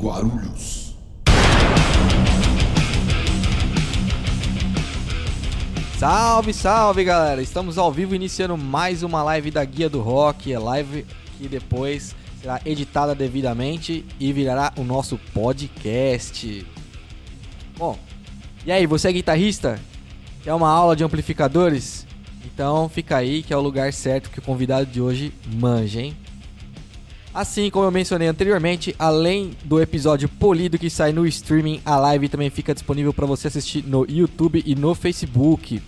Guarulhos. Salve, salve galera! Estamos ao vivo iniciando mais uma live da Guia do Rock. É live que depois será editada devidamente e virará o nosso podcast. Bom, e aí, você é guitarrista? Quer uma aula de amplificadores? Então fica aí que é o lugar certo que o convidado de hoje manja, hein? Assim como eu mencionei anteriormente, além do episódio polido que sai no streaming, a live também fica disponível para você assistir no YouTube e no Facebook.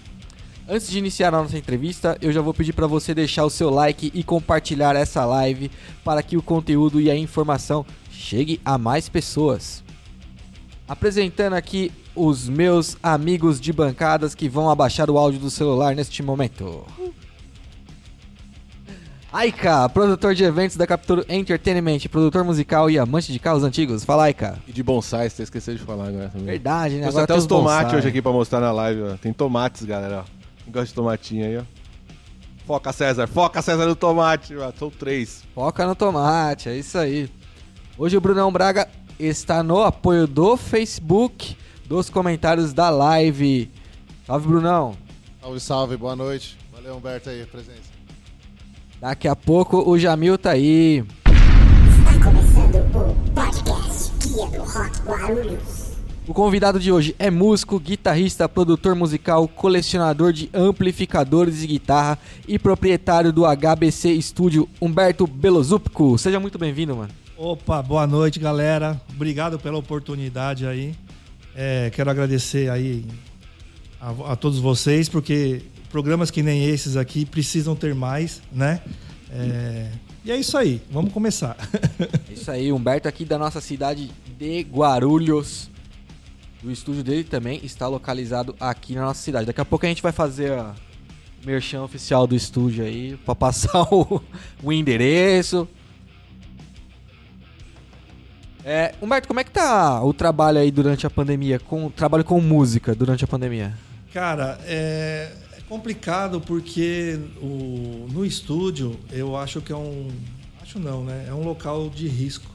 Antes de iniciar a nossa entrevista, eu já vou pedir para você deixar o seu like e compartilhar essa live para que o conteúdo e a informação chegue a mais pessoas. Apresentando aqui os meus amigos de bancadas que vão abaixar o áudio do celular neste momento. Aika, produtor de eventos da Captura Entertainment, produtor musical e amante de carros antigos. Fala, Aika. E de bonsais, você esqueceu de falar agora também. Verdade, né? Agora até os tomates hoje aqui pra mostrar na live, ó. Tem tomates, galera, ó. Quem gosta de tomatinho aí, ó. Foca, César no tomate, ó. São três. Foca no tomate, é isso aí. Hoje o Brunão Braga está no apoio do Facebook, dos comentários da live. Salve, Brunão. Salve, boa noite. Valeu, Humberto, aí, presença. Daqui a pouco o Jamil tá aí. Está começando o podcast Guia do Rock Guarulhos. O convidado de hoje é músico, guitarrista, produtor musical, colecionador de amplificadores de guitarra e proprietário do HBC Estúdio, Humberto Belozupco. Seja muito bem-vindo, mano. Opa, boa noite, galera. Obrigado pela oportunidade aí. Quero agradecer aí a todos vocês, porque programas que nem esses aqui precisam ter mais, né? E é isso aí, vamos começar. É isso aí, Humberto aqui da nossa cidade de Guarulhos. O estúdio dele também está localizado aqui na nossa cidade. Daqui a pouco a gente vai fazer o merchan oficial do estúdio aí, para passar o endereço. Humberto, como é que tá o trabalho aí durante a pandemia? Trabalho com música durante a pandemia? Cara, complicado porque no estúdio eu acho que é um local de risco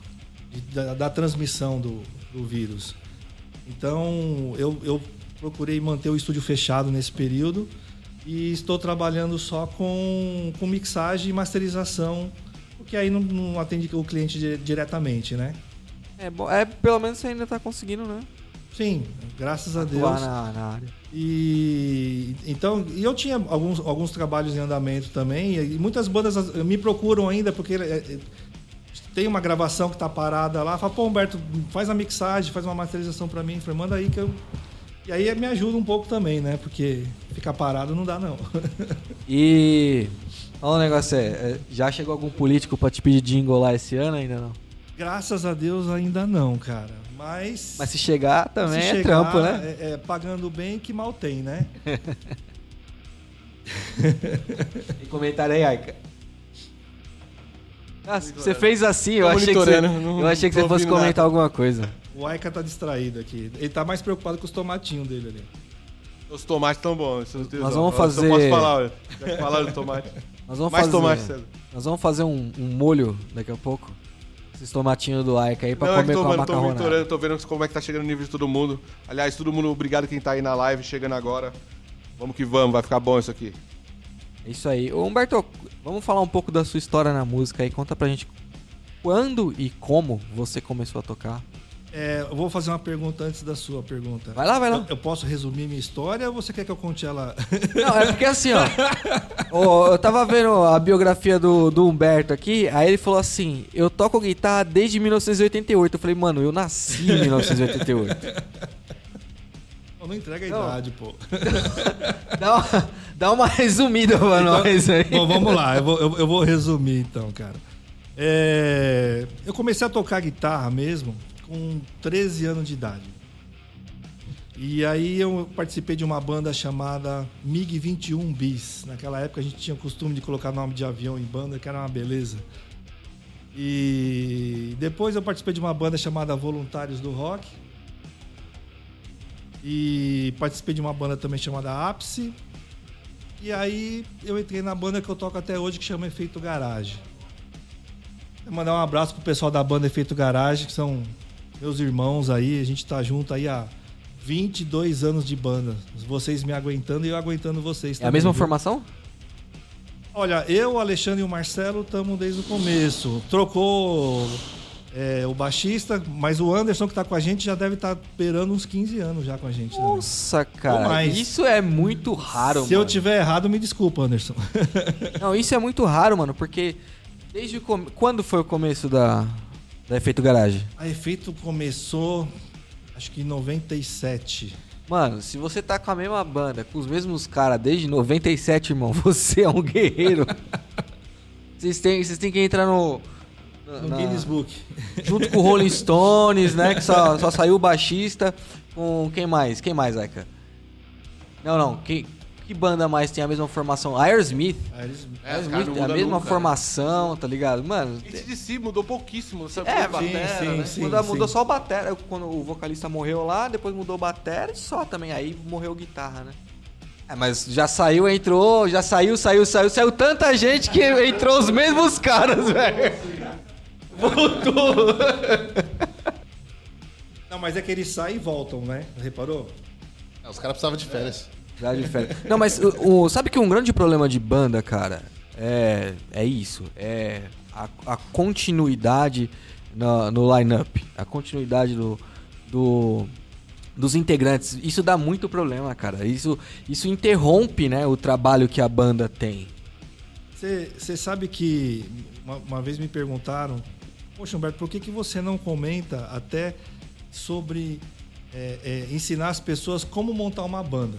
da transmissão do vírus. Então eu procurei manter o estúdio fechado nesse período e estou trabalhando só com mixagem e masterização, porque aí não atende o cliente diretamente, né? Pelo menos você ainda está conseguindo, né? Sim, graças a Deus. Na área. E eu tinha alguns trabalhos em andamento também, e muitas bandas me procuram ainda, porque tem uma gravação que tá parada lá, fala, pô, Humberto, faz a mixagem, faz uma masterização pra mim, fala, manda aí que eu... E aí me ajuda um pouco também, né, porque ficar parado não dá, não. E... Olha o negócio já chegou algum político pra te pedir jingle lá esse ano, ainda não? Graças a Deus ainda não, cara, mas se chegar também se chegar, trampo, né? Pagando bem que mal tem, né? Tem comentário aí, Aika? Você fez assim, eu achei que você fosse comentar alguma coisa. O Aika tá distraído aqui, ele tá mais preocupado com os tomatinhos dele ali. Os tomates tão bons. Nós vamos fazer... Eu posso falar, olha, já que falaram do tomate. Nós vamos fazer um molho daqui a pouco. Esses tomatinhos do Aika aí pra comer com a macarronada. Tô vendo como é que tá chegando o nível de todo mundo. Aliás, todo mundo, obrigado quem tá aí na live, chegando agora. Vamos que vamos, vai ficar bom isso aqui. É isso aí. Ô, Humberto, vamos falar um pouco da sua história na música aí. Conta pra gente quando e como você começou a tocar. Eu vou fazer uma pergunta antes da sua pergunta. Vai lá, vai lá. Eu posso resumir minha história ou você quer que eu conte ela? Não, é porque assim, ó. Eu tava vendo a biografia do Humberto aqui, aí ele falou assim, eu toco guitarra desde 1988. Eu falei, mano, eu nasci em 1988. Não entrega a idade, pô. Dá uma resumida pra nós aí. Bom, vamos lá. Eu vou resumir então, cara. Eu comecei a tocar guitarra mesmo com 13 anos de idade. E aí eu participei de uma banda chamada MIG 21 Bis. Naquela época a gente tinha o costume de colocar nome de avião em banda, que era uma beleza. E depois eu participei de uma banda chamada Voluntários do Rock. E participei de uma banda também chamada Ápice. E aí eu entrei na banda que eu toco até hoje, que chama Efeito Garage. Mandar um abraço pro pessoal da banda Efeito Garage, que são meus irmãos aí, a gente tá junto aí há 22 anos de banda. Vocês me aguentando e eu aguentando vocês também. É a mesma formação? Olha, eu, Alexandre e o Marcelo estamos desde o começo. Trocou o baixista, mas o Anderson que tá com a gente já deve estar beirando uns 15 anos já com a gente. Nossa, também. Cara, mas isso é muito raro, mano. Se eu tiver errado, me desculpa, Anderson. Não, isso é muito raro, mano, porque desde quando foi o começo da Efeito Garage? A Efeito começou, acho que em 97. Mano, se você tá com a mesma banda, com os mesmos caras desde 97, irmão, você é um guerreiro. Vocês têm que entrar no Guinness Book. Junto com o Rolling Stones, né? Que só saiu o baixista. Com quem mais? Quem mais, Aika? Não. Que banda mais tem a mesma formação? Aerosmith. Aerosmith tem a mesma formação, cara. Tá ligado? Mano. Esse de si mudou pouquíssimo. Sabe? Mudou só o batera. Quando o vocalista morreu lá, depois mudou o batera e só também. Aí morreu a guitarra, né? É, mas já saiu, entrou, já saiu. Saiu tanta gente que entrou os mesmos caras, velho. Voltou. Não, mas é que eles saem e voltam, né? Reparou? Os caras precisavam de férias. Não, mas sabe que um grande problema de banda, cara, é isso. É a continuidade no line-up. A continuidade dos integrantes. Isso dá muito problema, cara. Isso interrompe, né, o trabalho que a banda tem. Você sabe que uma vez me perguntaram: poxa, Humberto, por que você não comenta até sobre ensinar as pessoas como montar uma banda?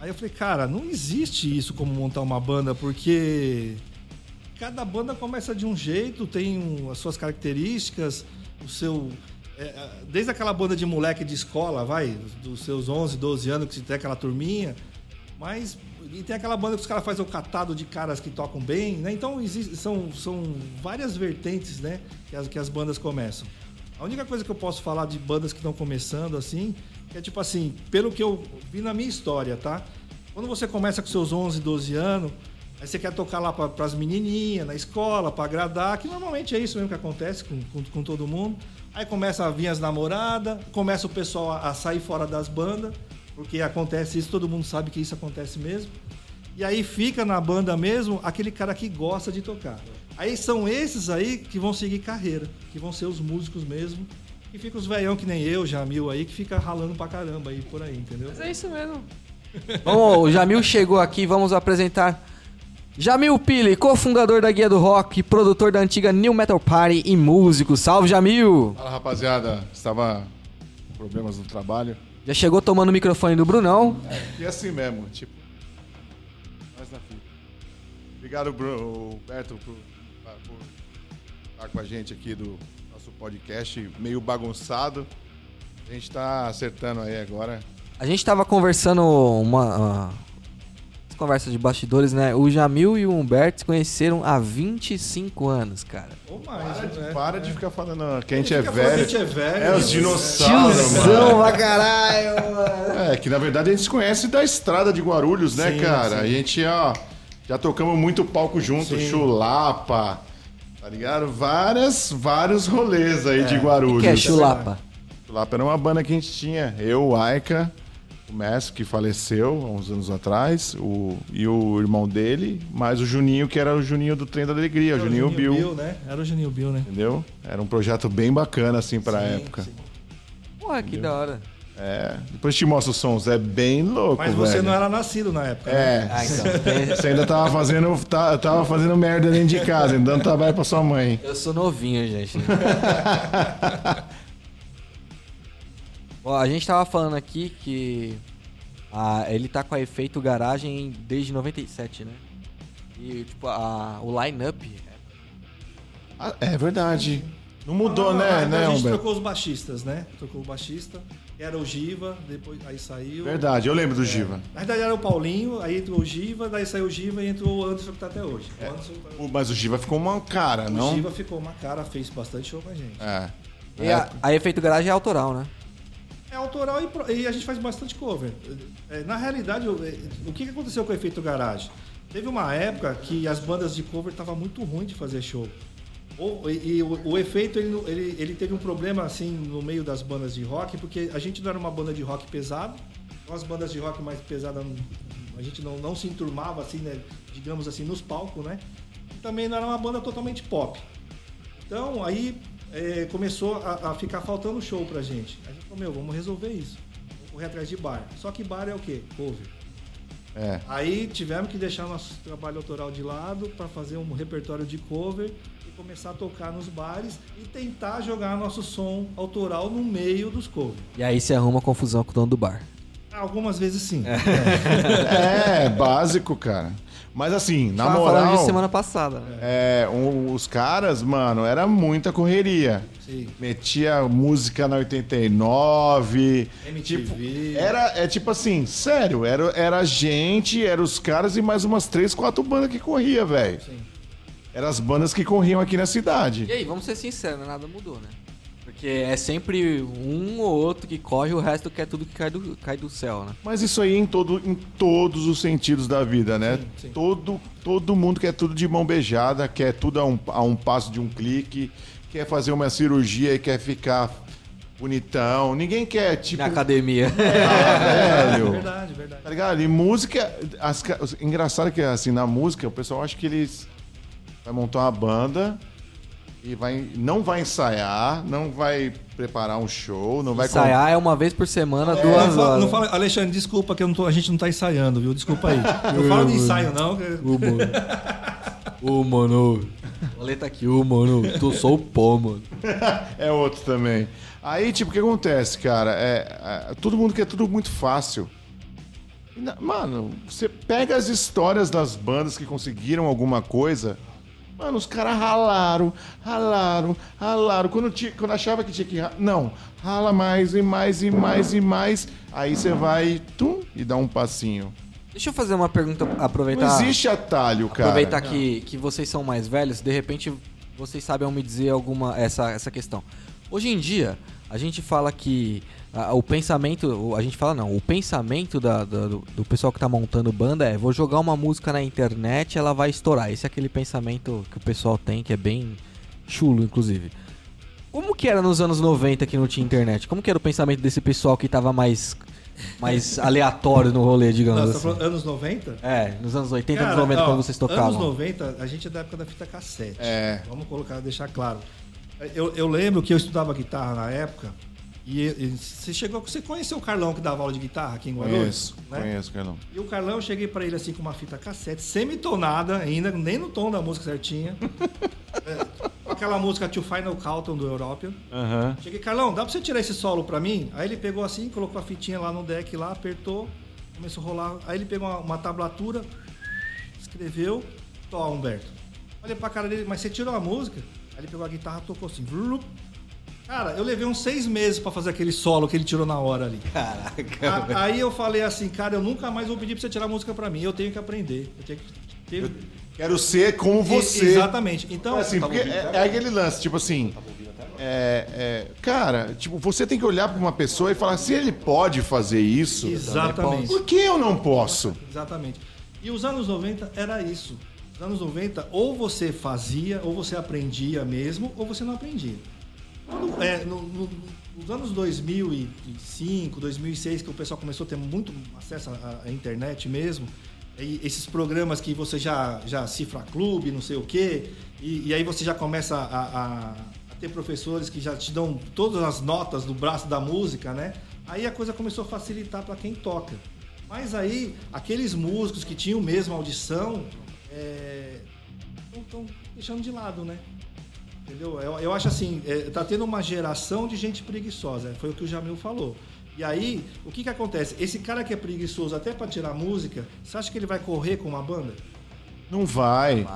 Aí eu falei, cara, não existe isso como montar uma banda, porque cada banda começa de um jeito, tem as suas características, o seu... desde aquela banda de moleque de escola, dos seus 11, 12 anos, que tem aquela turminha, mas... E tem aquela banda que os caras fazem o catado de caras que tocam bem, né? Então, são várias vertentes, né, que as bandas começam. A única coisa que eu posso falar de bandas que estão começando, assim... É tipo assim, pelo que eu vi na minha história, tá? Quando você começa com seus 11, 12 anos, aí você quer tocar lá para as menininhas, na escola, para agradar, que normalmente é isso mesmo que acontece com todo mundo. Aí começa a vir as namoradas, começa o pessoal a sair fora das bandas, porque acontece isso, todo mundo sabe que isso acontece mesmo. E aí fica na banda mesmo aquele cara que gosta de tocar. Aí são esses aí que vão seguir carreira, que vão ser os músicos mesmo. E fica os velhão que nem eu, Jamil aí, que fica ralando pra caramba aí por aí, entendeu? Mas é isso mesmo. Bom, o Jamil chegou aqui, vamos apresentar Jamil Pili, cofundador da Guia do Rock, produtor da antiga New Metal Party e músico. Salve, Jamil! Fala, rapaziada. Estava com problemas no trabalho. Já chegou tomando o microfone do Brunão. E assim mesmo, tipo... Nós na fita. Obrigado, Bruno, Humberto, por estar com a gente aqui do... podcast meio bagunçado. A gente tá acertando aí agora. A gente tava conversando uma conversa de bastidores, né? O Jamil e o Humberto se conheceram há 25 anos, cara. Ô, mais, para de ficar falando que a gente é velho. Os dinossauros, tiozão, mano. Caralho, mano. É, que na verdade a gente se conhece da estrada de Guarulhos, né, sim, cara? Sim. A gente, já tocamos muito palco junto, sim. Chulapa... Tá ligado? Vários rolês aí de Guarulhos. O que é Chulapa? Chulapa era uma banda que a gente tinha. Eu, o Aika, o Mestre, que faleceu há uns anos atrás, e o irmão dele, mas o Juninho, que era o Juninho do Trem da Alegria, era o Juninho Bill. Era o Juninho Bill, né? Entendeu? Era um projeto bem bacana, assim, pra época. Sim. Porra, entendeu? Que da hora. É, depois te mostro os sons, é bem louco. Mas você velho. Não era nascido na época. É, né? Então. Você ainda tava fazendo merda dentro de casa, ainda dando trabalho pra sua mãe. Eu sou novinho, gente. Ó, a gente tava falando aqui que ele tá com a Efeito Garage desde 97, né? E tipo, o line-up. É verdade. Não mudou, né? A gente trocou os baixistas, né? Trocou o baixista. Era o Giva, depois aí saiu... Verdade, eu lembro do Giva. Na verdade era o Paulinho, aí entrou o Giva, daí saiu o Giva e entrou o Anderson, que tá até hoje. É. Mas o Giva ficou uma cara, não? O Giva ficou uma cara, fez bastante show com a gente. É. E a Efeito Garage é autoral, né? É autoral e a gente faz bastante cover. Na realidade, o que aconteceu com o Efeito Garage? Teve uma época que as bandas de cover estavam muito ruins de fazer show. O Efeito, ele teve um problema assim no meio das bandas de rock, porque a gente não era uma banda de rock pesado, então as bandas de rock mais pesadas a gente não se enturmava assim, né, digamos assim, nos palcos, né? E também não era uma banda totalmente pop. Então aí começou a ficar faltando show pra gente. A gente falou, meu, vamos resolver isso, vamos correr atrás de bar. Só que bar é o quê? Cover. É. Aí tivemos que deixar nosso trabalho autoral de lado para fazer um repertório de cover e começar a tocar nos bares e tentar jogar nosso som autoral no meio dos covers. E aí você arruma confusão com o dono do bar. Algumas vezes sim. É básico, cara. Mas assim, na moral... de semana passada. Os caras, mano, era muita correria. Sim. Metia música na 89... MTV... Tipo, tipo assim, sério, era a gente, era os caras e mais umas 3, 4 bandas que corria, velho. Eram as bandas que corriam aqui na cidade. E aí, vamos ser sinceros, nada mudou, né? Porque é sempre um ou outro que corre, o resto quer tudo que cai do céu, né? Mas isso aí em todos os sentidos da vida, né? Sim, sim. Todo mundo quer tudo de mão beijada, quer tudo a um passo de um clique, quer fazer uma cirurgia e quer ficar bonitão. Ninguém quer, tipo... Na academia. Velho. Verdade. Tá ligado? E música... Engraçado que, assim, na música, o pessoal acha que eles vai montar uma banda... E não vai ensaiar, não vai preparar um show, não vai... Ensaiar é uma vez por semana, 2 horas. Não fala, Alexandre, desculpa que a gente não tá ensaiando, viu? Desculpa aí. Não fala de ensaio, não. Mano. Olha, tá aqui. Mano. Tu sou o pó, mano. É outro também. Aí, tipo, o que acontece, cara? Todo mundo quer tudo muito fácil. Mano, você pega as histórias das bandas que conseguiram alguma coisa... Mano, os caras ralaram. Quando achava que tinha que ralar... Não, rala mais e mais. Aí você vai e dá um passinho. Deixa eu fazer uma pergunta, aproveitar... Não existe atalho, cara. Aproveitar que vocês são mais velhos, de repente vocês sabem me dizer essa questão. Hoje em dia, a gente fala que o pensamento... A gente fala não, o pensamento do pessoal que tá montando banda vou jogar uma música na internet, ela vai estourar. Esse é aquele pensamento que o pessoal tem, que é bem chulo, inclusive. Como que era nos anos 90 que não tinha internet? Como que era o pensamento desse pessoal que tava mais aleatório no rolê, digamos assim? Você tá falando anos 90? Nos anos 80, cara, anos 90, quando vocês tocavam. Anos 90, a gente é da época da fita cassete. Vamos deixar claro. Eu lembro que eu estudava guitarra na época e você conheceu o Carlão que dava aula de guitarra aqui em Guarulhos? Conheço o Carlão. E o Carlão, eu cheguei pra ele assim com uma fita cassete, semitonada ainda, nem no tom da música certinha. Aquela música To Final Countdown do European. Uhum. Cheguei, Carlão, dá pra você tirar esse solo pra mim? Aí ele pegou assim, colocou a fitinha lá no deck, lá, apertou, começou a rolar. Aí ele pegou uma tablatura, escreveu, Tó, Humberto. Olha pra cara dele, mas você tirou a música? Aí ele pegou a guitarra e tocou assim. Cara, eu levei uns 6 meses pra fazer aquele solo que ele tirou na hora ali. Caraca. Aí eu falei assim, cara, eu nunca mais vou pedir pra você tirar a música pra mim. Eu tenho que aprender. Eu quero ser como você. Exatamente. Então, assim, porque é aquele lance, tipo assim... cara, tipo, você tem que olhar pra uma pessoa e falar, se ele pode fazer isso... Exatamente. Por que eu não posso? Exatamente. E os anos 90 era isso. Nos anos 90, ou você fazia, ou você aprendia mesmo, ou você não aprendia. Nos anos 2005, 2006, que o pessoal começou a ter muito acesso à internet mesmo, e esses programas que você já cifra clube, não sei o quê, e aí você já começa a ter professores que já te dão todas as notas do braço da música, né? Aí a coisa começou a facilitar para quem toca. Mas aí, aqueles músicos que tinham mesmo audição... estão deixando de lado, né? Entendeu? Eu acho assim, tá tendo uma geração de gente preguiçosa, foi o que o Jamil falou. E aí, o que acontece? Esse cara que é preguiçoso até pra tirar música, você acha que ele vai correr com uma banda? Não vai.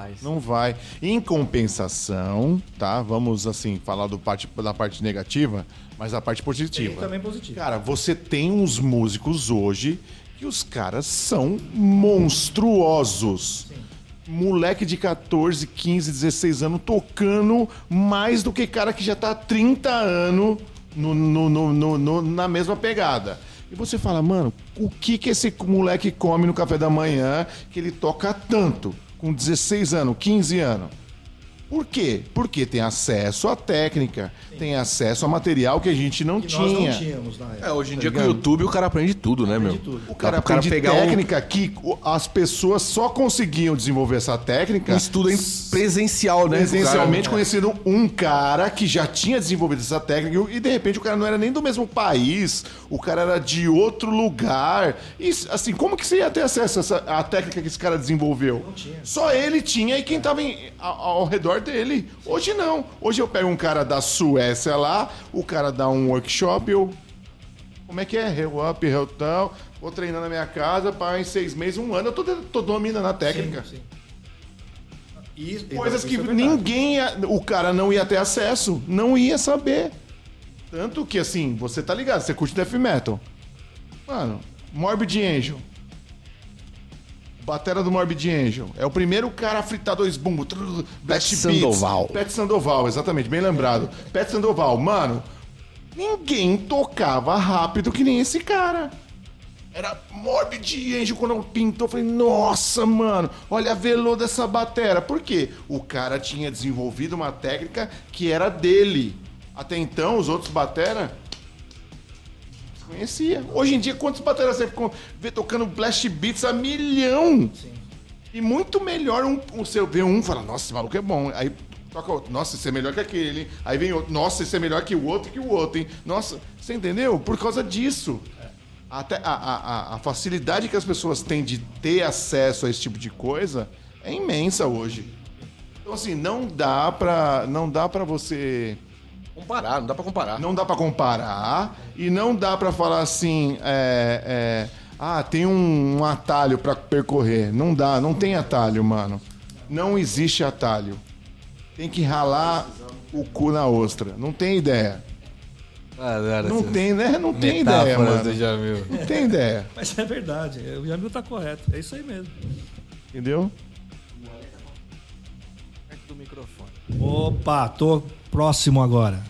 Em compensação, tá? Vamos, assim, falar da parte negativa, mas a parte positiva. Tem também positiva. Cara, você tem uns músicos hoje que os caras são monstruosos. Sim. Moleque de 14, 15, 16 anos tocando mais do que cara que já tá há 30 anos na mesma pegada. E você fala, mano, o que esse moleque come no café da manhã que ele toca tanto? Com 16 anos, 15 anos. Por quê? Porque tem acesso à técnica, sim, tem acesso a material que a gente não tinha. Nós não tínhamos na época. É, hoje em dia, com o YouTube, o cara aprende tudo, né, meu? Tudo. O cara pegar técnica que as pessoas só conseguiam desenvolver essa técnica... Um estudo presencial, né? Presencialmente, conhecendo um cara que já tinha desenvolvido essa técnica e, de repente, o cara não era nem do mesmo país, o cara era de outro lugar. E, assim, como que você ia ter acesso à técnica que esse cara desenvolveu? Não tinha. Só ele tinha e quem tava ao redor dele. Hoje não. Hoje eu pego um cara da Suécia lá, o cara dá um workshop, eu... Como é que é? Heel up, heel down. Vou treinar na minha casa, para em 6 meses, 1 ano, eu tô dominando a técnica. Sim, sim. E coisas que ninguém... O cara não ia ter acesso, não ia saber. Tanto que, assim, você tá ligado, você curte death metal. Mano, Morbid Angel. Batera do Morbid Angel. É o primeiro cara a fritar 2 bumbos. Pet Sandoval. Pet Sandoval, exatamente. Bem lembrado. Pet Sandoval. Mano, ninguém tocava rápido que nem esse cara. Era Morbid Angel. Quando eu pintou, eu falei, nossa, mano, olha a velô dessa batera. Por quê? O cara tinha desenvolvido uma técnica que era dele. Até então, os outros batera... Conhecia. Hoje em dia, quantos bateras você vê tocando blast beats a milhão? Sim. E muito melhor você vê um e fala, nossa, esse maluco é bom. Aí toca outro, nossa, esse é melhor que aquele. Aí vem outro, nossa, esse é melhor que o outro, hein? Nossa, você entendeu? Por causa disso. Até a facilidade que as pessoas têm de ter acesso a esse tipo de coisa é imensa hoje. Então, assim, não dá pra você... Comparar, não dá pra comparar. Não dá pra comparar e não dá pra falar assim, tem um atalho pra percorrer. Não dá, não tem atalho, mano. Não existe atalho. Tem que ralar o cu na ostra. Não tem ideia. Não tem, né? Não tem ideia, mano. Do Jamil. Não tem ideia. Mas é verdade, o Jamil tá correto. É isso aí mesmo. Entendeu? Perto do microfone. Opa, tô... Próximo agora.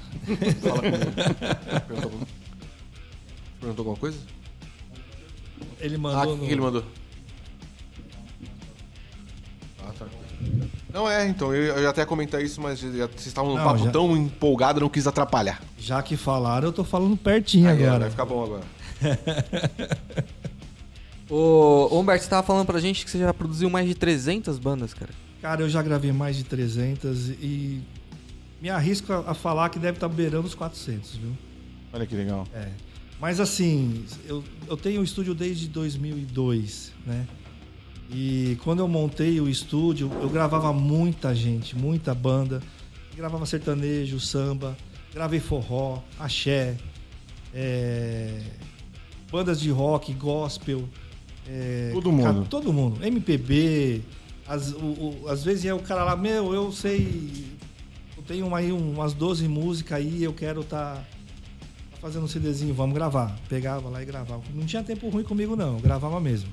Fala comigo. Perguntou alguma coisa? Ele mandou. O que ele mandou? Ah, tá. Não é, então. Eu já até ia comentar isso, mas vocês estavam num papo tão empolgado, não quis atrapalhar. Já que falaram, eu tô falando pertinho agora. Vai ficar bom agora. Ô, Humberto, você tava falando pra gente que você já produziu mais de 300 bandas, cara. Cara, eu já gravei mais de 300 e... Me arrisco a falar que deve estar beirando os 400, viu? Olha que legal. É. Mas assim, eu tenho o estúdio desde 2002, né? E quando eu montei o estúdio, eu gravava muita gente, muita banda. Gravava sertanejo, samba, gravei forró, axé, bandas de rock, gospel. Todo mundo. Todo mundo. MPB. Às vezes é o cara lá, meu, eu sei... Tem aí umas 12 músicas aí, eu quero tá fazendo um CDzinho, vamos gravar. Pegava lá e gravava. Não tinha tempo ruim comigo, não. Eu gravava mesmo.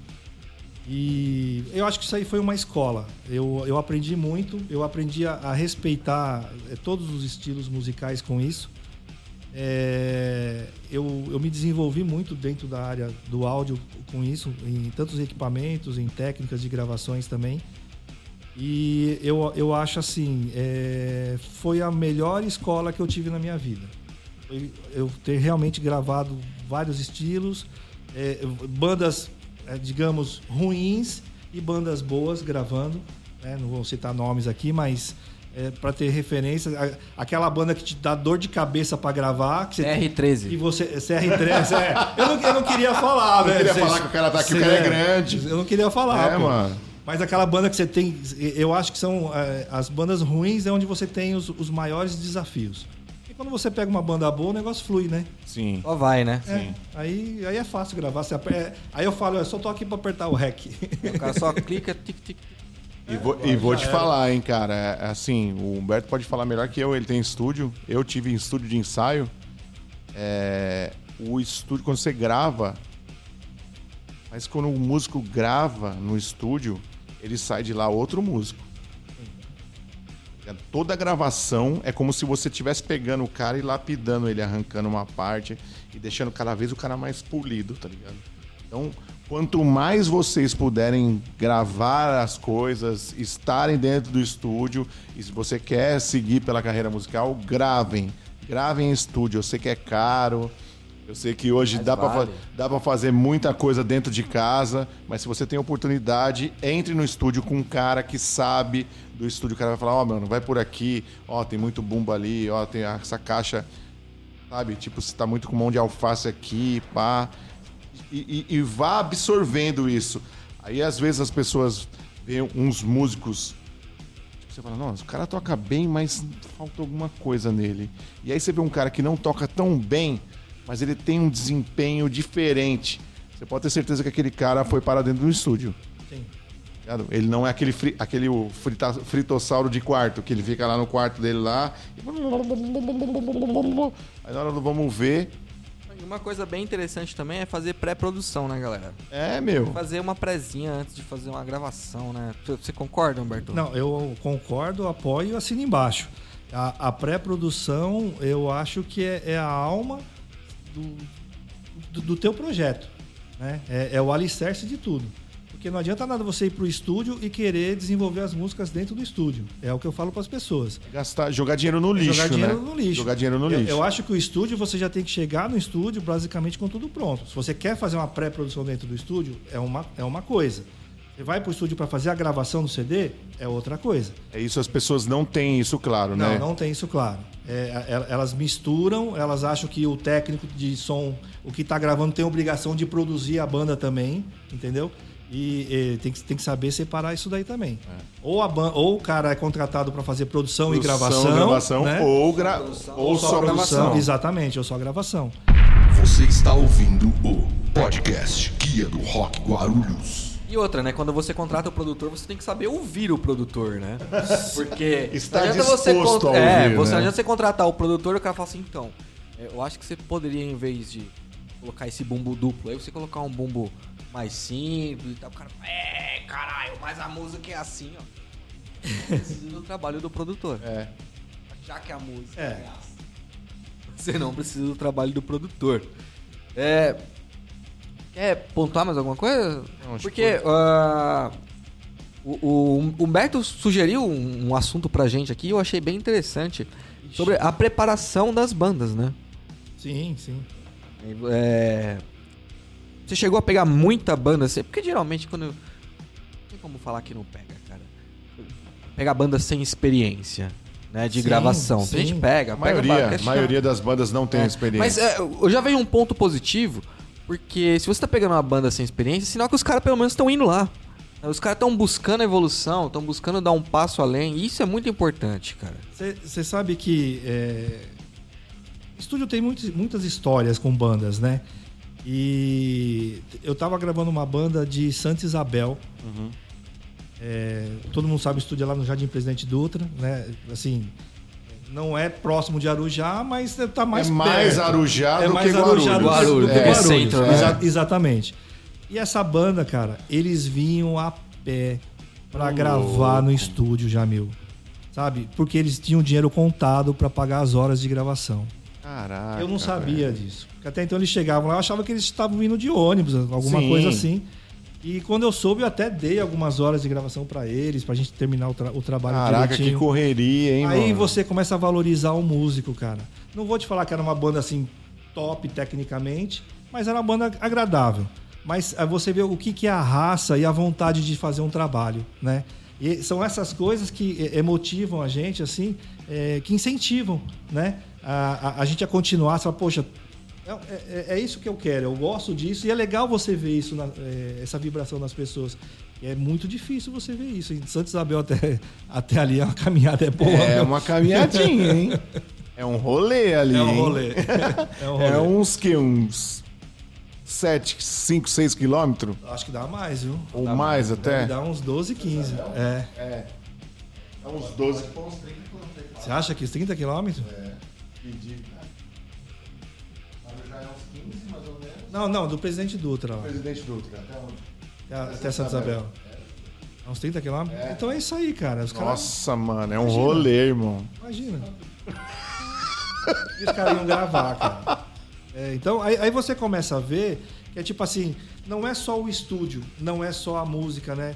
E eu acho que isso aí foi uma escola. Eu aprendi muito. Eu aprendi a respeitar todos os estilos musicais com isso. Eu me desenvolvi muito dentro da área do áudio com isso, em tantos equipamentos, em técnicas de gravações também. E eu acho assim, foi a melhor escola que eu tive na minha vida. Eu ter realmente gravado vários estilos, bandas, digamos, ruins e bandas boas gravando, né? Não vou citar nomes aqui, mas para ter referência, aquela banda que te dá dor de cabeça para gravar... CR13. CR13, Eu não queria falar, velho. Eu não queria falar que o cara tá aqui, o cara é grande. Eu não queria falar, pô. Mano. Mas aquela banda que você tem... Eu acho que são... As bandas ruins é onde você tem os maiores desafios. E quando você pega uma banda boa, o negócio flui, né? Sim. Só vai, né? Sim. Aí é fácil gravar. Você aí eu falo, eu só tô aqui pra apertar o REC. O cara só clica... Tic, tic. E vou te falar, hein, cara. Assim, o Humberto pode falar melhor que eu. Ele tem estúdio. Eu tive estúdio de ensaio. O estúdio, quando você grava... Mas quando o músico grava no estúdio... Ele sai de lá outro músico. Toda a gravação é como se você estivesse pegando o cara e lapidando ele, arrancando uma parte e deixando cada vez o cara mais polido, tá ligado? Então, quanto mais vocês puderem gravar as coisas, estarem dentro do estúdio, e se você quer seguir pela carreira musical, gravem. Gravem em estúdio. Eu sei que é caro, eu sei que hoje dá pra fazer muita coisa dentro de casa, mas se você tem oportunidade, entre no estúdio com um cara que sabe do estúdio. O cara vai falar, ó, mano, vai por aqui, ó, tem muito bumbo ali, ó, tem essa caixa, sabe? Tipo, você tá muito com mão de alface aqui, pá... E vá absorvendo isso. Aí, às vezes, as pessoas veem uns músicos... Tipo, você fala, nossa, o cara toca bem, mas falta alguma coisa nele. E aí você vê um cara que não toca tão bem, mas ele tem um desempenho diferente. Você pode ter certeza que aquele cara foi parar dentro do estúdio. Sim. Ele não é aquele fritossauro de quarto, que ele fica lá no quarto dele lá... E... Aí, na hora do vamos ver... Uma coisa bem interessante também é fazer pré-produção, né, galera? É, meu. Fazer uma prezinha antes de fazer uma gravação, né? Você concorda, Humberto? Não, eu concordo, apoio e assino embaixo. A pré-produção, eu acho que é a alma do teu projeto, né? É o alicerce de tudo. Porque não adianta nada você ir pro estúdio e querer desenvolver as músicas dentro do estúdio. É o que eu falo para as pessoas. Jogar dinheiro no lixo, né? Jogar dinheiro no lixo. Eu acho que o estúdio, você já tem que chegar no estúdio basicamente com tudo pronto. Se você quer fazer uma pré-produção dentro do estúdio, é uma coisa. Você vai pro estúdio para fazer a gravação do CD, é outra coisa. É isso, as pessoas não têm isso claro, né? Não tem isso claro. Elas misturam, elas acham que o técnico de som, o que tá gravando, tem a obrigação de produzir a banda também, entendeu? E tem que saber separar isso daí também. É. Ou o cara é contratado para fazer produção e gravação, né? ou só gravação. Exatamente, ou só gravação. Você está ouvindo o podcast Guia do Rock Guarulhos. E outra, né? Quando você contrata o produtor, você tem que saber ouvir o produtor, né? Porque está não adianta disposto você a ouvir, não adianta você contratar o produtor e o cara fala assim, então, eu acho que você poderia, em vez de colocar esse bumbo duplo, aí você colocar um bumbo mais simples e tal, o cara... caralho, mas a música é assim, ó. Precisa do trabalho do produtor. É. Já que a música é assim, você não precisa do trabalho do produtor. Quer pontuar mais alguma coisa? Não, porque o Humberto sugeriu um assunto pra gente aqui, eu achei bem interessante, sobre a preparação das bandas, né? Sim, sim. Você chegou a pegar muita banda assim? Porque geralmente quando... Não tem como falar que não pega, cara. Pegar banda sem experiência, né? De gravação. Sim. A gente pega. A maioria das bandas não tem experiência. Mas eu já vejo um ponto positivo, porque se você tá pegando uma banda sem experiência, sinal que os caras pelo menos estão indo lá. Os caras estão buscando a evolução, estão buscando dar um passo além. E isso é muito importante, cara. Você sabe que... Estúdio tem muitas histórias com bandas, né? E eu tava gravando uma banda de Santa Isabel. Uhum. Todo mundo sabe, o estúdio é lá no Jardim Presidente Dutra, né? Assim, não é próximo de Arujá, mas tá mais perto. Mais Arujá do mais que Guarulhos. Exatamente. E essa banda, cara, eles vinham a pé pra gravar no estúdio, Jamil. Sabe? Porque eles tinham dinheiro contado pra pagar as horas de gravação. Caraca, eu não sabia disso. Porque até então eles chegavam lá, eu achava que eles estavam vindo de ônibus, alguma coisa assim. E quando eu soube, eu até dei algumas horas de gravação pra eles, pra gente terminar o trabalho direitinho. Caraca, que correria, hein, mano? Aí você começa a valorizar o músico, cara. Não vou te falar que era uma banda, assim, top tecnicamente, mas era uma banda agradável. Mas você vê o que é a raça e a vontade de fazer um trabalho, né? E são essas coisas que emotivam a gente, assim, que incentivam, né? A gente a continuar, você fala, poxa, é isso que eu quero, eu gosto disso, e é legal você ver isso, essa vibração nas pessoas. É muito difícil você ver isso. Em Santa Isabel até ali é uma caminhada, é boa. É uma caminhadinha, hein? É um rolê ali. É um rolê. É uns 5, 6 quilômetros? Acho que dá mais, viu? Ou dá mais até? Dá uns 12, 15. Dá uns 12. Você acha que uns 30 quilômetros? Já é uns 15, mais ou menos. Não, do Presidente Dutra. Presidente Dutra, até onde? Até Santa Isabel. É uns 30 quilômetros? Então é isso aí, cara. Nossa, mano, é um rolê, irmão. Imagina. E os caras iam gravar, cara. Então, aí você começa a ver é tipo assim, não é só o estúdio, não é só a música, né?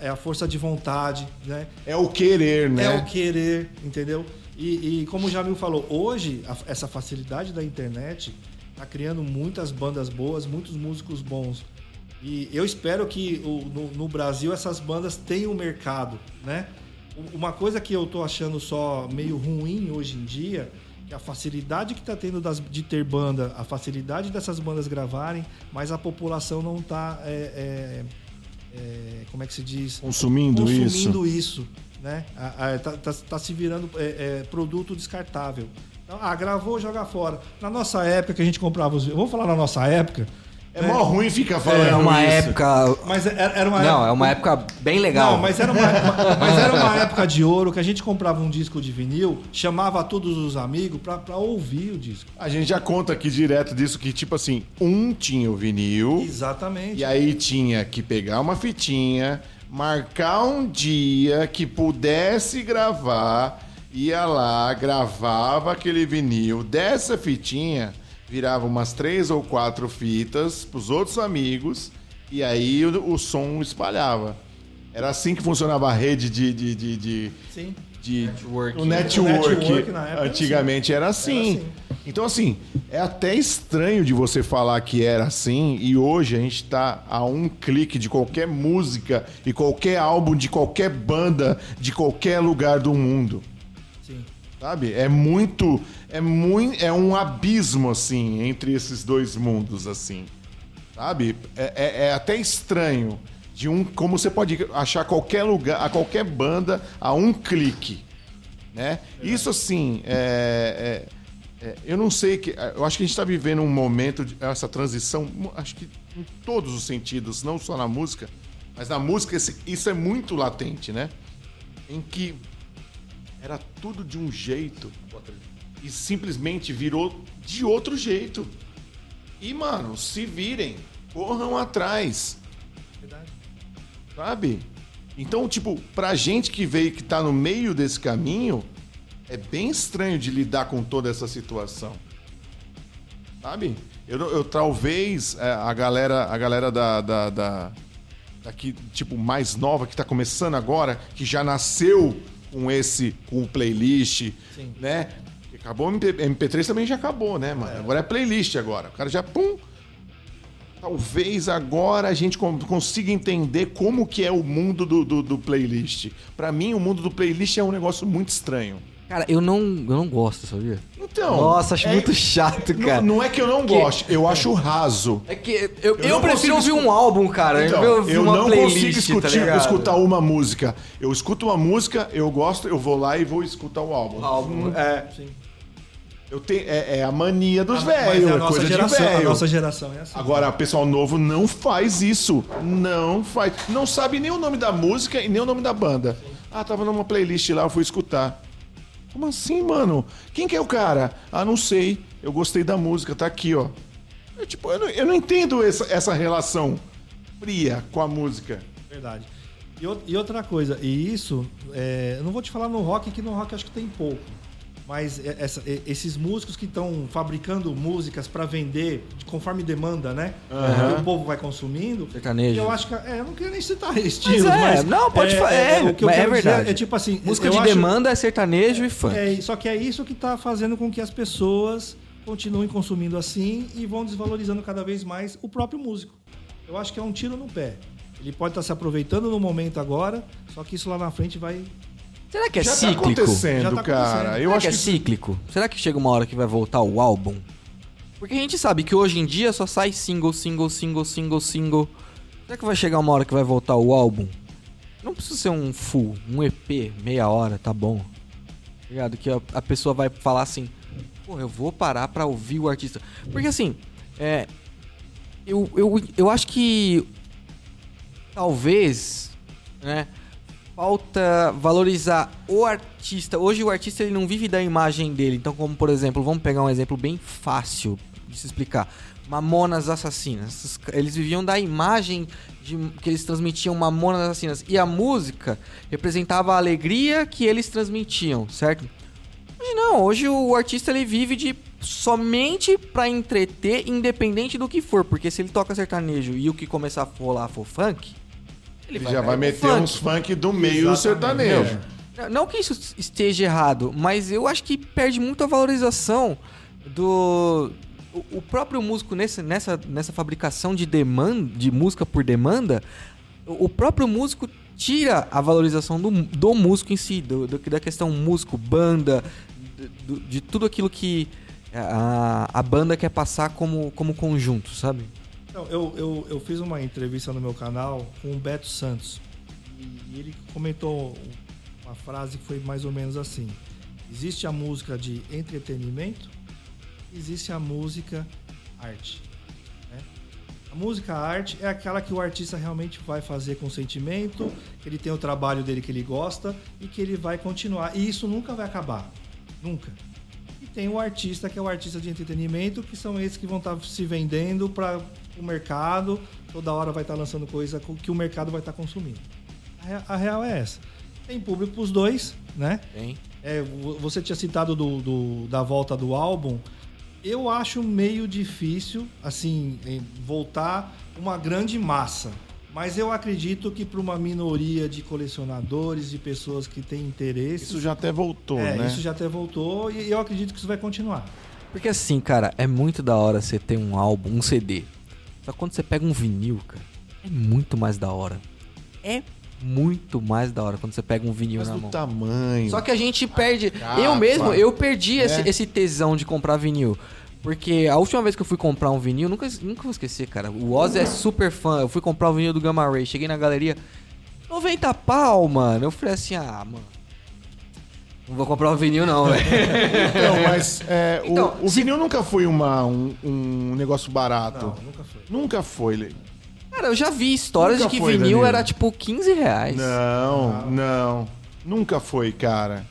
É a força de vontade, né? É o querer, né? É o querer, entendeu? E como o Jamil falou, hoje essa facilidade da internet tá criando muitas bandas boas, muitos músicos bons. E eu espero que no Brasil essas bandas tenham mercado, né? Uma coisa que eu tô achando só meio ruim hoje em dia, que a facilidade que tá tendo de ter banda, a facilidade dessas bandas gravarem, mas a população não tá, como é que se diz? Consumindo isso, né? Tá se virando produto descartável. Então, gravou, joga fora. Na nossa época, que a gente comprava os... Eu vou falar na nossa época... É mó ruim ficar falando isso. É uma época... Mas era uma época... Não, é uma época bem legal. Não, mas era uma época de ouro que a gente comprava um disco de vinil, chamava todos os amigos pra ouvir o disco. A gente já conta aqui direto disso que, tipo assim, um tinha o vinil... Exatamente. E aí tinha que pegar uma fitinha, marcar um dia que pudesse gravar, ia lá, gravava aquele vinil dessa fitinha... Virava umas 3 ou 4 fitas pros outros amigos e aí o som espalhava. Era assim que funcionava a rede de network. O network na época antigamente era assim. Então, assim, é até estranho de você falar que era assim e hoje a gente tá a um clique de qualquer música e qualquer álbum de qualquer banda de qualquer lugar do mundo. Sim. Sabe? É um abismo, assim, entre esses dois mundos, assim. Sabe? É até estranho. Como você pode achar qualquer lugar, a qualquer banda, a um clique. Né? Isso, assim, eu não sei... Eu acho que a gente está vivendo um momento, essa transição, acho que em todos os sentidos, não só na música, mas na música isso é muito latente, né? Em que... Era tudo de um jeito e simplesmente virou de outro jeito. E, mano, se virem, corram atrás. Verdade. Sabe? Então, tipo, pra gente que veio, que tá no meio desse caminho, é bem estranho de lidar com toda essa situação. Sabe? Eu talvez a galera da que, tipo, mais nova, que tá começando agora, que já nasceu... com o playlist, sim, né? Acabou o MP3 também, já acabou, né, mano? Agora é playlist agora. O cara já, pum! Talvez agora a gente consiga entender como que é o mundo do playlist. Pra mim, o mundo do playlist é um negócio muito estranho. Cara, eu não gosto, sabia? Então... Nossa, acho muito chato, cara. Não, não é que eu não goste, eu acho raso. É que eu prefiro ouvir um álbum, cara. Então, eu não consigo escutar uma música. Eu escuto uma música, eu gosto, eu vou lá e vou escutar o álbum. Sim. Eu tenho, é a mania dos velhos, é coisa geração, de velho. A nossa geração é assim. Agora, o pessoal novo não faz isso. Não faz. Não sabe nem o nome da música e nem o nome da banda. Sim. Tava numa playlist lá, eu fui escutar. Como assim, mano? Quem que é o cara? Não sei. Eu gostei da música, tá aqui, ó. Eu não entendo essa relação fria com a música. Verdade. E outra coisa, e isso... eu não vou te falar no rock, que no rock acho que tem pouco. Mas esses músicos que estão fabricando músicas pra vender conforme demanda, né? Uhum. O povo vai consumindo. Sertanejo. Eu acho que... eu não quero nem citar estilos, mas... Não, pode falar. O que eu quero verdade. Dizer é tipo assim... Música de demanda é sertanejo e funk. Só que é isso que tá fazendo com que as pessoas continuem consumindo assim e vão desvalorizando cada vez mais o próprio músico. Eu acho que é um tiro no pé. Ele pode estar se aproveitando no momento agora, só que isso lá na frente vai... Será que é cíclico? Tá acontecendo, cara. Eu acho que é cíclico. Será que chega uma hora que vai voltar o álbum? Porque a gente sabe que hoje em dia só sai single. Será que vai chegar uma hora que vai voltar o álbum? Não precisa ser um full, um EP, meia hora, tá bom. Ligado? Que a pessoa vai falar assim, eu vou parar pra ouvir o artista. Porque assim, eu acho que talvez, né? Falta valorizar o artista. Hoje o artista ele não vive da imagem dele. Então, como por exemplo, vamos pegar um exemplo bem fácil de se explicar. Mamonas Assassinas. Eles viviam da imagem que eles transmitiam, Mamonas Assassinas. E a música representava a alegria que eles transmitiam, certo? Hoje não. Hoje o artista ele vive de somente pra entreter, independente do que for. Porque se ele toca sertanejo e o que começar a rolar for funk, ele já vai meter funk. Uns funk do meio sertanejo. Não que isso esteja errado, mas eu acho que perde muito a valorização do... O próprio músico, nessa fabricação de demanda, de música por demanda, o próprio músico tira a valorização do músico em si, da questão músico, banda, de tudo aquilo que a banda quer passar como conjunto, sabe? Então, eu fiz uma entrevista no meu canal com o Beto Santos e ele comentou uma frase que foi mais ou menos assim: existe a música de entretenimento, existe a música arte, né? A música arte é aquela que o artista realmente vai fazer com sentimento, que ele tem o trabalho dele que ele gosta e que ele vai continuar, e isso nunca vai acabar, nunca. E tem o artista que é o artista de entretenimento, que são esses que vão estar se vendendo para o mercado, toda hora vai estar lançando coisa que o mercado vai estar consumindo. A real é essa. Tem público para os dois, né? Tem. É, você tinha citado da volta do álbum. Eu acho meio difícil, assim, voltar uma grande massa. Mas eu acredito que para uma minoria de colecionadores, de pessoas que têm interesse... Isso já até voltou, né? Isso já até voltou e eu acredito que isso vai continuar. Porque assim, cara, é muito da hora você ter um álbum, um CD. Só que quando você pega um vinil, cara, é muito mais da hora. É muito mais da hora quando você pega um vinil mas na mão. Tamanho. Só que a gente perde... Capa. Eu perdi esse tesão de comprar vinil. Porque a última vez que eu fui comprar um vinil, nunca vou esquecer, cara. O Oz é super fã. Eu fui comprar o vinil do Gamma Ray. Cheguei na galeria, 90 pau, mano. Eu falei assim, mano, não vou comprar o vinil não, velho. Então, mas vinil nunca foi um negócio barato. Não, nunca foi. Nunca foi, Lê. Cara, eu já vi histórias nunca de que foi, vinil Danilo. Era tipo R$15. Não. Nunca foi, cara.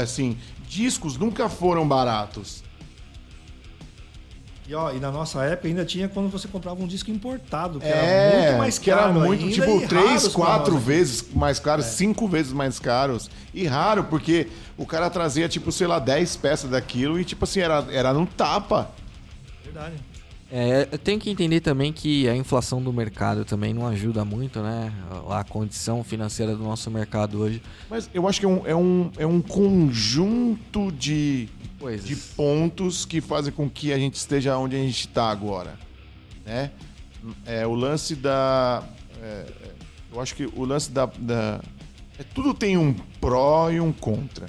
Assim, discos nunca foram baratos. E na nossa época ainda tinha quando você comprava um disco importado, que era muito mais caro. Que era muito, tipo, 3, 4 vezes mais caro, 5 vezes mais caros. E raro, porque o cara trazia, tipo, sei lá, 10 peças daquilo e, tipo assim, era no tapa. Verdade. Eu tenho que entender também que a inflação do mercado também não ajuda muito, né? A condição financeira do nosso mercado hoje. Mas eu acho que é um conjunto de pontos que fazem com que a gente esteja onde a gente está agora, né? O lance da... eu acho que o lance da tudo tem um pró e um contra.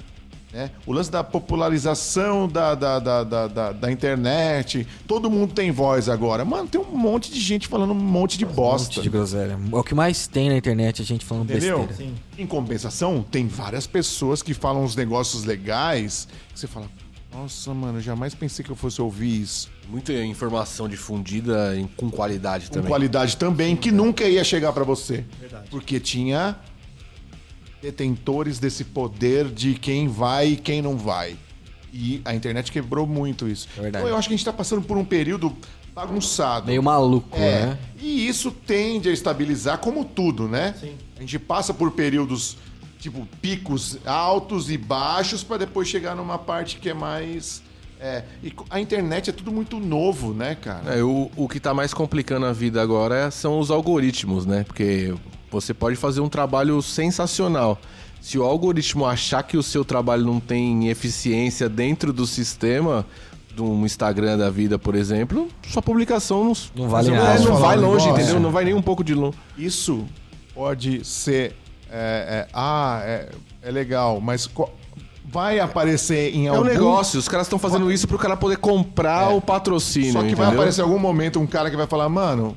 O lance da popularização da internet, todo mundo tem voz agora. Mano, tem um monte de gente falando um monte de bosta. Um monte de groselha. É o que mais tem na internet, a gente falando besteira. Sim. Em compensação, tem várias pessoas que falam uns negócios legais, que você fala, nossa, mano, eu jamais pensei que eu fosse ouvir isso. Muita informação difundida com qualidade também. Com qualidade também, sim, que nunca ia chegar pra você. Verdade. Porque tinha... detentores desse poder de quem vai e quem não vai. E a internet quebrou muito isso. É verdade. Então eu acho que a gente tá passando por um período bagunçado. Meio maluco, né? E isso tende a estabilizar como tudo, né? Sim. A gente passa por períodos, tipo, picos altos e baixos para depois chegar numa parte que é mais... e a internet é tudo muito novo, né, cara? O que tá mais complicando a vida agora são os algoritmos, né? Porque... você pode fazer um trabalho sensacional. Se o algoritmo achar que o seu trabalho não tem eficiência dentro do sistema, de um Instagram da vida, por exemplo, sua publicação não vale nada. Não vai longe, entendeu? Não vai nem um pouco de longe. Isso pode ser... é legal, mas... vai aparecer em algum... É um negócio, os caras estão fazendo isso pro cara poder comprar o patrocínio, só que entendeu? Vai aparecer em algum momento um cara que vai falar, mano...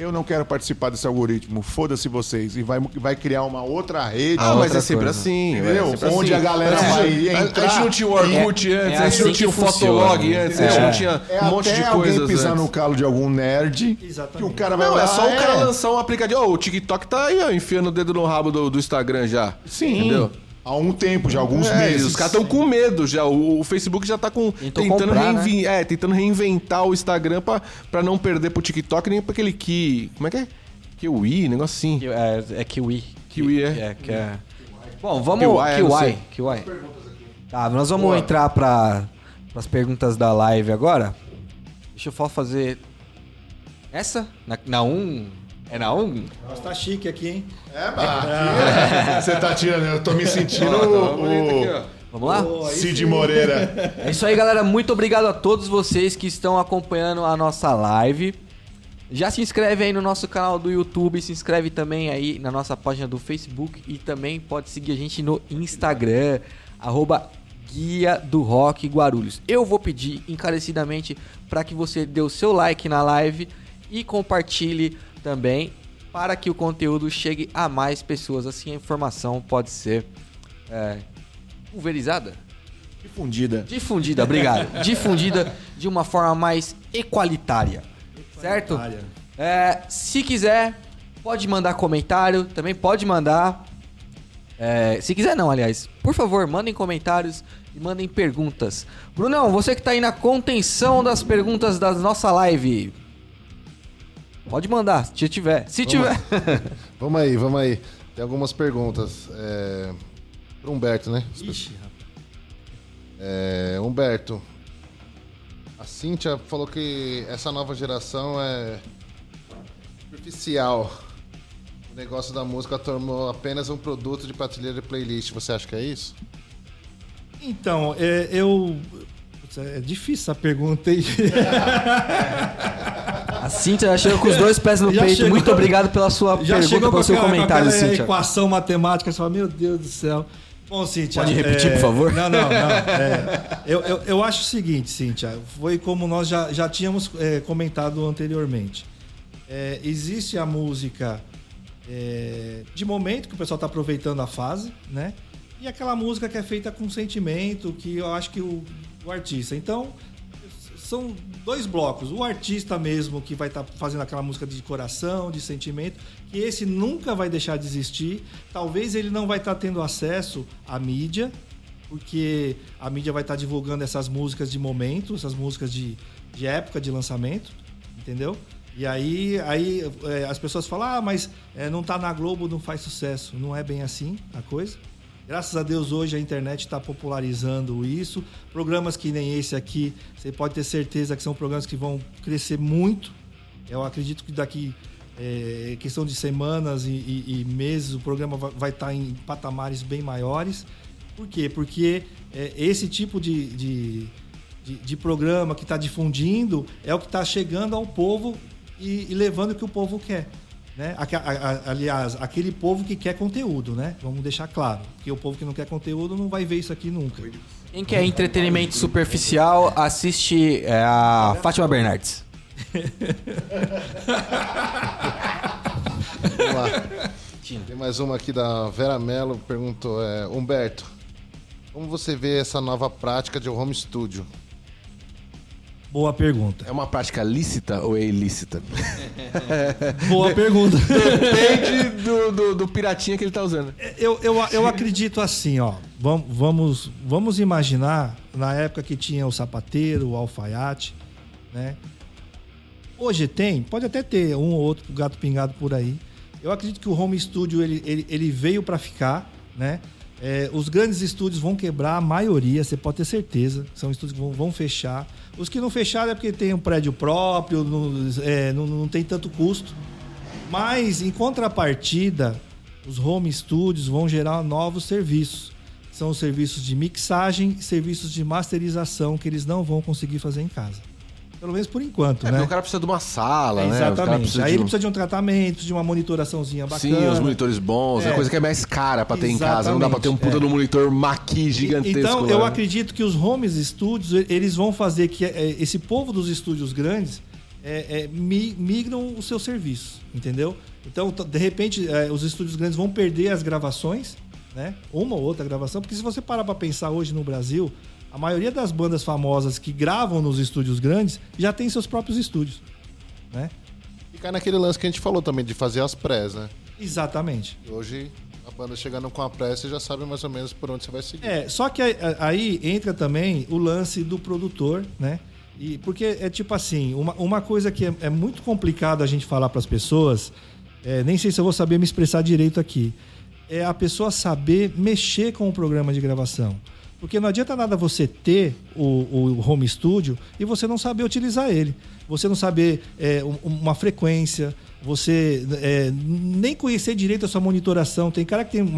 eu não quero participar desse algoritmo, foda-se vocês. E vai criar uma outra rede. Mas é sempre assim, entendeu? Onde a galera vai entrar. A gente não tinha o Orkut antes, a gente não tinha o Fotolog antes, a gente não tinha um monte de coisas. Alguém pisar no calo de algum nerd, que o cara vai olhar. É só o cara lançar um aplicativo. O TikTok tá aí, enfiando o dedo no rabo do Instagram já. Sim. Entendeu? Há um tempo, já alguns meses. Os caras estão com medo já. O Facebook já tá tentando reinventar o Instagram pra não perder pro TikTok, nem pra aquele que... Como é que é? Kiwi, negócio assim. É Kiwi. Kiwi, Bom, vamos... Kiwi. Nós vamos entrar pra para as perguntas da live agora. Deixa eu só fazer essa na 1. É na 1? Nossa, tá chique aqui, hein? É, mas você tá tirando, eu tô me sentindo Vamos lá? Cid Moreira. É isso aí, galera. Muito obrigado a todos vocês que estão acompanhando a nossa live. Já se inscreve aí no nosso canal do YouTube, se inscreve também aí na nossa página do Facebook e também pode seguir a gente no Instagram, @Guia do Rock Guarulhos. Eu vou pedir encarecidamente para que você dê o seu like na live e compartilhe também para que o conteúdo chegue a mais pessoas. Assim a informação pode ser pulverizada. Difundida. Difundida, obrigado. Difundida de uma forma mais equalitária. Certo? É, se quiser, pode mandar comentário. Também pode mandar. Se quiser não, aliás. Por favor, mandem comentários e mandem perguntas. Brunão, você que tá aí na contenção das perguntas da nossa live. Pode mandar, se tiver. Se tiver. Vamos aí. Tem algumas perguntas. Pro Humberto, né? Ixi, rapaz. Humberto. A Cíntia falou que essa nova geração é superficial. O negócio da música tornou apenas um produto de prateleira e playlist. Você acha que é isso? Então, é difícil essa pergunta aí. A Cíntia chegou com os dois pés no peito. Chegou, muito obrigado pela sua pergunta, pelo seu comentário, Cíntia. Já equação matemática. Você fala, meu Deus do céu. Bom, Cíntia... Pode repetir, por favor? Não. Eu acho o seguinte, Cíntia. Foi como nós já tínhamos comentado anteriormente. Existe a música de momento, que o pessoal está aproveitando a fase, né? E aquela música que é feita com sentimento, que eu acho que o artista... Então, são dois blocos. O artista mesmo, que vai estar fazendo aquela música de coração, de sentimento, que esse nunca vai deixar de existir. Talvez ele não vai estar tendo acesso à mídia, porque a mídia vai estar divulgando essas músicas de momento, essas músicas de época de lançamento, entendeu? E aí as pessoas falam, mas não está na Globo, não faz sucesso. Não é bem assim a coisa. Graças a Deus, hoje a internet está popularizando isso. Programas que nem esse aqui, você pode ter certeza que são programas que vão crescer muito. Eu acredito que daqui, questão de semanas e meses, o programa vai estar em patamares bem maiores. Por quê? Porque esse tipo de programa que está difundindo é o que está chegando ao povo e levando o que o povo quer. Né? Aliás, aquele povo que quer conteúdo, né? Vamos deixar claro. Porque o povo que não quer conteúdo não vai ver isso aqui nunca. Quem quer entretenimento superficial, assiste a Fátima Bernardes. Vamos lá. Tem mais uma aqui da Vera Mello. Perguntou, Humberto, como você vê essa nova prática de home studio? Boa pergunta. É uma prática lícita ou é ilícita? Boa pergunta. Depende do piratinha que ele está usando. Eu acredito assim, ó. Vamos imaginar na época que tinha o sapateiro, o alfaiate, né? Hoje tem, pode até ter um ou outro gato pingado por aí. Eu acredito que o home studio ele veio para ficar, né? Os grandes estúdios vão quebrar a maioria, você pode ter certeza. São estúdios que vão fechar. Os que não fecharam é porque tem um prédio próprio, não tem tanto custo. Mas, em contrapartida, os home studios vão gerar novos serviços. São os serviços de mixagem e serviços de masterização que eles não vão conseguir fazer em casa. Pelo menos por enquanto, né? O cara precisa de uma sala, né? Exatamente. Aí ele precisa de um tratamento, de uma monitoraçãozinha bacana. Sim, os monitores bons, uma coisa que é mais cara pra ter em casa. Não dá pra ter um puta no monitor maqui gigantesco. Então, eu acredito que os home studios, eles vão fazer que esse povo dos estúdios grandes migram o seu serviço, entendeu? Então, de repente, os estúdios grandes vão perder as gravações, né? Uma ou outra gravação, porque se você parar pra pensar hoje no Brasil... A maioria das bandas famosas que gravam nos estúdios grandes já tem seus próprios estúdios, né? E cai naquele lance que a gente falou também, de fazer as prés, né? Exatamente. E hoje, a banda chegando com a pré, você já sabe mais ou menos por onde você vai seguir. Só que aí entra também o lance do produtor, né? E porque é tipo assim, uma coisa que é muito complicado a gente falar para as pessoas, nem sei se eu vou saber me expressar direito aqui, é a pessoa saber mexer com o programa de gravação. Porque não adianta nada você ter o home studio e você não saber utilizar ele. Você não saber uma frequência, você nem conhecer direito a sua monitoração. Tem cara que tem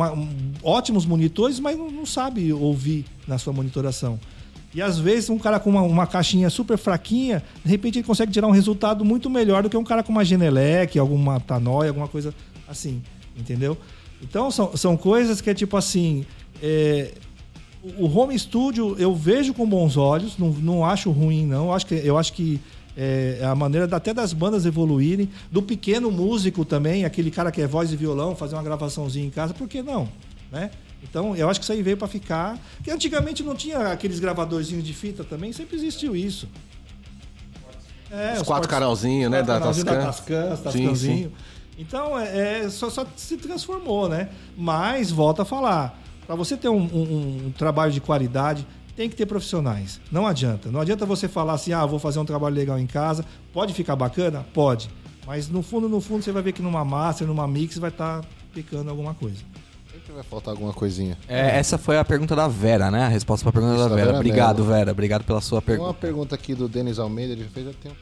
ótimos monitores, mas não sabe ouvir na sua monitoração. E às vezes um cara com uma caixinha super fraquinha, de repente ele consegue tirar um resultado muito melhor do que um cara com uma Genelec, alguma Tannoy, alguma coisa assim, entendeu? Então são coisas que é tipo assim... O home studio eu vejo com bons olhos, não acho ruim, não. Eu acho que é a maneira até das bandas evoluírem, do pequeno músico também, aquele cara que é voz e violão, fazer uma gravaçãozinha em casa, por que não, né? Então, eu acho que isso aí veio para ficar. Porque antigamente não tinha aqueles gravadorzinhos de fita também, sempre existiu isso. Os quatro canalzinhos, né? Tascanzinho. Então, só se transformou, né? Mas, volta a falar, para você ter um trabalho de qualidade, tem que ter profissionais. Não adianta. Não adianta você falar assim, vou fazer um trabalho legal em casa. Pode ficar bacana? Pode. Mas, no fundo, você vai ver que numa master, numa mix, vai estar picando alguma coisa. Vai faltar alguma coisinha. Essa foi a pergunta da Vera, né? A resposta para a pergunta da Vera. Obrigado, Vera. Obrigado pela sua pergunta. Uma pergunta aqui do Denis Almeida, ele fez há tempo.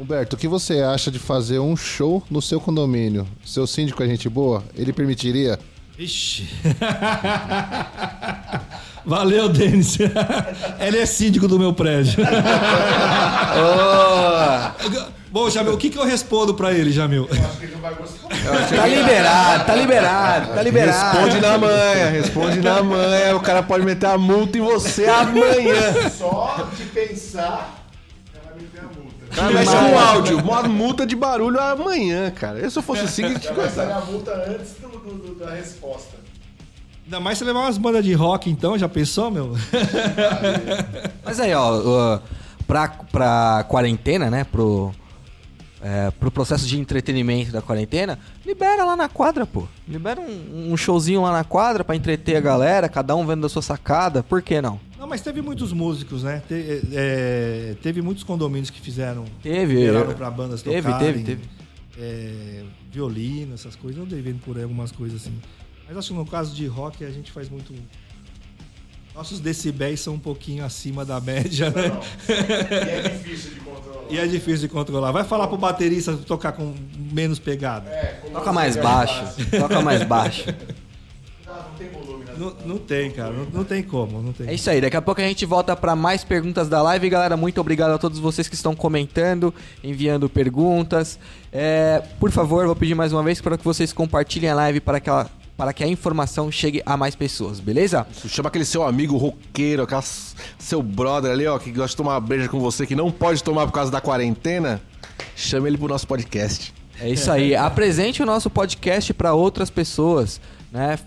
Humberto, o que você acha de fazer um show no seu condomínio? Seu síndico é gente boa? Ele permitiria? Ixi. Valeu, Denis. Ele é síndico do meu prédio. Bom, Jamil, o que eu respondo pra ele, Jamil? Eu acho que ele não vai gostar. Tá liberado. Responde na manhã. O cara pode meter a multa em você amanhã. Só de pensar, ela vai meter a multa. Mas com áudio, uma multa de barulho amanhã, cara. Eu, se eu fosse assim, eu te gostava. Vai a multa antes da resposta. Ainda mais se levar umas bandas de rock, então, já pensou, meu? Mas aí, ó, pra quarentena, né, pro processo de entretenimento da quarentena, libera lá na quadra, pô. Libera um showzinho lá na quadra pra entreter a galera, cada um vendo da sua sacada, por que não? Não, mas teve muitos músicos, né? Teve muitos condomínios que fizeram... pra bandas tocarem. Teve. Violino, essas coisas, eu dei vendo por aí algumas coisas assim. Mas acho que no caso de rock a gente faz muito... Nossos decibéis são um pouquinho acima da média, né? E é difícil de controlar. Vai falar pro baterista tocar com menos pegada. Toca mais baixo. Não tem volume. Não tem como. É isso aí, daqui a pouco a gente volta para mais perguntas da live. Galera, muito obrigado a todos vocês que estão comentando, enviando perguntas. Por favor, vou pedir mais uma vez para que vocês compartilhem a live para que a informação chegue a mais pessoas, beleza? Isso, chama aquele seu amigo roqueiro, aquele seu brother ali, ó, que gosta de tomar uma breja com você, que não pode tomar por causa da quarentena. Chama ele pro nosso podcast. É isso aí. Apresente o nosso podcast para outras pessoas, né?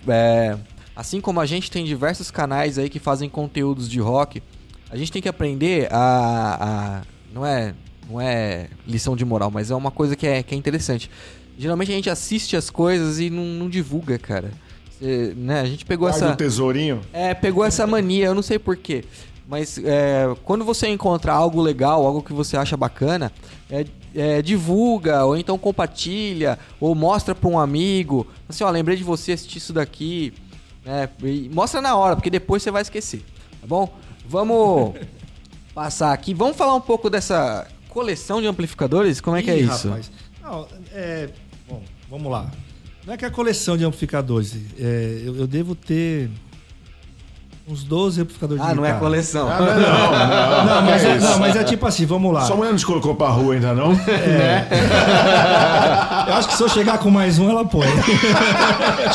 Assim como a gente tem diversos canais aí que fazem conteúdos de rock, a gente tem que aprender a não é lição de moral, mas é uma coisa que é interessante. Geralmente a gente assiste as coisas e não divulga, cara. Cê, né? A gente pegou essa... tesourinho? Pegou essa mania, eu não sei porquê. Mas quando você encontra algo legal, algo que você acha bacana, divulga, ou então compartilha, ou mostra para um amigo. Assim, ó, lembrei de você, assistir isso daqui. E mostra na hora, porque depois você vai esquecer, tá bom? Vamos passar aqui. Vamos falar um pouco dessa coleção de amplificadores? Como é que é isso? Rapaz. Bom, vamos lá. Não é que a coleção de amplificadores. Eu devo ter uns 12 amplificadores de guitarra. Não é coleção. Não, mas é tipo assim, vamos lá. Sua mulher não te colocou pra rua ainda, não? Eu acho que se eu chegar com mais um, ela põe.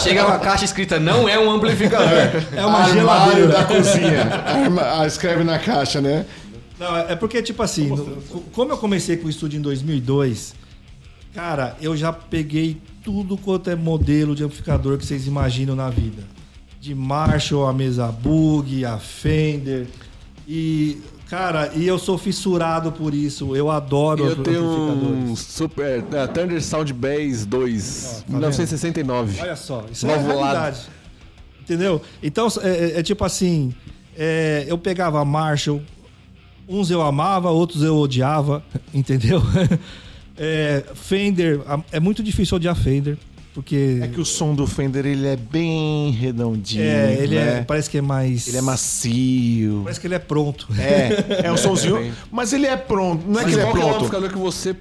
Chega com a caixa escrita, não é um amplificador. É uma geladeira da cozinha. Escreve na caixa, né? Não, é porque, tipo assim, como eu comecei com o estúdio em 2002... Cara, eu já peguei tudo quanto é modelo de amplificador que vocês imaginam na vida. De Marshall, a mesa Bug, a Fender. E, cara, eu sou fissurado por isso. Eu adoro amplificadores. Eu tenho um super... Thunder Sound Bass 2, 1969. Olha só, isso é verdade. Entendeu? Então, tipo assim... eu pegava Marshall. Uns eu amava, outros eu odiava. Entendeu? Fender, é muito difícil odiar Fender. Porque... É que o som do Fender, ele é bem redondinho. É, ele né? Parece que é mais... Ele é macio. Parece que ele é pronto. É um somzinho, mas ele é pronto. Não é mas que ele é pronto. Qual é o amplificador que você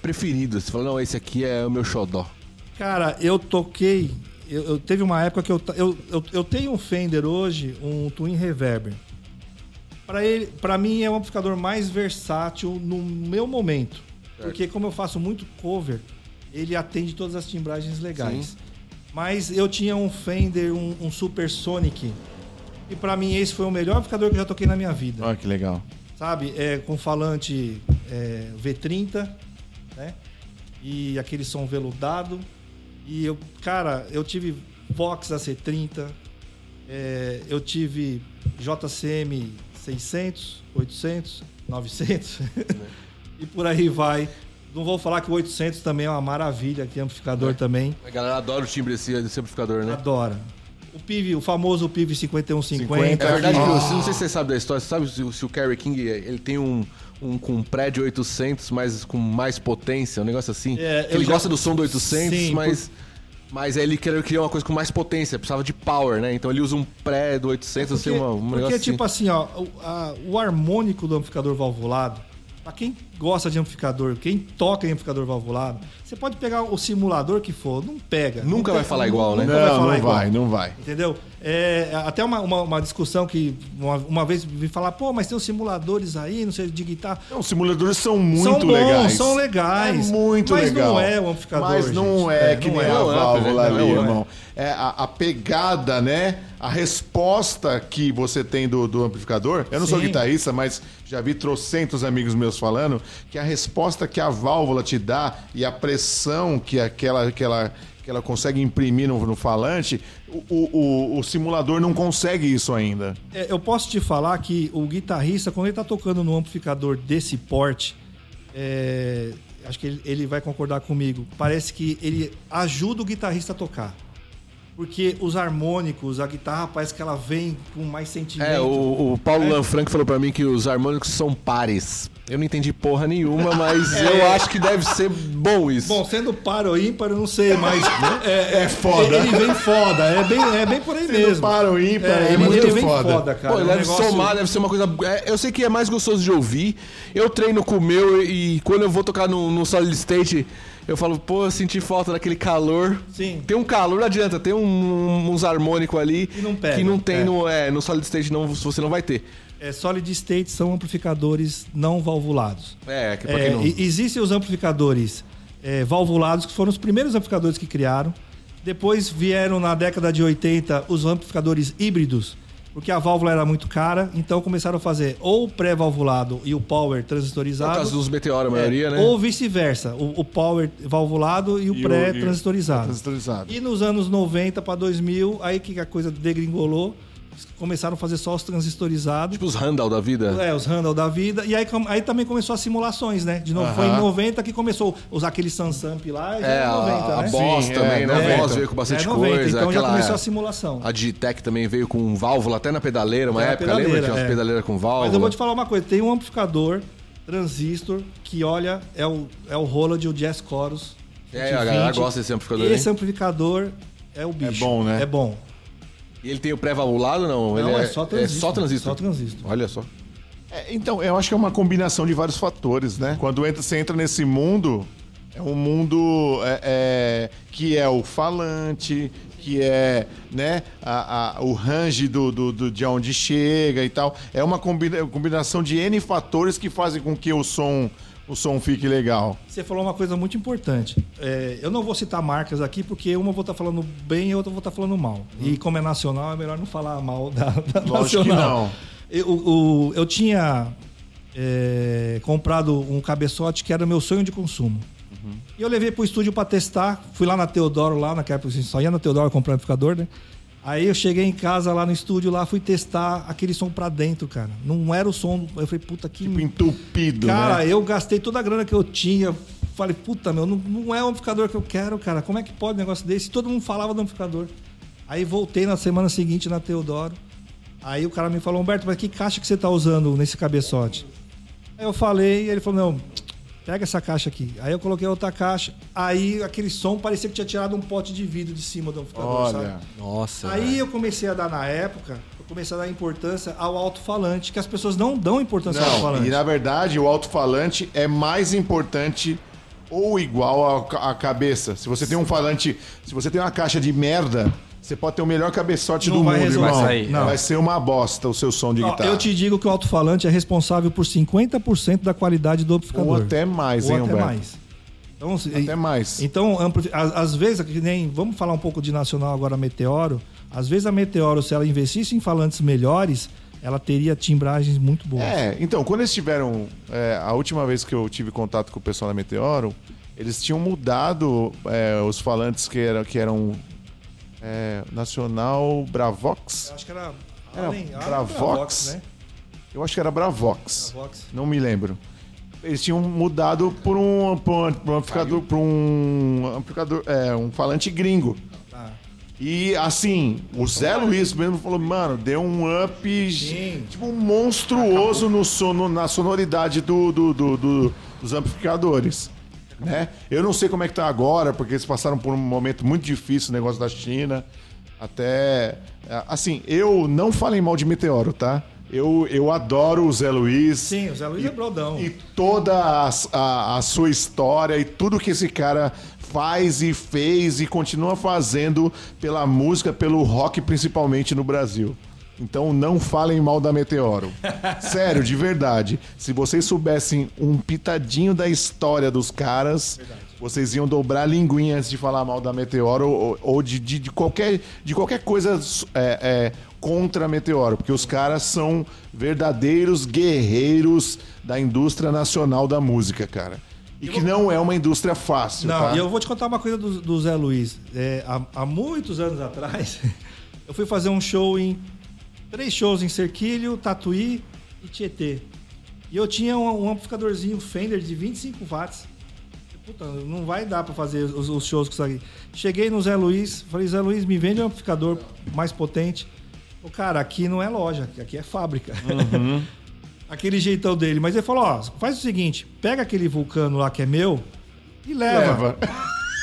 preferido? Você fala, não, esse aqui é o meu xodó. Cara, eu toquei... Eu teve uma época que eu tenho um Fender hoje, um Twin Reverber. Pra mim é um amplificador mais versátil no meu momento. Certo. Porque como eu faço muito cover... Ele atende todas as timbragens legais. Sim. Mas eu tinha um Fender, um Super Sonic. E pra mim esse foi o melhor amplificador que eu já toquei na minha vida. Olha que legal. Sabe? Com falante V30, né? E aquele som veludado. E eu, cara, eu tive Vox AC30. Eu tive JCM 600, 800, 900. E por aí vai. Não vou falar que o 800 também é uma maravilha, que amplificador também. A galera adora o timbre desse amplificador, né? Adora. O PIV, o famoso PIV 5150. É verdade, que não sei se você sabe da história. Você sabe se o Kerry King, ele tem um com pré de 800, mas com mais potência, um negócio assim? Ele gosta do som do 800, sim, mas... Mas aí ele queria uma coisa com mais potência, precisava de power, né? Então ele usa um pré do 800, porque, assim, um negócio assim. Porque, tipo assim, ó, o harmônico do amplificador valvulado, pra quem gosta de amplificador, quem toca em amplificador valvulado, você pode pegar o simulador que for, não pega. Nunca vai falar igual, né? Não vai. Entendeu? Até uma discussão que uma vez me falar, pô, mas tem os simuladores aí, não sei, de guitarra. Não, os simuladores são muito legais. São legais. É muito legal. Mas não é o amplificador, mas não gente. Que nem a válvula ali, irmão. É a pegada, né? A resposta que você tem do amplificador. Eu não sou guitarrista, mas já vi trocentos amigos meus falando que a resposta que a válvula te dá e a pressão que ela consegue imprimir no falante, o simulador não consegue isso ainda. Eu posso te falar que o guitarrista, quando ele está tocando num amplificador desse porte, acho que ele vai concordar comigo, parece que ele ajuda o guitarrista a tocar. Porque os harmônicos, a guitarra parece que ela vem com mais sentimento. O Paulo Lanfranco falou pra mim que os harmônicos são pares. Eu não entendi porra nenhuma, mas eu acho que deve ser bom isso. Bom, sendo par ou ímpar, eu não sei, mas... É foda. Ele vem foda, é bem por aí mesmo. Sendo par ou ímpar, ele vem foda, cara. Pô, deve somar, deve ser uma coisa... eu sei que é mais gostoso de ouvir. Eu treino com o meu e quando eu vou tocar no solid state... Eu falo, pô, eu senti falta daquele calor. Sim. Tem um calor, não adianta. Tem uns harmônicos ali que não, pega, que não tem no solid state, não, você não vai ter. Solid state são amplificadores não valvulados. Pra quem não... Existem os amplificadores valvulados, que foram os primeiros amplificadores que criaram. Depois vieram, na década de 80, os amplificadores híbridos, porque a válvula era muito cara, então começaram a fazer ou o pré-valvulado e o power transistorizado. No caso dos Meteoro, a maioria, né? Ou vice-versa, o power valvulado e o pré-transistorizado. E nos anos 90 para 2000, aí que a coisa degringolou, começaram a fazer só os transistorizados. Tipo os Randall da vida. Os Randall da vida. E aí também começou as simulações, né? De novo, foi em 90 que começou aquele Sansamp lá. Já 90, a Boss também, né? A Boss veio com bastante 90, coisa. Então já começou a simulação. A Digitech também veio com válvula, até na pedaleira, uma época. Lembra? Tinha umas pedaleiras com válvula. Mas eu vou te falar uma coisa. Tem um amplificador transistor que, olha, é o Roland Jazz Chorus. A galera gosta desse amplificador. Esse amplificador é o bicho. É bom, né? É bom. E ele tem o pré-valvulado ou não? Não, ele só transistor. É só transistor. Só transistor. Olha só. Então, eu acho que é uma combinação de vários fatores, né? Quando você entra nesse mundo, é um mundo que é o falante, que é, né, o range de onde chega e tal. É uma combinação de N fatores que fazem com que o som fique legal. Você falou uma coisa muito importante. Eu não vou citar marcas aqui, porque uma eu vou estar falando bem e a outra eu vou estar falando mal. E como é nacional, é melhor não falar mal da lógico nacional. Que não. Eu tinha comprado um cabeçote que era meu sonho de consumo. E eu levei pro estúdio para testar. Fui lá na Teodoro, lá naquela época, só ia na Teodoro comprar um amplificador, né? Aí eu cheguei em casa lá no estúdio, lá fui testar aquele som pra dentro, cara. Não era o som... Eu falei, puta, que... Tipo entupido, cara, né? Eu gastei toda a grana que eu tinha. Falei, puta, meu, não é o amplificador que eu quero, cara. Como é que pode um negócio desse? Todo mundo falava do amplificador. Aí voltei na semana seguinte na Teodoro. Aí o cara me falou, Humberto, mas que caixa que você tá usando nesse cabeçote? Aí eu falei, e ele falou, não... pega essa caixa aqui. Aí eu coloquei outra caixa, aí aquele som parecia que tinha tirado um pote de vidro de cima do amplificador, sabe? Nossa. Aí eu comecei a dar, na época, eu comecei a dar importância ao alto-falante, que as pessoas não dão importância ao alto-falante. E na verdade o alto-falante é mais importante ou igual à cabeça. Se você tem um falante, se você tem uma caixa de merda, você pode ter o melhor cabeçote do mundo, irmão. Vai ser uma bosta o seu som de guitarra. Eu te digo que o alto-falante é responsável por 50% da qualidade do amplificador. Ou até mais, hein, Humberto? Até mais. Então, até mais. Então, às vezes, vamos falar um pouco de nacional agora, a Meteoro. Às vezes a Meteoro, se ela investisse em falantes melhores, ela teria timbragens muito boas. Então, quando eles tiveram... a última vez que eu tive contato com o pessoal da Meteoro, eles tinham mudado os falantes que eram... Nacional Bravox? Eu acho que era Bravox, né? Eu acho que era Bravox. Não me lembro. Eles tinham mudado por um falante gringo. Ah. E assim, o Zé Luiz mesmo falou, mano, deu um up, tipo, monstruoso. Acabou. na sonoridade dos amplificadores. Né? Eu não sei como é que tá agora, porque eles passaram por um momento muito difícil, o negócio da China. Até... Assim, eu não falei mal de Meteoro, tá? Eu adoro o Zé Luiz. Sim, o Zé Luiz é brodão. E toda a sua história e tudo que esse cara faz e fez e continua fazendo pela música, pelo rock, principalmente no Brasil. Então não falem mal da Meteoro. Sério, de verdade. Se vocês soubessem um pitadinho da história dos caras, vocês iam dobrar a linguinha antes de falar mal da Meteoro ou de qualquer coisa contra a Meteoro. Porque os caras são verdadeiros guerreiros da indústria nacional da música, cara. E que não é uma indústria fácil. Não, e eu vou te contar uma coisa do Zé Luiz. Há muitos anos atrás, eu fui fazer um show em... 3 shows em Cerquilho, Tatuí e Tietê. E eu tinha um amplificadorzinho Fender de 25 watts. Puta, não vai dar pra fazer os shows com isso aqui. Cheguei no Zé Luiz, falei, Zé Luiz, me vende um amplificador mais potente. O cara, aqui não é loja, aqui é fábrica. Uhum. Aquele jeitão dele. Mas ele falou, faz o seguinte, pega aquele Vulcano lá que é meu e leva.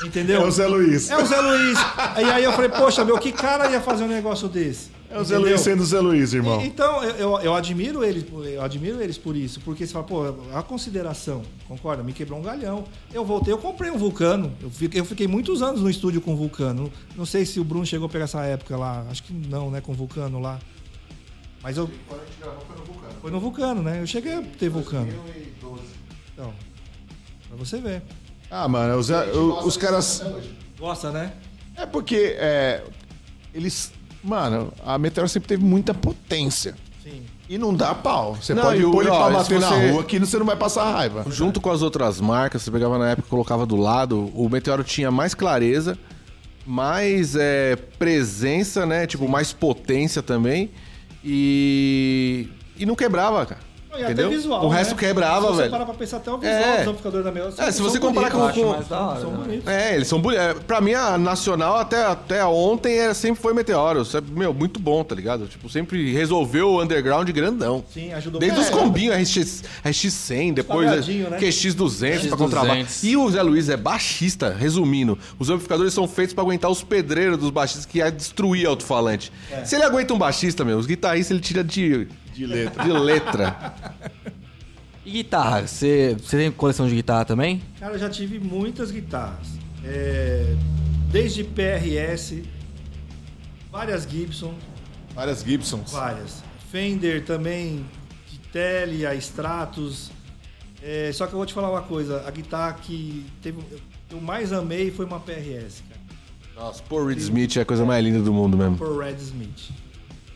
Entendeu? É o Zé Luiz. É o Zé Luiz. E aí eu falei, poxa, meu, que cara ia fazer um negócio desse? É o Zé Luiz sendo o Zé Luiz, irmão. Então, eu admiro eles por isso. Porque você fala, pô, a consideração, concorda? Me quebrou um galhão. Eu voltei, eu comprei um Vulcano. Eu fiquei muitos anos no estúdio com o Vulcano. Não sei se o Bruno chegou a pegar essa época lá. Acho que não, né? Com o Vulcano lá. Mas eu... Quando a gente gravou foi no Vulcano. Foi no Vulcano, né? Eu cheguei a ter Vulcano. 2012. Então, pra você ver. Ah, mano, os caras... Gosta, né? É porque eles... Mano, a Meteoro sempre teve muita potência. Sim. E não dá pau. Você pode pôr ele pra bater na rua que você não vai passar raiva. Junto com as outras marcas, você pegava na época e colocava do lado, o Meteoro tinha mais clareza, mais presença, né? Tipo, mais potência também. E não quebrava, cara. E entendeu? Até visual, o resto quebrava, velho. Se você parar pra pensar até o visual dos amplificadores da Meteoro... se você comparar com... São bonitos. Eles são bonitos. Pra mim, a nacional até ontem sempre foi Meteoro. Meu, muito bom, tá ligado? Tipo, sempre resolveu o underground grandão. Sim, ajudou. Desde os combinhos, RX100, depois QX200 pra contrabaixo. E o Zé Luiz é baixista, resumindo. Os amplificadores são feitos pra aguentar os pedreiros dos baixistas que ia destruir alto-falante. Se ele aguenta um baixista, meu, os guitarristas ele tira de... De letra. De letra. E guitarra? Você tem coleção de guitarra também? Cara, eu já tive muitas guitarras. Desde PRS, várias Gibsons. Várias. Fender também, de tele, a Stratos. Só que eu vou te falar uma coisa. A guitarra que eu mais amei foi uma PRS, cara. Nossa, Paul Reed Smith é a coisa mais linda do mundo mesmo. Paul Reed Smith.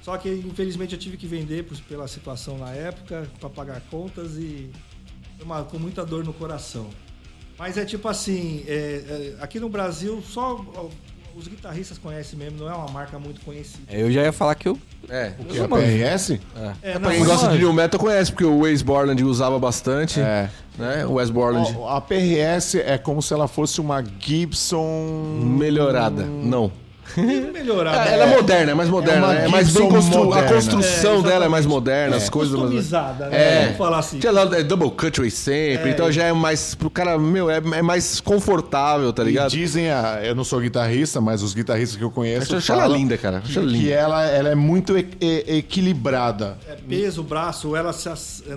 Só que, infelizmente, eu tive que vender pela situação na época, para pagar contas e com muita dor no coração. Mas é tipo assim, aqui no Brasil, só os guitarristas conhecem mesmo, não é uma marca muito conhecida. Eu já ia falar que eu... O que? A PRS? Pra quem gosta de New Metal conhece, porque o Wes Borland usava bastante, né? O Wes Borland. A PRS é como se ela fosse uma Gibson... Melhorada. Não. Melhorar. Ela é moderna, é mais moderna. É mais bem construída. A construção dela é mais moderna, as coisas. Customizada, né? Vamos falar assim. É double cutaway sempre, então já é mais. Pro cara, meu, é mais confortável, tá ligado? E dizem, eu não sou guitarrista, mas os guitarristas que eu conheço. Eu acho ela linda, cara. Que ela é muito equilibrada. É peso, braço, ela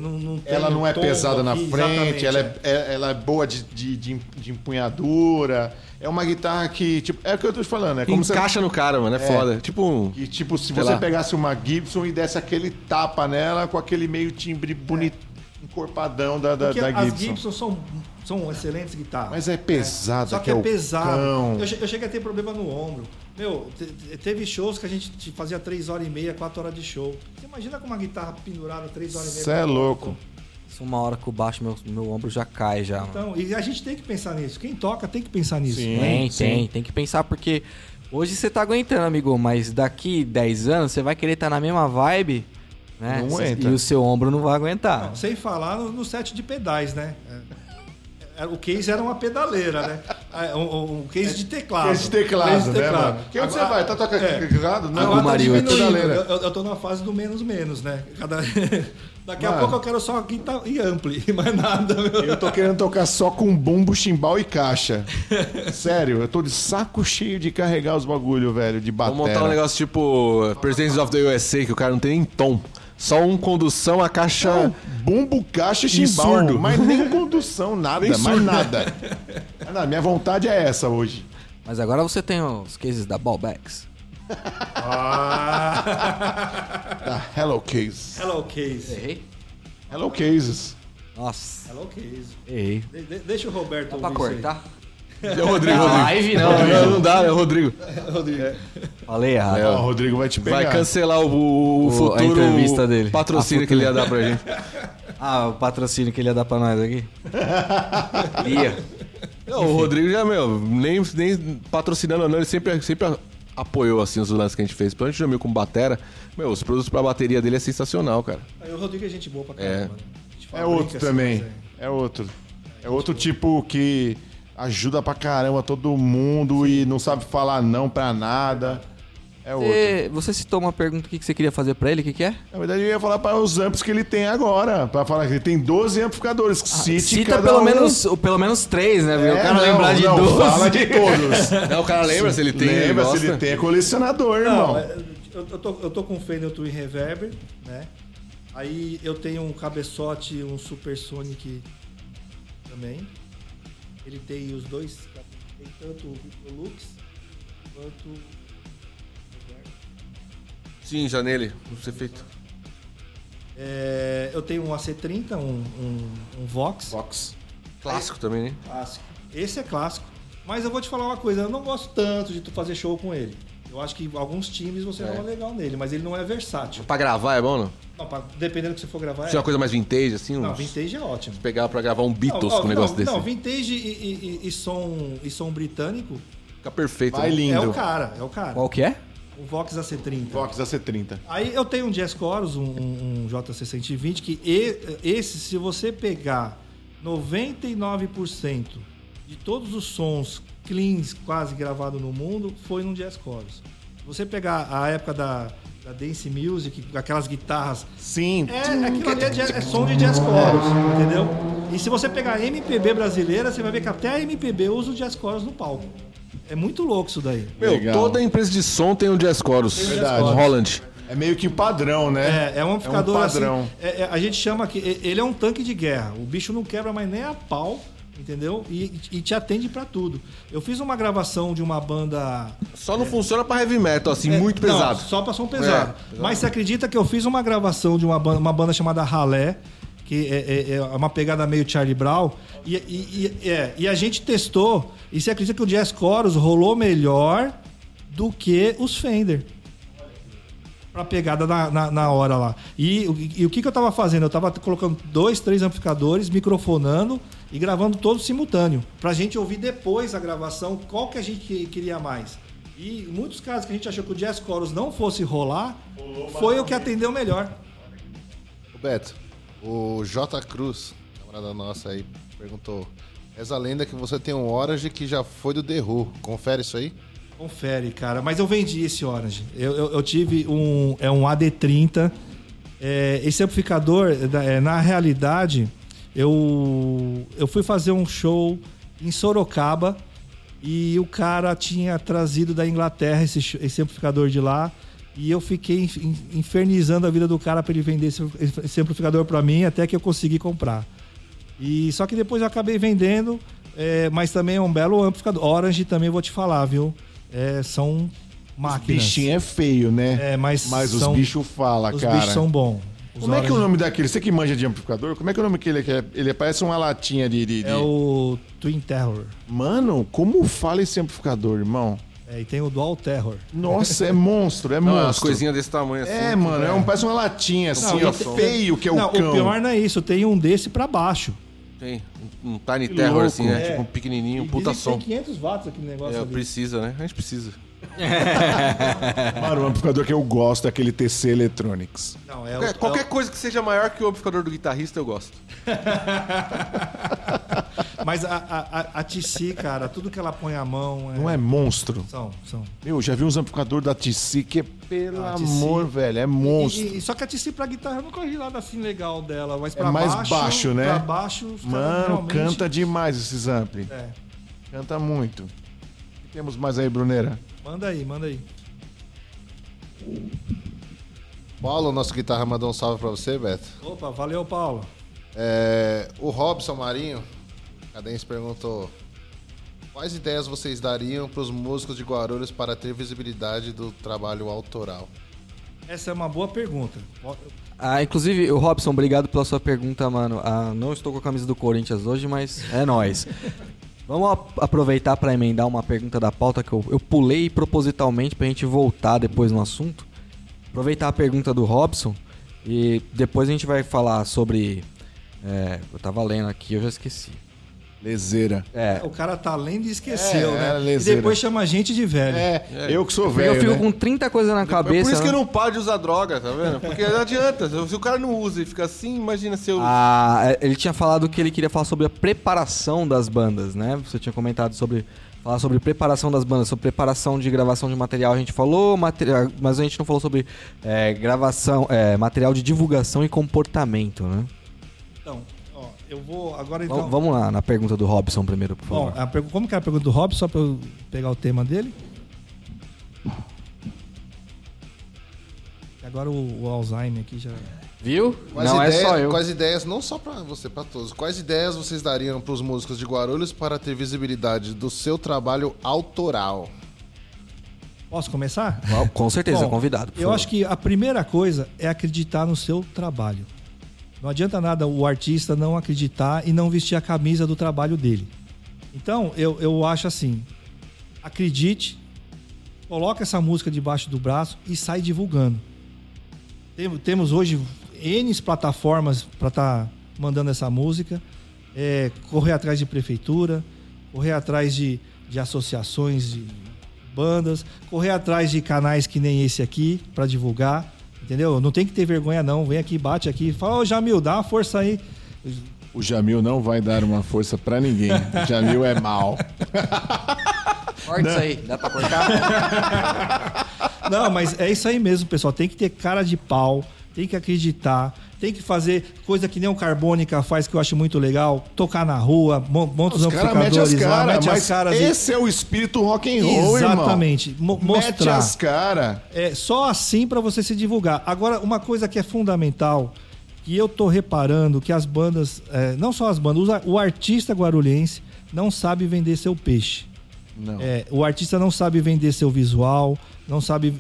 não tem. Ela não é pesada na frente, ela é boa de empunhadura. É uma guitarra que, tipo, é o que eu tô te falando, é como encaixa no cara, mano, é foda. Tipo, e tipo, se você pegasse uma Gibson e desse aquele tapa nela com aquele meio timbre bonito, encorpadão da Gibson. As Gibson são excelentes guitarras. Mas é pesada, só que é pesado. Eu cheguei a ter problema no ombro. Meu, teve shows que a gente fazia 3 horas e meia, 4 horas de show. Você imagina com uma guitarra pendurada 3 horas e meia? Você é louco. Uma hora que eu baixo, meu ombro já cai já. Então, e a gente tem que pensar nisso. Quem toca tem que pensar nisso. Sim, né? Tem que pensar, porque hoje você tá aguentando, amigo, mas daqui 10 anos você vai querer estar na mesma vibe, né? Não aguenta. E o seu ombro não vai aguentar. Não, sem falar no set de pedais, né? O case era uma pedaleira, né? Um case de teclado. Case de teclado, né, mano? Que onde você vai? Tá tocando teclado? Não, agora tá diminuindo. Eu tô na fase do menos, né? Daqui a pouco eu quero só guitarra e ampli, mais nada. Meu. Eu tô querendo tocar só com bumbo, chimbal e caixa. Sério, eu tô de saco cheio de carregar os bagulho, velho, de bater. Vou montar um negócio tipo Presidents of the USA, que o cara não tem nem tom. Só condução, a caixa... Bumbo, caixa e chimbal. Surdo. Mas nem condução, nada, mais nada. Minha vontade é essa hoje. Mas agora você tem os cases da Ballbacks. Da Hello Case. Hello Case. Errei. Hello Cases. Nossa. Hello Case. Errei. Deixa o Roberto... Dá pra cortar? É o Rodrigo. Live não dá, é o Rodrigo. Falei errado. É, o Rodrigo vai te pegar. Vai cancelar o futuro, a entrevista dele. Patrocínio que ele ia dar pra gente. O patrocínio que ele ia dar pra nós aqui? Ia. Não, o Rodrigo já, meu, nem patrocinando ou não, ele sempre apoiou assim os lances que a gente fez. Pra gente já meio com batera, meu, os produtos pra bateria dele é sensacional, cara. Aí o Rodrigo é gente boa pra caramba. É outro também. É outro. É outro tipo que... ajuda pra caramba todo mundo e não sabe falar não pra nada. É outro. Você citou uma pergunta, o que você queria fazer pra ele, o que é? Na verdade eu ia falar para os amps que ele tem agora, pra falar que ele tem 12 amplificadores. Cita pelo menos 3, né? O cara lembrar de 12. Fala de todos. O cara lembra se ele tem. Lembra se ele tem, é colecionador, irmão. Eu tô com um Fender Twin Reverb, né? Aí eu tenho um cabeçote, um Super Sonic também. Ele tem os dois, tem tanto o Lux quanto o... Sim, já nele, você feito. Eu tenho um AC30, um Vox. Vox. Clássico também, né? Clássico. Esse é clássico. Mas eu vou te falar uma coisa, eu não gosto tanto de tu fazer show com ele. Eu acho que alguns times você não é legal nele, mas ele não é versátil. Pra gravar é bom, não? Não, dependendo do que você for gravar. Se é uma coisa mais vintage, assim... Não, vintage é ótimo. Se pegar pra gravar um Beatles com um negócio desse. Não, vintage e som britânico... Fica perfeito. Vai lindo. É o cara. Qual que é? O Vox AC30. Vox AC30. Aí eu tenho um Jazz Chorus, um JC120, que esse, se você pegar 99% de todos os sons... cleans quase gravado no mundo foi num Jazz Chorus. Você pegar a época da Dance Music, aquelas guitarras... Sim. Aquilo ali é som de Jazz Chorus, entendeu? E se você pegar a MPB brasileira, você vai ver que até a MPB usa o Jazz Chorus no palco. É muito louco isso daí. Meu, legal. Toda empresa de som tem um Jazz Chorus. Verdade. Roland. É meio que padrão, né? É um amplificador padrão. Assim, a gente chama que... Ele é um tanque de guerra. O bicho não quebra mais nem a pau. Entendeu? E te atende pra tudo. Eu fiz uma gravação de uma banda... Só não funciona pra heavy metal, assim, muito pesado. Não, só pra som pesado. Mas você acredita que eu fiz uma gravação de uma banda chamada Ralé, que é uma pegada meio Charlie Brown, e a gente testou, e você acredita que o Jazz Chorus rolou melhor do que os Fender. Pra pegada na hora lá. E o que eu tava fazendo? Eu tava colocando 2, 3 amplificadores, microfonando e gravando todo simultâneo. Pra gente ouvir depois a gravação, qual que a gente queria mais. E muitos casos que a gente achou que o Jazz Chorus não fosse rolar, foi o que atendeu melhor. Roberto, o J. Cruz, camarada nossa aí, perguntou: essa lenda que você tem um Orange que já foi do The Who. Confere isso aí. Confere, cara. Mas eu vendi esse Orange. Eu tive um... É um AD30. Esse amplificador, na realidade... Eu fui fazer um show em Sorocaba e o cara tinha trazido da Inglaterra esse amplificador de lá e eu fiquei infernizando a vida do cara para ele vender esse amplificador para mim até que eu consegui comprar. E, só que depois eu acabei vendendo, mas também é um belo amplificador. Orange também vou te falar, viu? São máquinas. Os bichinhos é feio, né? Mas os bichos falam, cara. Os bichos são bons. Como é que é o nome daquele? Você que manja de amplificador? Como é que é o nome que ele quer? Ele parece uma latinha de... É o Twin Terror. Mano, como fala esse amplificador, irmão? E tem o Dual Terror. Nossa, é monstro, é não, monstro. Umas coisinhas desse tamanho assim. Mano, parece uma latinha assim, não, ó, feio que é o não, cão. O pior não é isso, tem um desse pra baixo. Tem, um Tiny que Terror louco, assim, né? Tipo um pequenininho, um puta som. Tem 500 watts aquele negócio ali. Precisa, né? A gente precisa. Mano, o amplificador que eu gosto é aquele TC Electronics. Não, qualquer coisa que seja maior que o amplificador do guitarrista, eu gosto. Mas a TC, cara, tudo que ela põe a mão... Não é monstro? São. Meu, já vi uns amplificadores da TC que, pelo amor, velho, é monstro. Só que a TC pra guitarra eu não corri lá assim legal dela, mas pra baixo... É mais baixo, né? Pra baixo... Mano, realmente... canta demais esses ampli. Canta muito. O que temos mais aí, Bruneira? Manda aí. Paulo, nosso guitarra, mandou um salve pra você, Beto. Opa, valeu, Paulo. O Robson Marinho, Cadence, perguntou: quais ideias vocês dariam pros músicos de Guarulhos para ter visibilidade do trabalho autoral? Essa é uma boa pergunta. Inclusive, o Robson, obrigado pela sua pergunta, mano. Não estou com a camisa do Corinthians hoje, mas é nóis. Vamos aproveitar para emendar uma pergunta da pauta que eu pulei propositalmente para a gente voltar depois no assunto. Aproveitar a pergunta do Robson e depois a gente vai falar sobre... eu tava lendo aqui, eu já esqueci. Leseira. O cara tá lendo e esqueceu, né? E depois chama a gente de velho. Eu que sou velho. Eu fico com 30 coisas na cabeça. Por isso que eu não paro de usar droga, tá vendo? Porque não adianta. Se o cara não usa e fica assim, imagina se eu... Ele tinha falado que ele queria falar sobre a preparação das bandas, né? Você tinha comentado sobre... Falar sobre preparação das bandas, sobre preparação de gravação de material a gente falou, mas a gente não falou sobre gravação, material de divulgação e comportamento, né? Então... Eu vou agora então... Vamos lá na pergunta do Robson primeiro, por favor. Como que é a pergunta do Robson, só para eu pegar o tema dele? Agora o Alzheimer aqui já... Viu? Quais ideias, não só para você, para todos, quais ideias vocês dariam para os músicos de Guarulhos para ter visibilidade do seu trabalho autoral? Posso começar? Com certeza, convidado. Eu acho que a primeira coisa é acreditar no seu trabalho. Não adianta nada o artista não acreditar e não vestir a camisa do trabalho dele. Então, eu acho assim, acredite, coloca essa música debaixo do braço e sai divulgando. Temos hoje N plataformas para estar mandando essa música, correr atrás de prefeitura, correr atrás de associações, de bandas, correr atrás de canais que nem esse aqui para divulgar. Entendeu? Não tem que ter vergonha, não. Vem aqui, bate aqui. Fala, ô Jamil, dá uma força aí. O Jamil não vai dar uma força pra ninguém. O Jamil é mau. Corta isso aí. Dá pra cortar? Não, mas é isso aí mesmo, pessoal. Tem que ter cara de pau. Tem que acreditar. Tem que fazer coisa que nem o Carbônica faz, que eu acho muito legal. Tocar na rua, monta os amplificadores lá, mete as caras. Esse é o espírito rock and roll, irmão. Exatamente. Mete as caras. Só assim pra você se divulgar. Agora, uma coisa que é fundamental, que eu tô reparando, que as bandas, não só as bandas, o artista guarulhense não sabe vender seu peixe. Não. O artista não sabe vender seu visual, não sabe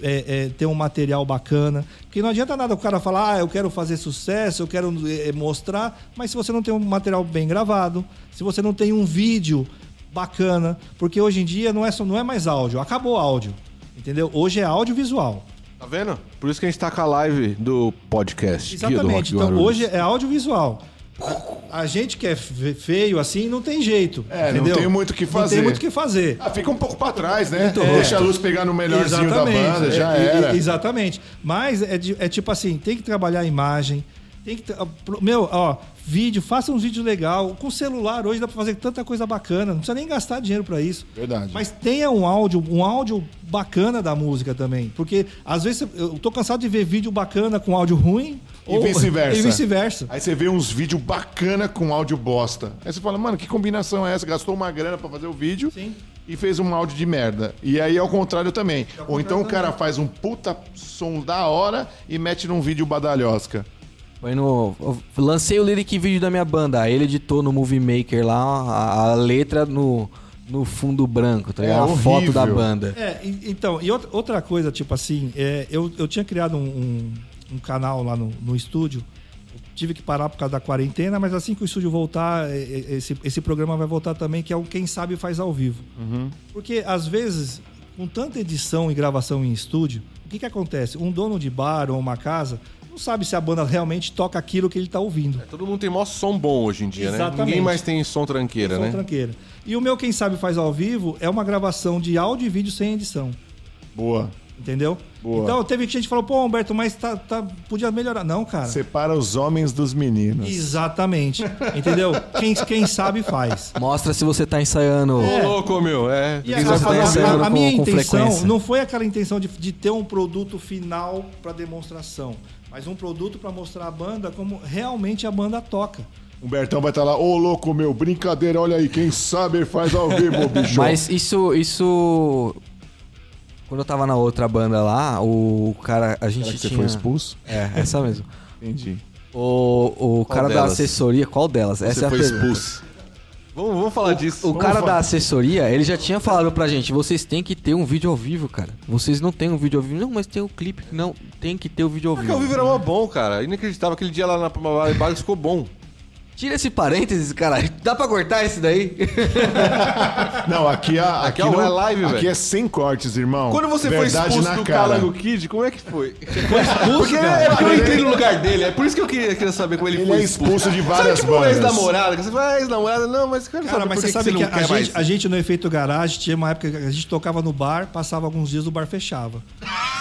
ter um material bacana, porque não adianta nada o cara falar, eu quero fazer sucesso, eu quero mostrar, mas se você não tem um material bem gravado, se você não tem um vídeo bacana, porque hoje em dia não é mais áudio, acabou áudio, entendeu? Hoje é audiovisual. Tá vendo? Por isso que a gente tá com a live do podcast. Exatamente, então hoje é audiovisual. A gente que é feio assim não tem jeito. Entendeu? Não tem muito o que fazer. Fica um pouco pra trás, né? Então, deixa a luz pegar no melhorzinho da banda, já era. Exatamente. Mas tipo assim, tem que trabalhar a imagem, Tem que, meu, ó, vídeo, faça uns vídeos legais. Com celular hoje dá pra fazer tanta coisa bacana. Não precisa nem gastar dinheiro pra isso. Verdade. Mas tenha um áudio bacana da música também. Porque às vezes eu tô cansado de ver vídeo bacana com áudio ruim. E vice-versa. Aí você vê uns vídeos bacana com áudio bosta. Aí você fala, mano, que combinação é essa? Gastou uma grana pra fazer o vídeo. Sim. E fez um áudio de merda. E aí ao contrário também. Ou então o cara faz um puta som da hora e mete num vídeo badalhosca. Foi no... Lancei o lyric vídeo da minha banda. Aí ele editou no Movie Maker lá a letra no fundo branco, tá ligado? É a foto da banda. É, então, e outra coisa, tipo assim, eu tinha criado um canal lá no estúdio. Tive que parar por causa da quarentena, mas assim que o estúdio voltar, esse programa vai voltar também, que é o Quem Sabe Faz Ao Vivo. Uhum. Porque, às vezes, com tanta edição e gravação em estúdio, o que acontece? Um dono de bar ou uma casa não sabe se a banda realmente toca aquilo que ele tá ouvindo. Todo mundo tem maior som bom hoje em dia, exatamente, né? Ninguém mais tem som tranqueira, tem som, né? Tranqueira. E o meu Quem Sabe Faz Ao Vivo é uma gravação de áudio e vídeo sem edição. Boa. Entendeu? Boa. Então teve gente que falou, pô, Humberto, mas podia melhorar. Não, cara. Separa os homens dos meninos. Exatamente. Entendeu? Quem sabe faz. Mostra se você tá ensaiando. Ô, louco, meu. É. E a minha intenção não foi aquela intenção de ter um produto final para demonstração, mas um produto para mostrar a banda como realmente a banda toca. Humbertão vai estar lá, ô louco, meu, brincadeira, olha aí, quem sabe faz ao vivo, bicho. Mas isso... Quando eu tava na outra banda lá, o cara... A gente tinha... Você foi expulso? É, essa mesmo. Entendi. O cara da assessoria... Qual delas? Você essa foi expulso. Vamos falar disso. O cara da assessoria, ele já tinha falado pra gente, vocês têm que ter um vídeo ao vivo, cara. Vocês não têm um vídeo ao vivo. Não, mas tem o clipe. Não, tem que ter o vídeo ao vivo. Porque ao vivo era mó bom, cara. Inacreditável. Aquele dia lá na Palma Vale ficou bom. Tira esse parênteses, cara. Dá pra cortar esse daí? Não, aqui não é live, velho. Aqui é sem cortes, irmão. Quando você foi expulso do Calango Kid, como é que foi? Você foi expulso? Porque eu entrei no lugar dele. É por isso que eu queria saber como ele foi expulso. Ele é expulso de várias bandas. Sabe, tipo, ex-namorada? Você fala, ex-namorada? Não, mas... Cara, mas você sabe que a gente, no Efeito Garage, tinha uma época que a gente tocava no bar, passava alguns dias, o bar fechava.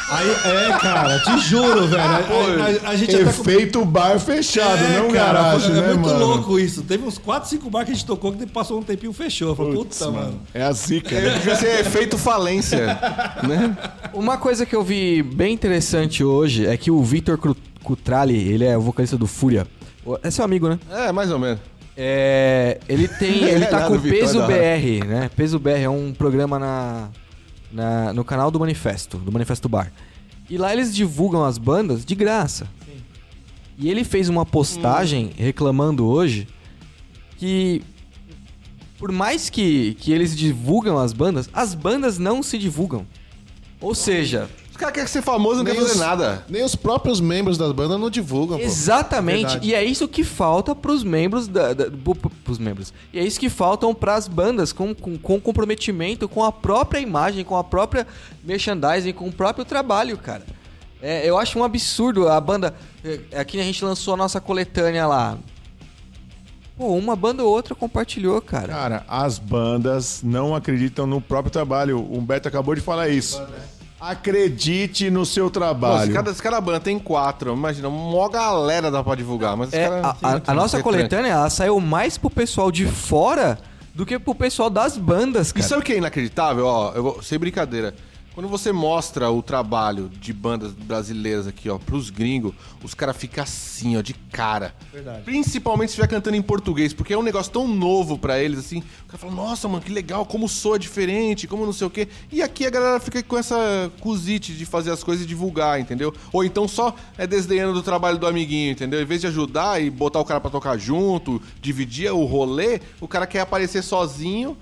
Aí, cara, te juro, velho. A gente Efeito bar fechado, não garagem, né, mano? Louco isso. Teve uns 4, 5 bar que a gente tocou que passou um tempinho e fechou. Puta, mano. É a zica. Devia ser efeito falência. Né? Uma coisa que eu vi bem interessante hoje é que o Victor Cutrali, ele é o vocalista do Fúria. É seu amigo, né? É, mais ou menos. Ele tá com o Peso BR, né? Peso BR é um programa no canal do Manifesto Bar. E lá eles divulgam as bandas de graça. E ele fez uma postagem reclamando hoje que, por mais que eles divulgam as bandas não se divulgam. Ou seja... Os caras querem ser famosos, não querem fazer nada. Nem os próprios membros das bandas não divulgam. Exatamente. E é isso que falta pros membros... pros membros. E é isso que faltam pras bandas com comprometimento, com a própria imagem, com a própria merchandising, com o próprio trabalho, cara. Eu acho um absurdo a banda... Aqui a gente lançou a nossa coletânea lá. Pô, uma banda ou outra compartilhou, cara. Cara, as bandas não acreditam no próprio trabalho. O Humberto acabou de falar isso. Acredite no seu trabalho. Pô, se cada banda tem 4, imagina, uma maior galera dá pra divulgar. Mas a nossa coletânea, ela saiu mais pro pessoal de fora do que pro pessoal das bandas, cara. E sabe o que é inacreditável? Ó, sem brincadeira. Quando você mostra o trabalho de bandas brasileiras aqui, ó, pros gringos, os caras ficam assim, ó, de cara. Verdade. Principalmente se estiver cantando em português, porque é um negócio tão novo pra eles, assim. O cara fala, nossa, mano, que legal, como soa diferente, como não sei o quê. E aqui a galera fica com essa cusite de fazer as coisas e divulgar, entendeu? Ou então só desdenhando do trabalho do amiguinho, entendeu? Em vez de ajudar e botar o cara pra tocar junto, dividir o rolê, o cara quer aparecer sozinho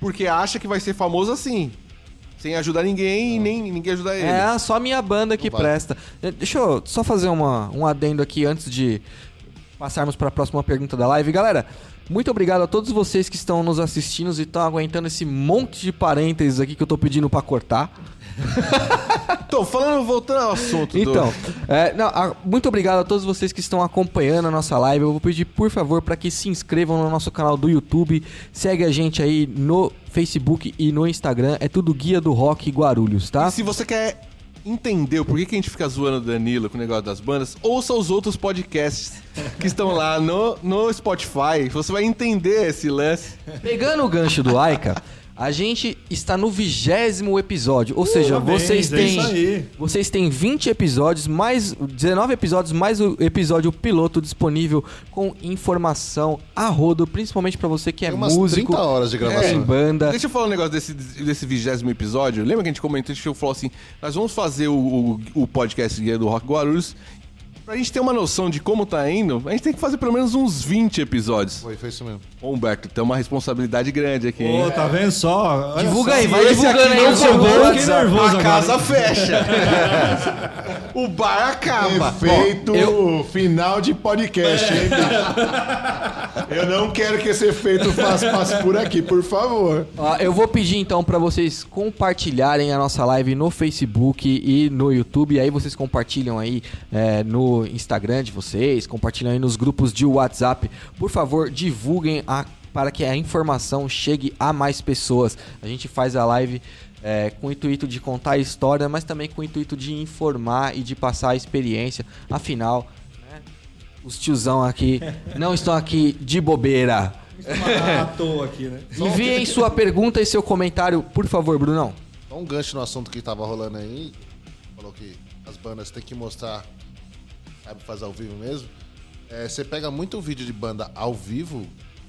porque acha que vai ser famoso assim. Sem ajudar ninguém e nem ninguém ajudar ele. É, só a minha banda que presta. Deixa eu só fazer um adendo aqui antes de passarmos para a próxima pergunta da live. Galera, muito obrigado a todos vocês que estão nos assistindo e estão aguentando esse monte de parênteses aqui que eu tô pedindo para cortar. Então, voltando ao assunto. Então, muito obrigado a todos vocês que estão acompanhando a nossa live. Eu vou pedir, por favor, para que se inscrevam no nosso canal do YouTube. Segue a gente aí no Facebook e no Instagram. É tudo Guia do Rock Guarulhos, tá? E se você quer entendeu por que a gente fica zoando o Danilo com o negócio das bandas, ouça os outros podcasts que estão lá no Spotify. Você vai entender esse lance. Pegando o gancho do Aika, a gente está no 20º episódio. Ou seja, vocês têm 20 episódios, mais 19 episódios, mais o episódio piloto disponível com informação a rodo, principalmente pra você que é músico. 30 horas de gravação. Em banda. Deixa eu falar um negócio desse 20º episódio. Lembra que a gente comentou, a gente falou assim, nós vamos fazer o podcast Guia do Rock Guarulhos. Pra gente ter uma noção de como tá indo, a gente tem que fazer pelo menos uns 20 episódios. Foi isso mesmo. Ô, Humberto, tem uma responsabilidade grande aqui, hein? Ô, tá vendo só? Olha, divulga só. Aí, vai divulgando aí o seu bolso. Fiquei nervoso agora. A casa fecha. O bar acaba. Efeito final de podcast, hein? Eu não quero que esse efeito passe por aqui, por favor. Eu vou pedir, então, pra vocês compartilharem a nossa live no Facebook e no YouTube. Aí vocês compartilham aí no Instagram de vocês, compartilham aí nos grupos de WhatsApp, por favor divulguem para que a informação chegue a mais pessoas. A gente faz a live com o intuito de contar a história, mas também com o intuito de informar e de passar a experiência, afinal, né, os tiozão aqui não estão aqui de bobeira, não estão à toa aqui, né? Enviem sua pergunta e seu comentário, por favor, Brunão. Dá um gancho no assunto que estava rolando aí, falou que as bandas têm que mostrar, sabe, fazer ao vivo mesmo. Você pega muito vídeo de banda ao vivo,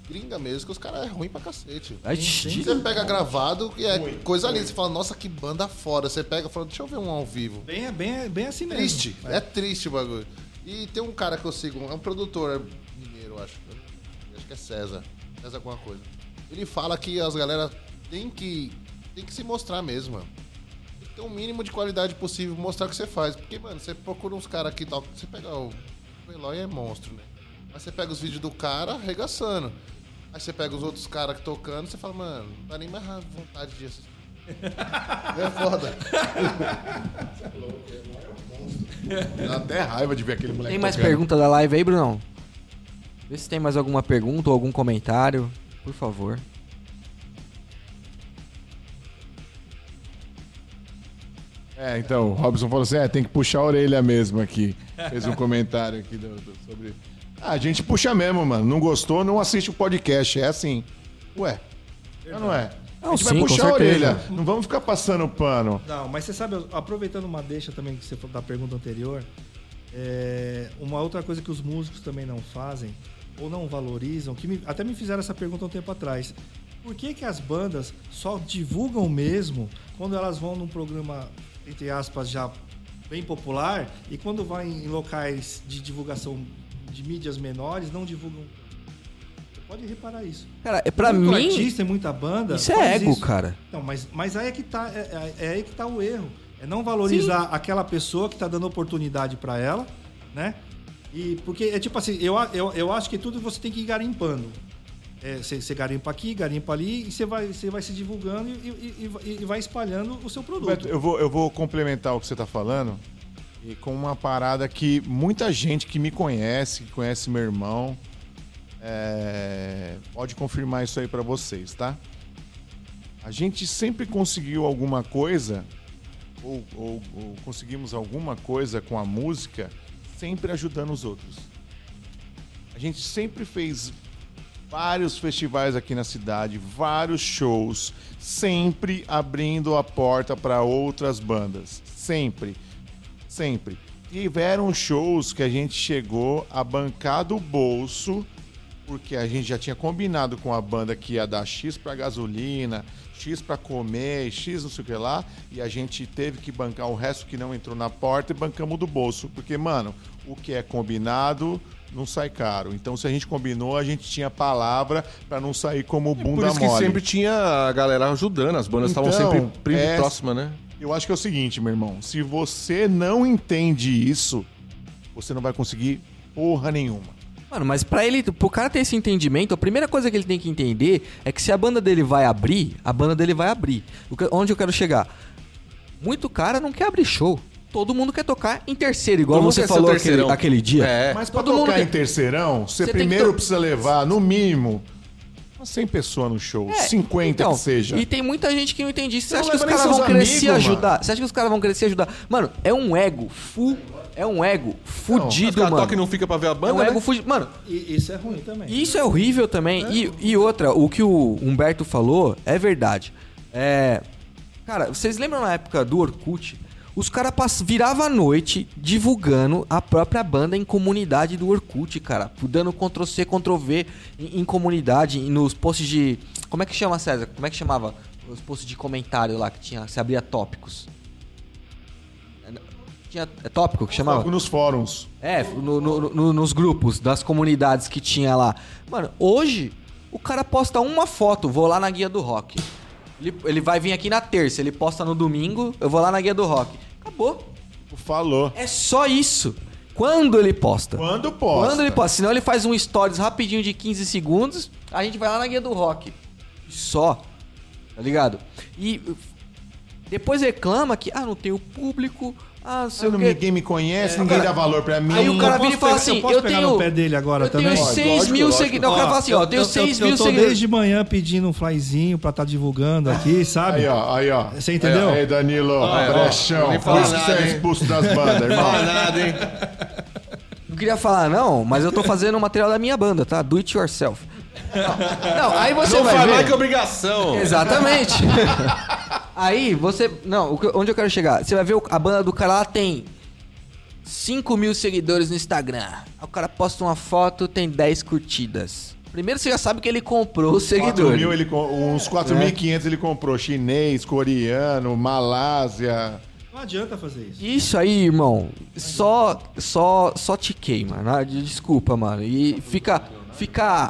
gringa mesmo, que os caras é ruim pra cacete. Você pega gravado e é muito, coisa linda. Você fala, nossa, que banda foda. Você pega e fala, deixa eu ver um ao vivo. Bem assim mesmo. Triste. É triste o bagulho. E tem um cara que eu sigo, é um produtor mineiro, eu acho. Acho que é César. César alguma coisa. Ele fala que as galera tem que se mostrar mesmo, mano. Tem o mínimo de qualidade possível, mostrar o que você faz. Porque, mano, você procura uns caras aqui e tal. Você pega o Eloy é monstro, né? Mas você pega os vídeos do cara arregaçando. Aí você pega os outros caras tocando, você fala, mano, não dá nem mais vontade disso. É foda. Você falou, o Eloy é um monstro. Dá até raiva de ver aquele moleque. Tem mais tocando. Pergunta da live aí, Brunão? Vê se tem mais alguma pergunta ou algum comentário, por favor. Então, o Robson falou assim, tem que puxar a orelha mesmo aqui. Fez um comentário aqui sobre... a gente puxa mesmo, mano. Não gostou, não assiste o podcast. É assim. Ué, não é? Não, a gente vai puxar a orelha. Não vamos ficar passando pano. Não, mas você sabe, aproveitando uma deixa também que você falou da pergunta anterior, uma outra coisa que os músicos também não fazem, ou não valorizam, que até me fizeram essa pergunta um tempo atrás. Por que que as bandas só divulgam mesmo quando elas vão num programa... entre aspas, já bem popular, e quando vai em locais de divulgação de mídias menores, não divulgam. Você pode reparar isso. Cara, pra mim... muito artista e muita banda... isso é ego, cara. Não, mas aí é que tá, aí que tá o erro. É não valorizar aquela pessoa que tá dando oportunidade pra ela, né? E porque é tipo assim, eu acho que tudo você tem que ir garimpando. Você garimpa aqui, garimpa ali, e você vai se divulgando e vai espalhando o seu produto. Eu vou complementar o que você está falando e com uma parada que muita gente que me conhece, que conhece meu irmão, pode confirmar isso aí para vocês, tá? A gente sempre conseguiu alguma coisa, ou conseguimos alguma coisa com a música, sempre ajudando os outros. A gente sempre fez... vários festivais aqui na cidade, vários shows, sempre abrindo a porta para outras bandas. Sempre, sempre. Tiveram shows que a gente chegou a bancar do bolso, porque a gente já tinha combinado com a banda que ia dar X para gasolina, X para comer, X não sei o que lá, e a gente teve que bancar o resto que não entrou na porta e bancamos do bolso, porque, mano, o que é combinado... não sai caro. Então, se a gente combinou, a gente tinha palavra pra não sair como bunda mole. Por isso que sempre tinha a galera ajudando. As bandas estavam sempre próximas, né? Eu acho que é o seguinte, meu irmão. Se você não entende isso, você não vai conseguir porra nenhuma. Mano, mas pro cara ter esse entendimento, a primeira coisa que ele tem que entender é que se a banda dele vai abrir, a banda dele vai abrir. Onde eu quero chegar? Muito cara não quer abrir show. Todo mundo quer tocar em terceiro, igual todo você falou aquele dia. Mas pra todo tocar mundo em terceirão, você primeiro precisa levar, no mínimo, 100 pessoas no show, 50 então, que seja. E tem muita gente que não entende isso. Você acha que os caras vão crescer e ajudar? Você acha que os caras vão crescer e ajudar? Mano, é um ego fudido, mano. O toque não fica pra ver a banda, é um ego fudido. Mano, e isso é ruim também. Isso é horrível também. É. E outra, o que o Humberto falou é verdade. É, cara, vocês lembram na época do Orkut? Os caras viravam a noite divulgando a própria banda em comunidade do Orkut, cara. Dando Ctrl-C, Ctrl-V em comunidade, nos posts de... Como é que chama, César? Como é que chamava? Os posts de comentário lá que tinha... Se abria tópicos. Tinha tópico que chamava? Nos fóruns. É, nos grupos das comunidades que tinha lá. Mano, hoje o cara posta uma foto. Vou lá na Guia do Rock. Ele vai vir aqui na terça. Ele posta no domingo. Eu vou lá na Guia do Rock. Acabou. Falou. É só isso. Quando ele posta. Quando ele posta. Senão ele faz um stories rapidinho de 15 segundos. A gente vai lá na Guia do Rock. Só. Tá ligado? E depois reclama que... Ah, não tem o público... Ah, sei o quê. Ninguém me conhece, ninguém dá valor pra mim. Aí o cara vira e fala assim: eu tenho. No pé dele agora eu também? Tenho 6 mil seguidores. O cara fala assim: ó, eu tenho 6 mil seguidores. Eu tô desde manhã pedindo um flyzinho pra tá divulgando aqui, sabe? Aí, ó. Você entendeu? Aí, Danilo, brechão. Por isso que você é expulso das bandas, irmão. Não fala nada, hein? Não queria falar, não, mas eu tô fazendo o material da minha banda, tá? Do it yourself. Não, aí você não vai falar ver. Que obrigação. Exatamente. Aí você... Não, onde eu quero chegar? Você vai ver a banda do cara lá tem 5 mil seguidores no Instagram. O cara posta uma foto, tem 10 curtidas. Primeiro você já sabe que ele comprou os seguidores. Uns 4.500 ele comprou. Chinês, coreano, Malásia... Não adianta fazer isso. Isso aí, irmão. Só te queima, né? Desculpa, mano. E fica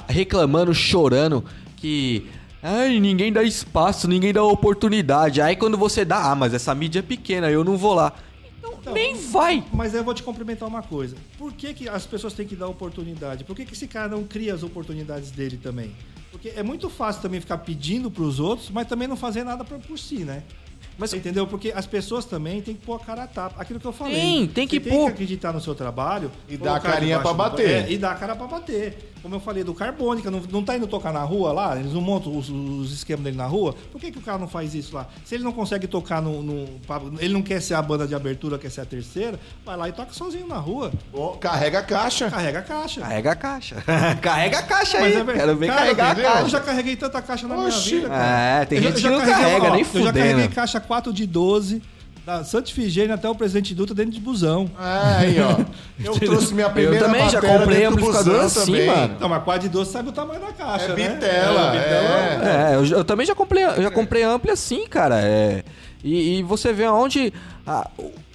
reclamando, chorando que... Ai, ninguém dá espaço, ninguém dá oportunidade. Aí quando você dá... Ah, mas essa mídia é pequena, eu não vou lá. Então nem vai. Mas eu vou te complementar uma coisa. Por que as pessoas têm que dar oportunidade? Por que esse cara não cria as oportunidades dele também? Porque é muito fácil também ficar pedindo pros outros, mas também não fazer nada por si, né? Mas, entendeu? Porque as pessoas também têm que pôr a cara a tapa. Aquilo que eu falei. Tem que acreditar no seu trabalho. E dar a carinha pra bater. E dar a cara pra bater. Como eu falei do Carbônica, não tá indo tocar na rua lá? Eles não montam os esquemas dele na rua? Por que o cara não faz isso lá? Se ele não consegue tocar ele não quer ser a banda de abertura, quer ser a terceira, vai lá e toca sozinho na rua. Oh, carrega a caixa. Carrega a caixa aí. Mas quero ver carregar a caixa. Eu já carreguei tanta caixa na minha vida. Cara. É, tem gente que não carrega, nem fudendo. Eu já carreguei caixa 4 de 12, da Santa Figênia até o Presidente Dutra dentro de busão. É, aí, ó. Eu trouxe minha primeira bateria. Eu também já comprei amplificador assim, mano. Então, mas 4 de 12 sabe o tamanho da caixa, né? Bitela. Eu também já comprei, ampli assim, cara. É. E você vê onde...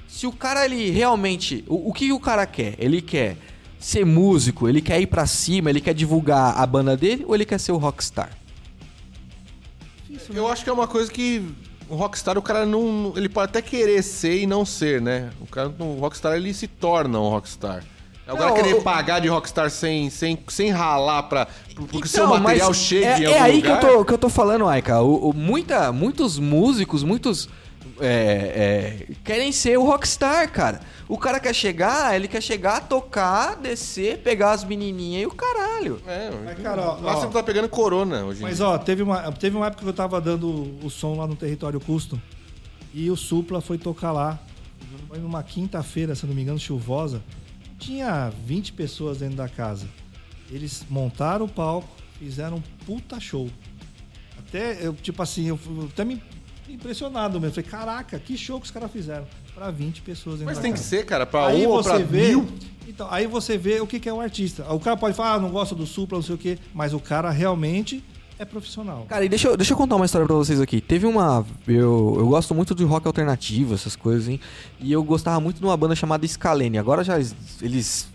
se o cara, ele realmente... O que o cara quer? Ele quer ser músico, ele quer ir pra cima, ele quer divulgar a banda dele ou ele quer ser o rockstar? Eu acho que é uma coisa que... O rockstar, o cara não... Ele pode até querer ser e não ser, né? O rockstar, ele se torna um rockstar. Agora querer pagar de rockstar sem ralar pra... Porque então, seu material chegue em algum aí lugar... que eu tô falando, Aika. Muitos músicos, muitos... querem ser o rockstar, cara. O cara quer chegar, tocar, descer, pegar as menininhas e o caralho. Mas, cara, lá você tá pegando corona hoje em dia. Mas, teve uma época que eu tava dando o som lá no Território Custom e o Supla foi tocar lá. Foi numa quinta-feira, se não me engano, chuvosa. Tinha 20 pessoas dentro da casa. Eles montaram o palco, fizeram um puta show. Até, até me... impressionado mesmo. Falei, caraca, que show que os caras fizeram. Pra 20 pessoas. Mas tem que ser, cara, pra aí ou pra mil. Então, aí você vê o que é o artista. O cara pode falar, não gosto do Supla, não sei o quê, mas o cara realmente é profissional. Cara, e deixa eu contar uma história pra vocês aqui. Teve uma... Eu gosto muito de rock alternativo, essas coisas, hein? E eu gostava muito de uma banda chamada Scalene. Agora já eles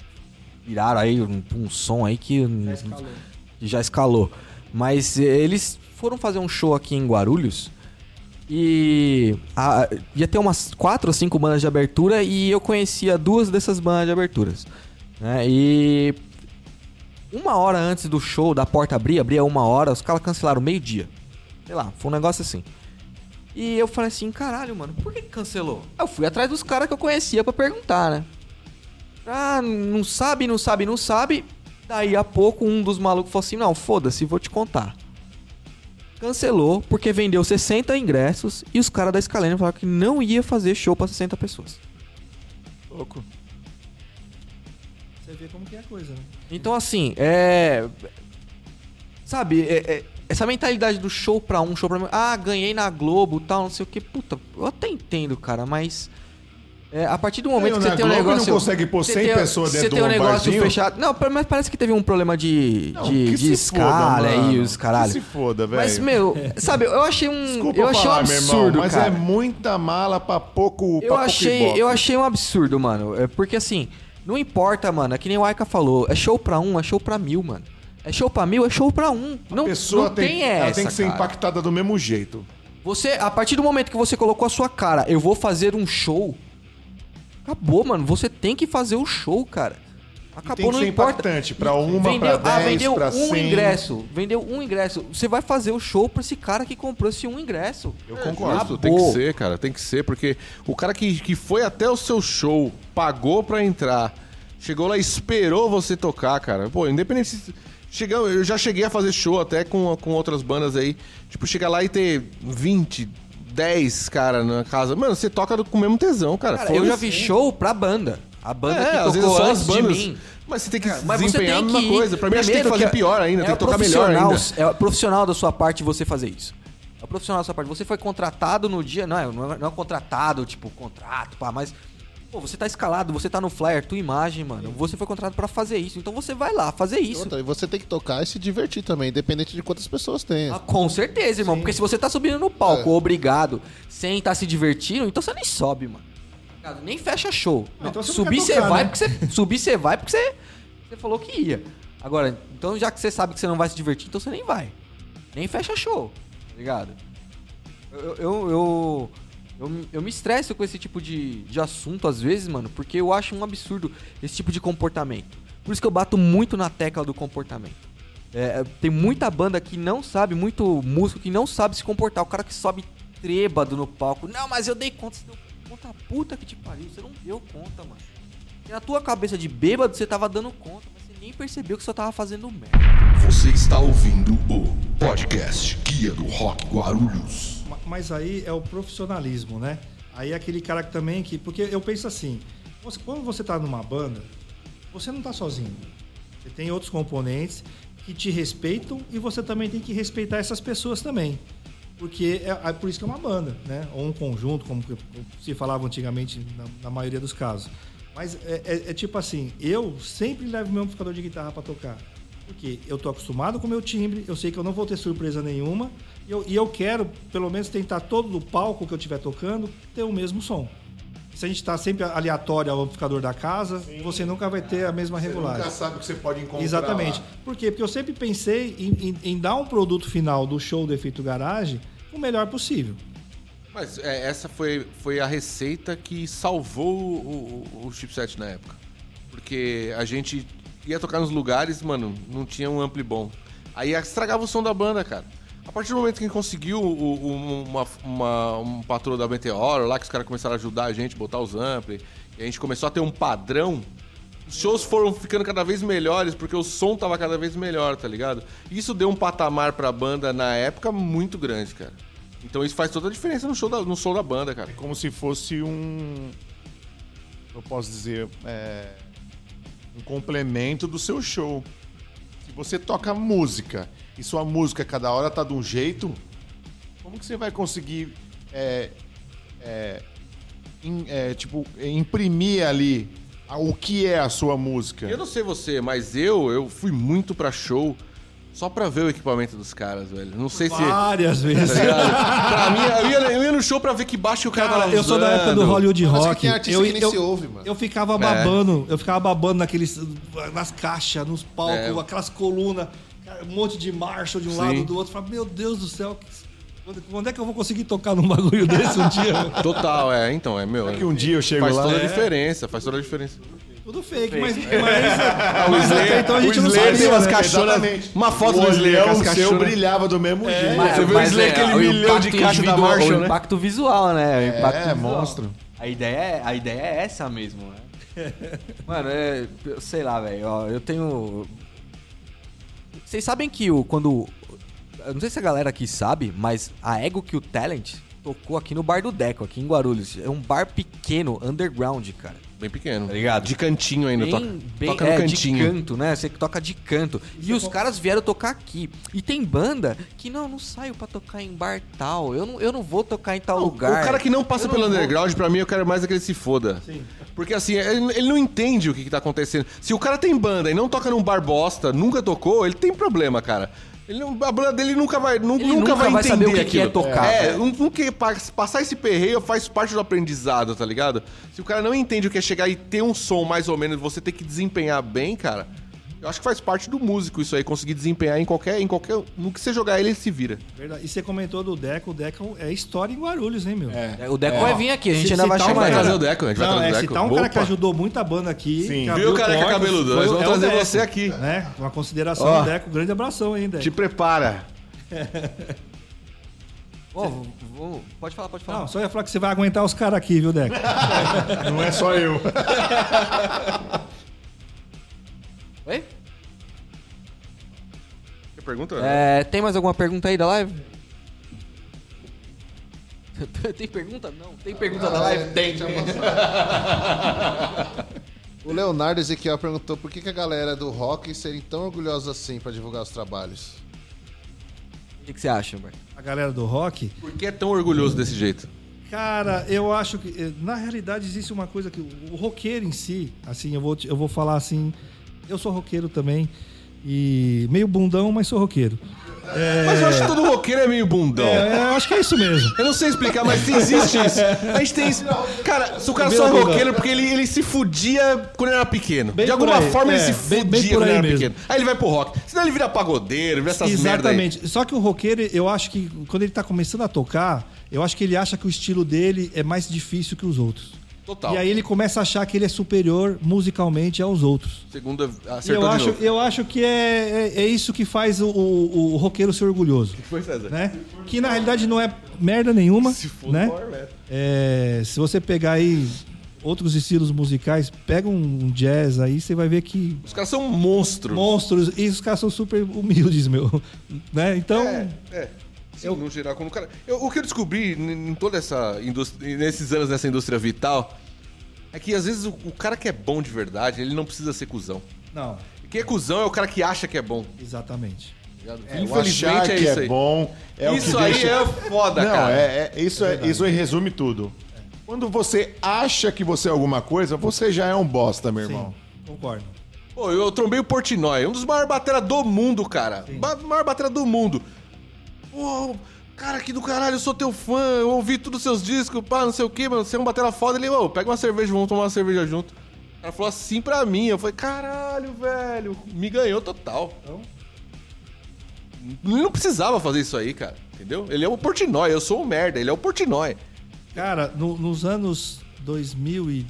viraram aí um som aí que... Já escalou. Mas eles foram fazer um show aqui em Guarulhos... E ia ter umas 4 ou 5 bandas de abertura e eu conhecia 2 dessas bandas de aberturas, né? E uma hora antes do show, da porta abria 1h, os caras cancelaram meio-dia. Sei lá, foi um negócio assim. E eu falei assim, caralho, mano, por que cancelou? Eu fui atrás dos caras que eu conhecia pra perguntar, né? Ah, não sabe. Daí a pouco um dos malucos falou assim, não, foda-se, vou te contar. Cancelou porque vendeu 60 ingressos e os caras da Scalene falaram que não ia fazer show pra 60 pessoas. Louco. Você vê como que é a coisa, né? Então, assim, sabe, essa mentalidade do show pra um, show pra mim. Ah, ganhei na Globo, tal, não sei o que. Puta, eu até entendo, cara, mas... a partir do momento que você tem um negócio... Você não consegue pôr 100 pessoas dentro de um barzinho? Você tem um negócio fechado... Não, mas parece que teve um problema de escala e os caralho. Que se foda, velho. Mas, meu, sabe, eu achei um... Desculpa eu achei falar, um absurdo, meu irmão, mas cara. É muita mala pra pouco ibope. Eu achei um absurdo, mano. É porque, assim, não importa, mano. É que nem o Aika falou. É show pra um, é show pra mil, mano. É show pra mil, é show pra um. Não, a pessoa não tem essa, ela tem que ser impactada do mesmo jeito. Você, a partir do momento que você colocou a sua cara, eu vou fazer um show... Acabou, mano. Você tem que fazer o show, cara. Acabou, tem que não ser importa. Impactante pra uma, vendeu, pra 10, vendeu pra 100. Vendeu um ingresso. Você vai fazer o show pra esse cara que comprou esse um ingresso. Eu concordo. Acabou. Tem que ser, cara. Tem que ser, porque o cara que foi até o seu show, pagou pra entrar, chegou lá e esperou você tocar, cara. Pô, independente se... Eu já cheguei a fazer show até com outras bandas aí. Tipo, chegar lá e ter 20... 10, cara, na casa. Mano, você toca com o mesmo tesão, cara. Cara, eu já vi show pra banda. A banda que tocou às vezes só as bandas, de mim. Mas você tem que desempenhar uma coisa. Pra mim, acho que tem que fazer pior ainda. Tem que tocar melhor ainda. É profissional da sua parte você fazer isso. É profissional da sua parte. Você foi contratado no dia... Não é contratado, tipo, contrato, pá. Mas, pô, você tá escalado, você tá no flyer, tua imagem, mano. Você foi contratado pra fazer isso. Então você vai lá fazer isso. E você tem que tocar e se divertir também, independente de quantas pessoas tem. Ah, com certeza, irmão. Sim. Porque se você tá subindo no palco, obrigado, sem tá se divertindo, então você nem sobe, mano. Nem fecha show. Não, então subir você vai, né? Subir você vai porque você falou que ia. Agora, então já que você sabe que você não vai se divertir, então você nem vai. Nem fecha show. Tá ligado? Eu me estresso com esse tipo de assunto às vezes, mano, porque eu acho um absurdo esse tipo de comportamento. Por isso que eu bato muito na tecla do comportamento. Tem muita banda que não sabe, muito músico que não sabe se comportar. O cara que sobe trêbado no palco. Não, mas eu dei conta. Você deu conta, puta que te pariu. Você não deu conta, mano. E na tua cabeça de bêbado você tava dando conta, mas você nem percebeu que só tava fazendo merda. Você está ouvindo o podcast Guia do Rock Guarulhos. Mas aí é o profissionalismo, né? Aí é aquele cara que também que... Porque eu penso assim, quando você tá numa banda, você não tá sozinho. Você tem outros componentes que te respeitam e você também tem que respeitar essas pessoas também. Porque é por isso que é uma banda, né? Ou um conjunto, como se falava antigamente na maioria dos casos. Mas é tipo assim, eu sempre levo meu amplificador de guitarra pra tocar. Porque eu tô acostumado com o meu timbre, eu sei que eu não vou ter surpresa nenhuma, e eu quero, pelo menos, tentar todo o palco que eu estiver tocando, ter o mesmo som. Se a gente tá sempre aleatório ao amplificador da casa, sim, você nunca vai ter a mesma regulagem. Você nunca sabe o que você pode encontrar. Exatamente. Lá. Por quê? Porque eu sempre pensei em dar um produto final do show do Efeito Garage o melhor possível. Mas essa foi a receita que salvou o chipset na época. Porque a gente ia tocar nos lugares, mano, não tinha um ampli bom. Aí estragava o som da banda, cara. A partir do momento que a gente conseguiu um patrão da Meteoro lá, que os caras começaram a ajudar a gente, botar os ampli, e a gente começou a ter um padrão, os shows foram ficando cada vez melhores, porque o som tava cada vez melhor, tá ligado? Isso deu um patamar pra banda na época muito grande, cara. Então isso faz toda a diferença no show da banda, cara. É como se fosse um... Eu posso dizer... um complemento do seu show. Se você toca música e sua música cada hora tá de um jeito, como que você vai conseguir imprimir ali o que é a sua música? Eu não sei você, mas eu fui muito pra show só pra ver o equipamento dos caras, velho. Não sei se... Várias vezes. Pra mim, eu ia no show pra ver que baixo o cara tava usando. Eu sou da época do Hollywood Rock. Mas que se ouve, mano. Eu ficava babando nas caixas, nos palcos, aquelas colunas, um monte de Marshall de um lado, do outro. Eu falava, meu Deus do céu, quando é que eu vou conseguir tocar num bagulho desse um dia? Total, então, meu... É que um dia eu chego lá... Faz toda a diferença. Tudo fake, mas então a gente não sabia as caixonas. Uma foto do Slayer com as caixonas. O seu brilhava do mesmo jeito. Você viu o Slayer, aquele milhão de caixas da Marshall, né? O impacto visual, né? O impacto visual. Monstro. A ideia é essa mesmo, né? Mano, eu sei lá, velho. Eu tenho... Vocês sabem que quando eu não sei se a galera aqui sabe, mas a Ego Kill Talent tocou aqui no Bar do Deco, aqui em Guarulhos. É um bar pequeno, underground, cara. Bem pequeno. Tá ligado? De cantinho ainda. Toca no cantinho. De canto, né? Você toca de canto. E os caras vieram tocar aqui. E tem banda que não saio pra tocar em bar tal. Eu não vou tocar em tal lugar. O cara que não passa pelo underground, pra mim, eu quero mais é que ele se foda. Sim. Porque assim, ele não entende o que tá acontecendo. Se o cara tem banda e não toca num bar bosta, nunca tocou, ele tem problema, cara. A banda dele nunca vai entender saber o que é tocar. Passar esse perreio faz parte do aprendizado, tá ligado? Se o cara não entende o que é chegar e ter um som mais ou menos, você ter que desempenhar bem, cara, eu acho que faz parte do músico isso aí, conseguir desempenhar em qualquer no que você jogar ele se vira. Verdade. E você comentou do Deco, o Deco é história em Guarulhos, hein, meu? O Deco vai vir aqui, a gente ainda vai chamar. Vai trazer o Deco, né? Citar um cara que ajudou muito a banda aqui. Sim. Viu, careca cabeludo? Nós vamos trazer Deco, você aqui. Né? Uma consideração do Deco, grande abração aí, Deco. Te prepara. Pode falar. Não, só ia falar que você vai aguentar os caras aqui, viu, Deco? Não é só eu. Oi? Que pergunta? Tem mais alguma pergunta aí da live? Tem pergunta? Não. Tem pergunta da live? Tem. O Leonardo Ezequiel perguntou por que a galera do rock seria tão orgulhosa assim pra divulgar os trabalhos. O que você acha, Humberto? A galera do rock? Por que é tão orgulhoso desse jeito? Cara, eu acho que... Na realidade, existe uma coisa que... O roqueiro em si, assim, eu vou falar assim... Eu sou roqueiro também, e meio bundão, mas sou roqueiro. Mas eu acho que todo roqueiro é meio bundão. Eu acho que é isso mesmo. Eu não sei explicar, mas existe isso. A gente tem isso. Cara, se o cara só é roqueiro, porque ele se fudia quando era pequeno. De alguma forma ele se fudia quando era pequeno. Aí ele vai pro rock. Senão ele vira pagodeiro, vira essas merdas aí. Exatamente. Só que o roqueiro, eu acho que quando ele tá começando a tocar, eu acho que ele acha que o estilo dele é mais difícil que os outros. Total. E aí ele começa a achar que ele é superior musicalmente aos outros. Segunda, acertou de novo. Eu acho que é isso que faz o roqueiro ser orgulhoso. O que foi, César? Né? Que na realidade não é merda nenhuma. Se for, né? Se você pegar aí outros estilos musicais, pega um jazz aí, você vai ver que... Os caras são monstros. Monstros. E os caras são super humildes, meu. Né? Então... Sim, no geral, como cara. O que eu descobri em toda essa indústria, nesses anos nessa indústria vital, é que às vezes o cara que é bom de verdade, ele não precisa ser cuzão. Não. Quem é cuzão é o cara que acha que é bom. Exatamente. Infelizmente o achar que isso é bom. É isso o que deixa... aí é foda, não, cara. Isso aí resume tudo. Quando você acha que você é alguma coisa, você já é um bosta, meu irmão. Sim, concordo. Pô, eu trombei o Portinari, um dos maiores bateras do mundo, cara. Maior batera do mundo. Pô, cara, que do caralho, eu sou teu fã, eu ouvi todos os seus discos, pá, não sei o que, mano, você é um batera foda. Ele, ô, pega uma cerveja, vamos tomar uma cerveja junto. O cara falou assim pra mim, eu falei, caralho, velho, me ganhou total. Então... Ele não precisava fazer isso aí, cara, entendeu? Ele é o Portinói, eu sou um merda, ele é o Portinói. Cara, nos anos 2001,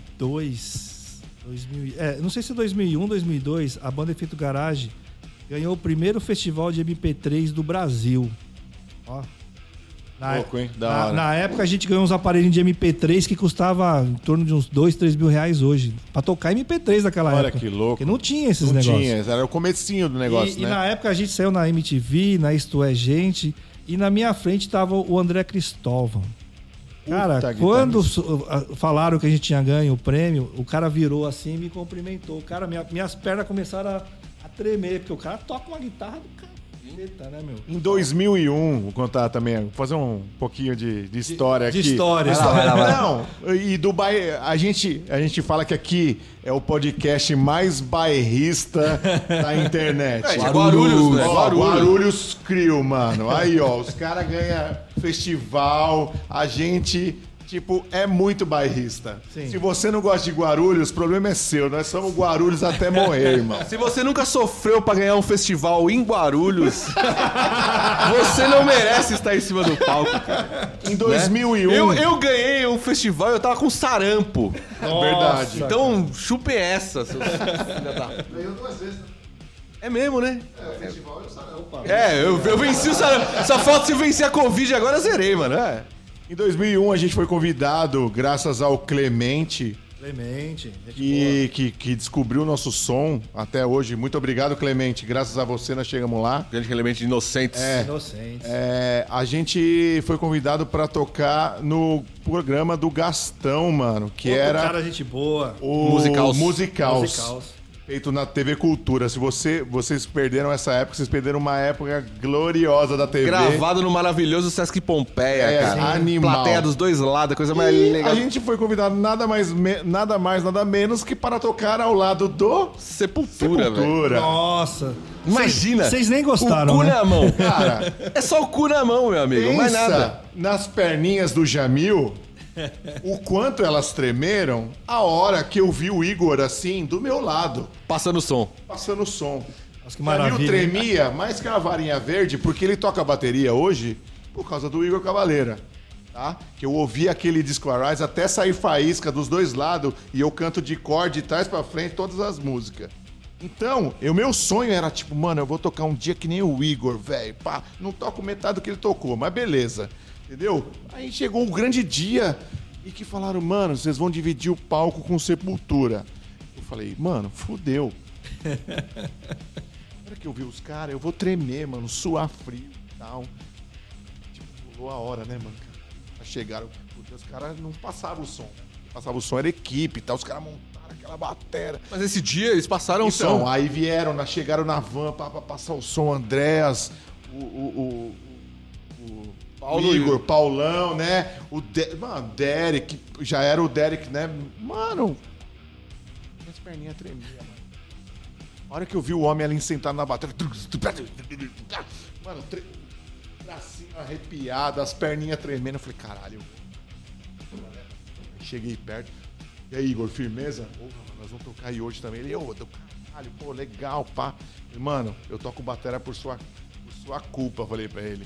2002, a banda Efeito Garage ganhou o primeiro festival de MP3 do Brasil. Ó. Pouco, hein? Na época a gente ganhou uns aparelhinhos de MP3 que custava em torno de uns 2, 3 mil reais hoje. Pra tocar MP3 naquela época. Olha que louco. Porque não tinha esses negócios. Não tinha, era o comecinho do negócio, né? E na época a gente saiu na MTV, na Isto É Gente, e na minha frente tava o André Cristóvão. Cara, quando falaram que a gente tinha ganho o prêmio, o cara virou assim e me cumprimentou. Cara, minhas pernas começaram a tremer, porque o cara toca uma guitarra do cara. Eita, né, meu? Em 2001, vou contar também, vou fazer um pouquinho de história aqui. De história. Não, e do bairro, a gente fala que aqui é o podcast mais bairrista da internet. Guarulhos, né? Guarulhos Crio, mano. Aí, ó, os caras ganham festival, a gente... Tipo, é muito bairrista. Sim. Se você não gosta de Guarulhos, o problema é seu. Nós somos Guarulhos até morrer, irmão. Se você nunca sofreu pra ganhar um festival em Guarulhos, você não merece estar em cima do palco, cara. Em 2001... Né? Eu ganhei um festival e eu tava com sarampo. Nossa, verdade. Então, chupe essa, seu filho da... Ganhou duas vezes, né? É mesmo, né? O festival e o sarampo. Eu venci o sarampo. Só falta se vencer a Covid, agora eu zerei, mano. Em 2001, a gente foi convidado, graças ao Clemente, Clemente. E que descobriu o nosso som até hoje. Muito obrigado, Clemente. Graças a você nós chegamos lá. Grande Clemente de Inocentes. A gente foi convidado pra tocar no programa do Gastão, mano. Que outro era... cara, gente boa. O Musicals. Feito na TV Cultura. Se vocês perderam essa época, vocês perderam uma época gloriosa da TV. Gravado no maravilhoso Sesc Pompeia, cara. Animal. Plateia dos dois lados, coisa mais legal. A gente foi convidado nada mais, nada menos que para tocar ao lado do Sepultura, velho. Nossa. Imagina. Vocês nem gostaram, o cu, né? Na mão. Cara, é só o cu na mão, meu amigo. Pensa mais nada. Nas perninhas do Jamil... O quanto elas tremeram a hora que eu vi o Igor assim, do meu lado. Passando som. Nossa, que maravilha. O tremia mais que a varinha verde, porque ele toca a bateria hoje por causa do Igor Cavaleira. Tá? Que eu ouvi aquele Disco Arise até sair faísca dos dois lados e eu canto de cor de trás pra frente todas as músicas. Então, o meu sonho era tipo, mano, eu vou tocar um dia que nem o Igor, velho. Pá, não toco metade do que ele tocou, mas beleza. Entendeu? Aí chegou um grande dia e que falaram, mano, vocês vão dividir o palco com Sepultura. Eu falei, mano, fudeu. Na hora que eu vi os caras, eu vou tremer, mano, suar frio e tal. Tipo, pulou a hora, né, mano? Chegaram, porque os caras não passavam o som. Quem passava o som era equipe e tal, os caras montaram aquela batera. Mas esse dia eles passaram então, o som. Aí vieram, chegaram na van pra passar o som, Andréas, Paulo Igor, Paulão, né? Mano, Derek, já era o Derek, né? Mano, minhas perninhas tremiam, mano. A hora que eu vi o homem ali sentado na bateria, mano, bracinho arrepiado, as perninhas tremendo, eu falei, caralho. Cheguei perto. E aí, Igor, firmeza? Oh, nós vamos tocar aí hoje também. Ele, caralho, pô, legal, pá. Falei, mano, eu toco bateria por sua culpa, falei pra ele.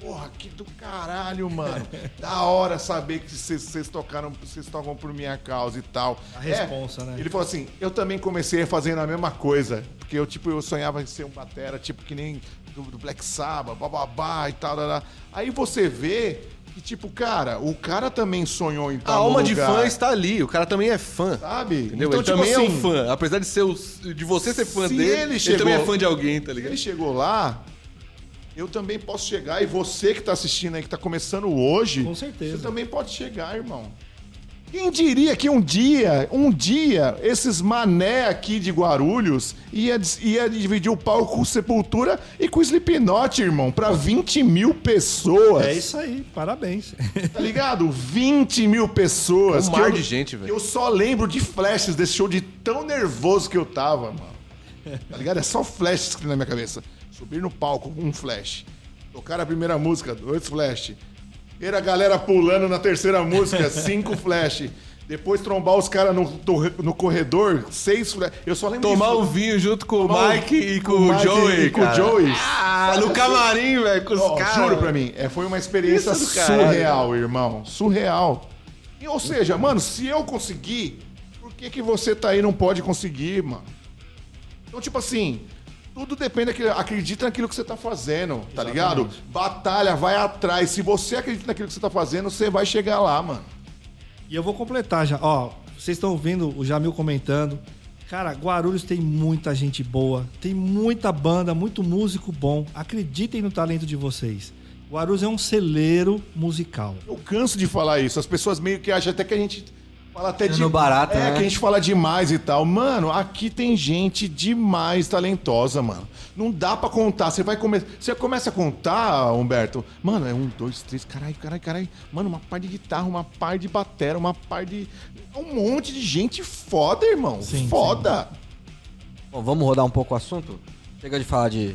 Porra, que do caralho, mano. Da hora saber que vocês tocam por minha causa e tal. A responsa, né? Ele falou assim, eu também comecei fazendo a mesma coisa. Porque eu sonhava em ser um batera, tipo, que nem do Black Sabbath, bababá e tal. Lá. Aí você vê que, tipo, cara, o cara também sonhou em tal lugar. A alma de fã está ali, o cara também é fã. Sabe? Entendeu? Então, ele tipo também assim, é um fã. Apesar de você ser fã dele, ele também é fã de alguém, tá ligado? Ele chegou lá... Eu também posso chegar, e você que tá assistindo aí, que tá começando hoje... Com certeza. Você também pode chegar, irmão. Quem diria que um dia, esses mané aqui de Guarulhos ia dividir o palco com Sepultura e com Slipknot, irmão, pra 20 mil pessoas. É isso aí, parabéns. Tá ligado? 20 mil pessoas. Um mar de gente, velho. Eu só lembro de flashes desse show, de tão nervoso que eu tava, mano. Tá ligado? É só flashes na minha cabeça. Subir no palco com um flash. Tocar a primeira música, 2 flash. Ver a galera pulando na terceira música, 5 flash. Depois trombar os caras no corredor, 6 flash. Eu só lembro tomar um vinho junto com o Mike e com o Joey. No camarim, velho, com os caras. Juro pra mim, foi uma experiência surreal, irmão. Surreal. Ou seja, mano, se eu conseguir, por que você tá aí e não pode conseguir, mano? Então, tipo assim... Tudo depende, acredita naquilo que você tá fazendo, tá Exatamente. Ligado? Batalha, vai atrás. Se você acredita naquilo que você tá fazendo, você vai chegar lá, mano. E eu vou completar já. Ó, vocês estão ouvindo o Jamil comentando. Cara, Guarulhos tem muita gente boa, tem muita banda, muito músico bom. Acreditem no talento de vocês. Guarulhos é um celeiro musical. Eu canso de falar isso. As pessoas meio que acham até que a gente... Fala até de... barato, né? Que a gente fala demais e tal. Mano, aqui tem gente demais talentosa, mano. Não dá pra contar. Você começa a contar, Humberto. Mano, é 1, 2, 3. Caralho. Mano, uma par de guitarra, uma par de batera, uma par de... Um monte de gente foda, irmão. Sim, foda. Sim. Bom, vamos rodar um pouco o assunto? Chega de falar de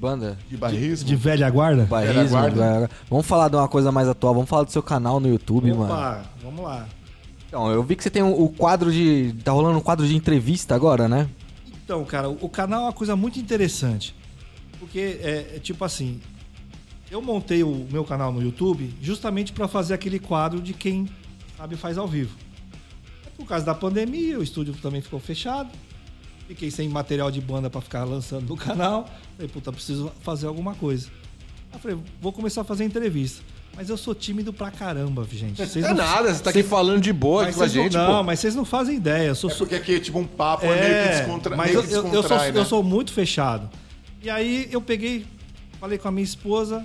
banda. De barrismo. De velha guarda. Velha guarda. Vamos falar de uma coisa mais atual. Vamos falar do seu canal no YouTube, mano. Vamos lá. Então, eu vi que você tem o quadro de... Tá rolando um quadro de entrevista agora, né? Então, cara, o canal é uma coisa muito interessante. Porque, tipo assim, eu montei o meu canal no YouTube justamente para fazer aquele quadro de quem sabe faz ao vivo. Por causa da pandemia, o estúdio também ficou fechado. Fiquei sem material de banda para ficar lançando no canal. Falei, puta, preciso fazer alguma coisa. Aí eu falei, vou começar a fazer entrevista. Mas eu sou tímido pra caramba, gente. Vocês não é nada, você tá aqui falando de boa com a gente. Não, pô. Mas vocês não fazem ideia. Eu sou... É porque aqui, tipo, um papo é meio que descontra... Mas meio que descontrai, né? Eu sou muito fechado. E aí eu peguei, falei com a minha esposa,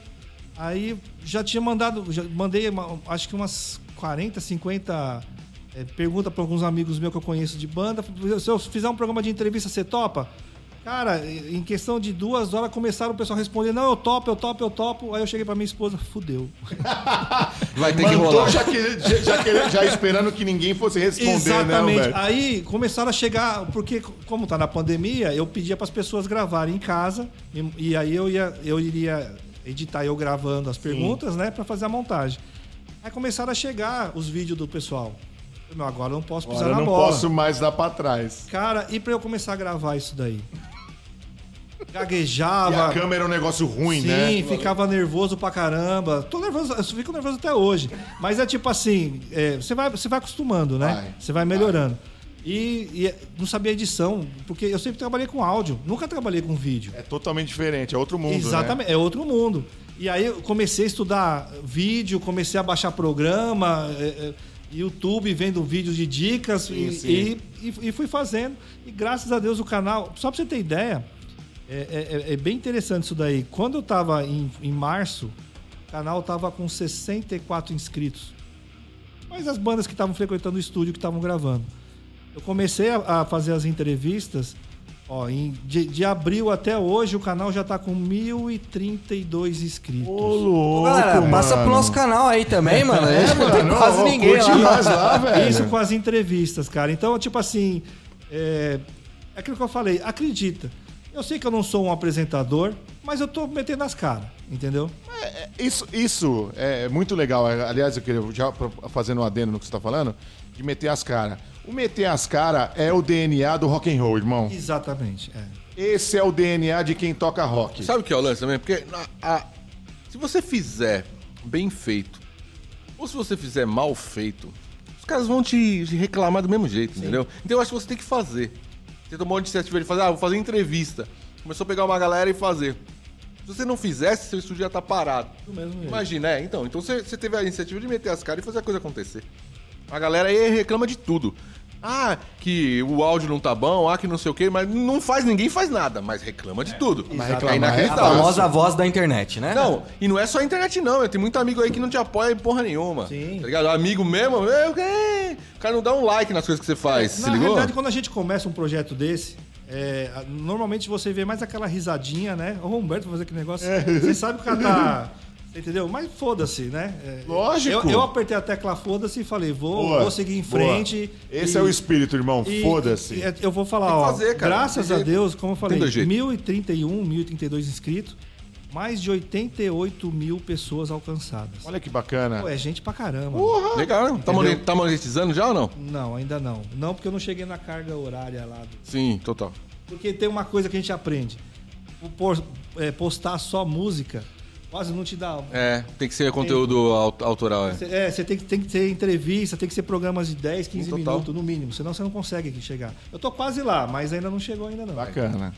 aí já tinha mandado, já mandei acho que umas 40, 50 perguntas pra alguns amigos meus que eu conheço de banda. Se eu fizer um programa de entrevista, você topa? Cara, em questão de 2 horas, começaram o pessoal a responder, não, eu topo. Aí eu cheguei pra minha esposa, fudeu. Vai ter que rolar. Já esperando que ninguém fosse responder, exatamente, né, Humberto? Aí começaram a chegar, porque como tá na pandemia, eu pedia pras pessoas gravarem em casa, e aí eu iria editar eu gravando as perguntas, sim, né, pra fazer a montagem. Aí começaram a chegar os vídeos do pessoal. Agora eu não posso pisar na bola. Eu não posso mais dar pra trás. Cara, e pra eu começar a gravar isso daí? Gaguejava. E a câmera é um negócio ruim, sim, né? Sim, ficava nervoso pra caramba. Tô nervoso, eu fico nervoso até hoje. Mas é tipo assim, você vai acostumando, né? Você vai melhorando. E não sabia edição, porque eu sempre trabalhei com áudio, nunca trabalhei com vídeo. É totalmente diferente, é outro mundo, exatamente, né? É outro mundo. E aí eu comecei a estudar vídeo, comecei a baixar programa... YouTube, vendo vídeos de dicas, sim, sim. E fui fazendo. E graças a Deus o canal... Só pra você ter ideia, é bem interessante isso daí. Quando eu tava em março, o canal tava com 64 inscritos. Mas as bandas que estavam frequentando o estúdio, que estavam gravando. Eu comecei a fazer as entrevistas. Ó, de abril até hoje, o canal já tá com 1.032 inscritos. Ô, louco, galera, passa pro nosso canal aí também, mano. A gente não tem quase ninguém lá, velho. Isso com as entrevistas, cara. Então, tipo assim, é aquilo que eu falei, acredita. Eu sei que eu não sou um apresentador, mas eu tô metendo as caras, entendeu? Isso é muito legal. Aliás, eu queria, já fazendo um adendo no que você tá falando, de meter as caras. O meter as caras é o DNA do rock and roll, irmão. Exatamente, Esse é o DNA de quem toca rock. Sabe o que é o lance também? Porque se você fizer bem feito ou se você fizer mal feito, os caras vão te reclamar do mesmo jeito, sim, entendeu? Então eu acho que você tem que fazer. Você tomou uma iniciativa de fazer, vou fazer entrevista. Começou a pegar uma galera e fazer. Se você não fizesse, seu estúdio já tá parado. Do mesmo jeito. Imagina, Então você teve a iniciativa de meter as caras e fazer a coisa acontecer. A galera aí reclama de tudo. Ah, que o áudio não tá bom, que não sei o quê, mas não faz, ninguém faz nada, mas reclama de tudo. É a famosa voz da internet, né? Não, e não é só a internet, não. Eu tenho muito amigo aí que não te apoia em porra nenhuma. Sim. Tá ligado? Amigo mesmo, o cara não dá um like nas coisas que você faz. Na verdade, quando a gente começa um projeto desse, normalmente você vê mais aquela risadinha, né? Ô, Humberto, vou fazer aquele negócio. Você sabe que o cara tá. Entendeu? Mas foda-se, né? Lógico. Eu apertei a tecla foda-se e falei, vou seguir em frente. Boa. Esse é o espírito, irmão. Foda-se. Eu vou falar, fazer, cara, graças a Deus, como eu falei, 1.031, 1.032 inscritos, mais de 88 mil pessoas alcançadas. Olha que bacana. Pô, é gente pra caramba. Uhum. Legal. Tá monetizando já ou não? Não, ainda não. Não, porque eu não cheguei na carga horária lá. Sim, total. Porque tem uma coisa que a gente aprende. Postar só música... Quase não te dá... tem que ser conteúdo autoral. Você tem que ter entrevista, tem que ser programas de 10, 15 minutos, no mínimo. Senão você não consegue chegar. Eu tô quase lá, mas ainda não chegou ainda não. Bacana.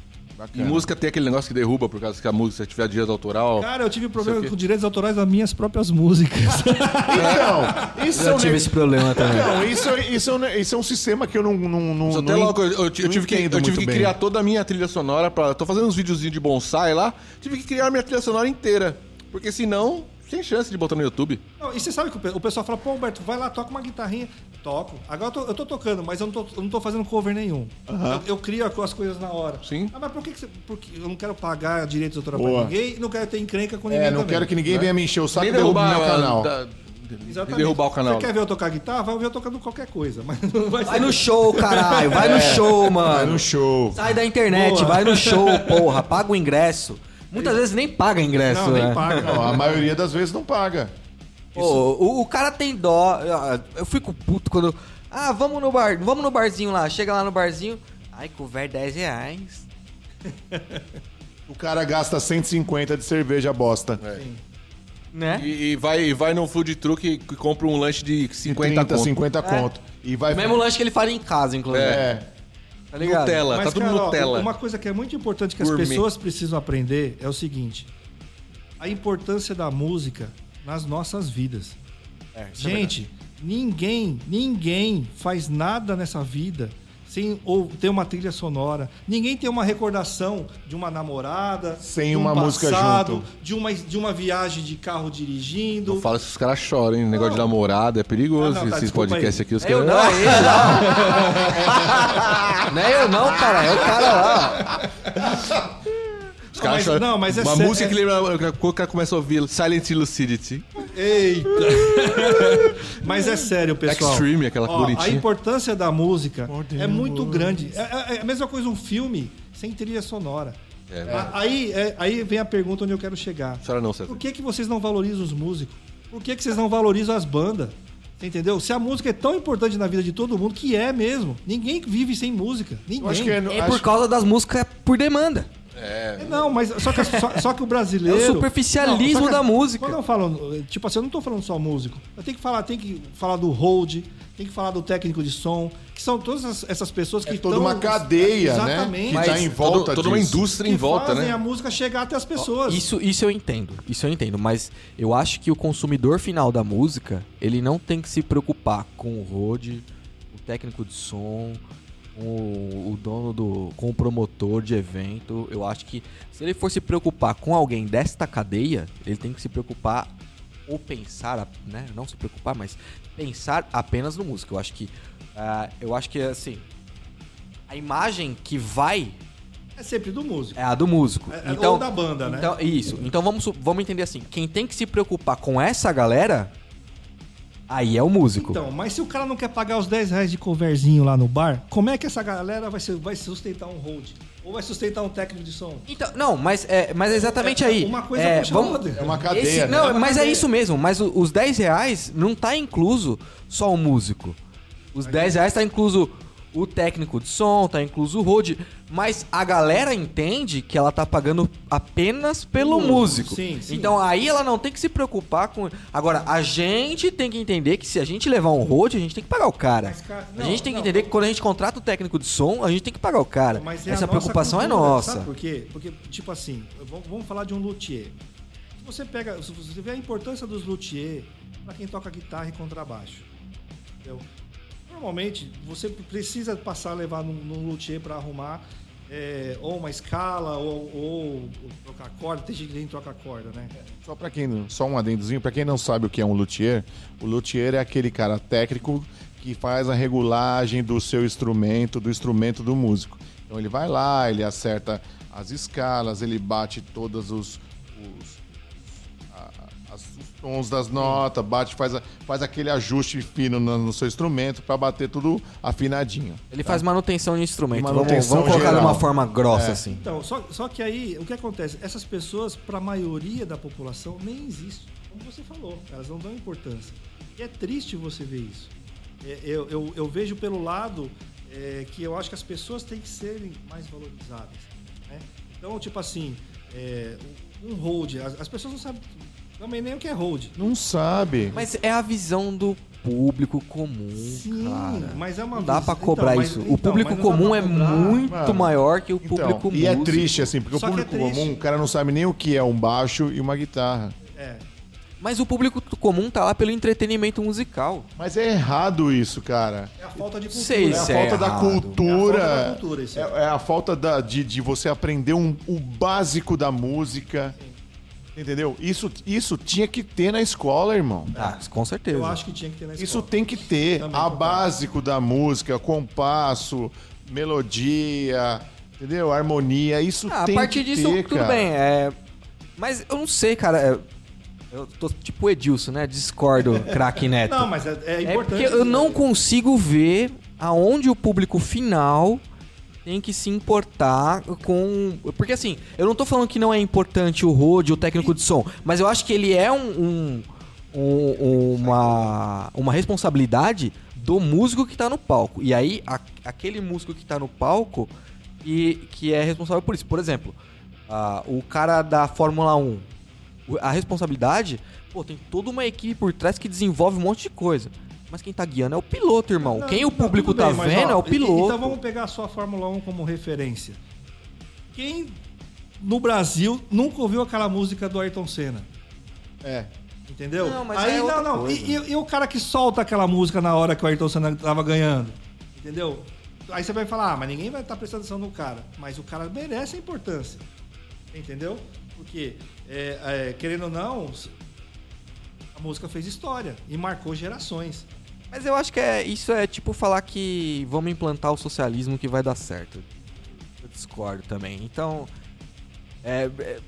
E música tem aquele negócio que derruba por causa que a música, se tiver direito autoral... Cara, eu tive problema com direitos autorais das minhas próprias músicas. Então, eu tive esse problema também. Não, isso é um sistema que eu não até logo, eu tive que criar toda a minha trilha sonora. Tô fazendo uns videozinhos de bonsai lá. Tive que criar a minha trilha sonora inteira. Porque senão, sem chance de botar no YouTube. Não, e você sabe que o pessoal fala, pô, Humberto, vai lá, toca uma guitarrinha. Toco. Agora eu tô tocando, mas eu não tô fazendo cover nenhum. Uhum. Eu crio as coisas na hora. Sim. Mas por que você... Porque eu não quero pagar direitos autorais pra ninguém, não quero ter encrenca com ninguém também. Não quero que ninguém venha me encher o saco e derrubar o meu canal. Exatamente. Derrubar o canal. Você quer ver eu tocar guitarra? Vai ver eu tocando qualquer coisa. Mas não vai no show, caralho. Vai no show, mano. Vai no show. Sai da internet, porra. Vai no show, porra. Paga o ingresso. Muitas vezes nem paga ingresso, né? Nem paga. Não, a maioria das vezes não paga. O cara tem dó. Eu fico puto quando... vamos no barzinho lá. Chega lá no barzinho. Ai, couvert R$10. O cara gasta 150 de cerveja bosta. Sim. Né? E vai num food truck e compra um lanche de 50 conto. E vai... O mesmo lanche que ele faria em casa, inclusive. Tá ligado? Nutella, mas, tá tudo Nutella. Uma coisa que é muito importante que as pessoas precisam aprender é o seguinte. A importância da música nas nossas vidas. É, gente, é ninguém faz nada nessa vida sem ou ter uma trilha sonora. Ninguém tem uma recordação de uma namorada, sem uma música junto, de uma viagem de carro dirigindo. Não fala se os caras choram, hein? O negócio de namorada é perigoso. Não, tá, esse podcast aí. Aqui, os caras... Não é ele, não. Não é eu não, cara. É o cara lá. Os caras choram. Não, mas é uma música que lembra... Quando o cara começa a ouvir Silent Lucidity... Eita! Mas é sério, pessoal. Extreme, aquela bonitinha. A importância da música é muito grande. É a mesma coisa um filme sem trilha sonora. Aí vem a pergunta onde eu quero chegar. Por que vocês não valorizam os músicos? Por que vocês não valorizam as bandas? Você entendeu? Se a música é tão importante na vida de todo mundo, que é mesmo. Ninguém vive sem música. Ninguém. Acho que é por causa das músicas por demanda. É. Não, mas só que o brasileiro... É o superficialismo da música. Quando eu falo... Tipo assim, eu não tô falando só músico. Eu tenho que falar do hold, tenho que falar do técnico de som, que são todas essas pessoas que estão... É toda uma cadeia, exatamente, né? Que tá em volta disso. Toda uma indústria em volta, né? Que fazem a música chegar até as pessoas. Isso eu entendo. Mas eu acho que o consumidor final da música, ele não tem que se preocupar com o hold, o técnico de som... com o promotor de evento. Eu acho que se ele for se preocupar com alguém desta cadeia, ele tem que se preocupar ou pensar, né? Não se preocupar, mas pensar apenas no músico. Eu acho que assim, a imagem que vai é sempre do músico. É a do músico. Então, ou da banda, né? Então, isso. Então vamos entender assim, quem tem que se preocupar com essa galera aí é o músico. Então, mas se o cara não quer pagar os R$10 de coverzinho lá no bar, como é que essa galera vai sustentar um hold? Ou vai sustentar um técnico de som? Então, não, mas é exatamente aí. Uma coisa puxa a outra. É uma cadeia. É isso mesmo. Mas os R$10 não tá incluso só o músico. Os R$10 tá incluso o técnico de som, tá incluso o hold. Mas a galera entende que ela tá pagando apenas pelo músico. Sim. Então aí ela não tem que se preocupar com... Agora, a gente tem que entender que se a gente levar um hold, a gente tem que pagar o cara. Mas, a gente tem que entender que quando a gente contrata o técnico de som, a gente tem que pagar o cara. Mas essa preocupação cultura, é nossa. Sabe por quê? Porque, tipo assim, vamos falar de um luthier. Se você vê a importância dos luthier pra quem toca guitarra e contrabaixo. Entendeu? Normalmente, você precisa levar num luthier para arrumar ou uma escala ou trocar corda. Tem gente que nem troca corda, né? Só um adendozinho, para quem não sabe o que é um luthier, o luthier é aquele cara técnico que faz a regulagem do seu instrumento, do instrumento do músico. Então ele vai lá, ele acerta as escalas, ele bate todos os tons das notas, bate, faz aquele ajuste fino no seu instrumento para bater tudo afinadinho. Ele faz manutenção de instrumento. Vamos colocar geral. De uma forma grossa assim. Então, só que aí, o que acontece? Essas pessoas, para a maioria da população, nem existem. Como você falou, elas não dão importância. E é triste você ver isso. Eu vejo pelo lado que eu acho que as pessoas têm que serem mais valorizadas, né? Então, tipo assim, um hold, as pessoas não sabem... Também nem o que é hold. Não sabe. Mas é a visão do público comum. Sim, cara. Mas é uma... Não dá pra cobrar isso. O público comum é muito maior que o público músico. E é triste, assim, porque o público comum, o cara não sabe nem o que é um baixo e uma guitarra. É. Mas o público comum tá lá pelo entretenimento musical. Mas é errado isso, cara. É a falta de cultura. Sei, é a falta da cultura. É a falta da cultura, isso. É a falta de você aprender o básico da música. Sim. Entendeu? Isso tinha que ter na escola, irmão. Ah, com certeza. Eu acho que tinha que ter na escola. Isso tem que ter. A básico da música, compasso, melodia, entendeu? Harmonia, isso tem que ter, cara. A partir disso, tudo bem. Mas eu não sei, cara. Eu tô tipo o Edilson, né? Discordo, craque Neto. Não, mas é importante. Porque eu não consigo ver aonde o público final... Tem que se importar com... Porque assim, eu não tô falando que não é importante o hold, o técnico de som, mas eu acho que ele é uma responsabilidade do músico que tá no palco. E aí, aquele músico que tá no palco que é responsável por isso. Por exemplo, o cara da Fórmula 1. A responsabilidade... Pô, tem toda uma equipe por trás que desenvolve um monte de coisa. Mas quem tá guiando é o piloto, irmão. Quem o público tá vendo é o piloto. Então vamos pegar a sua Fórmula 1 como referência. Quem no Brasil nunca ouviu aquela música do Ayrton Senna? Entendeu? Não, mas aí, é não, não. E o cara que solta aquela música na hora que o Ayrton Senna tava ganhando? Entendeu? Aí você vai falar, ah, mas ninguém vai estar prestando atenção no cara. Mas o cara merece a importância. Entendeu? Porque, querendo ou não, a música fez história e marcou gerações. Mas eu acho que isso é tipo falar que vamos implantar o socialismo que vai dar certo. Eu discordo também. Então,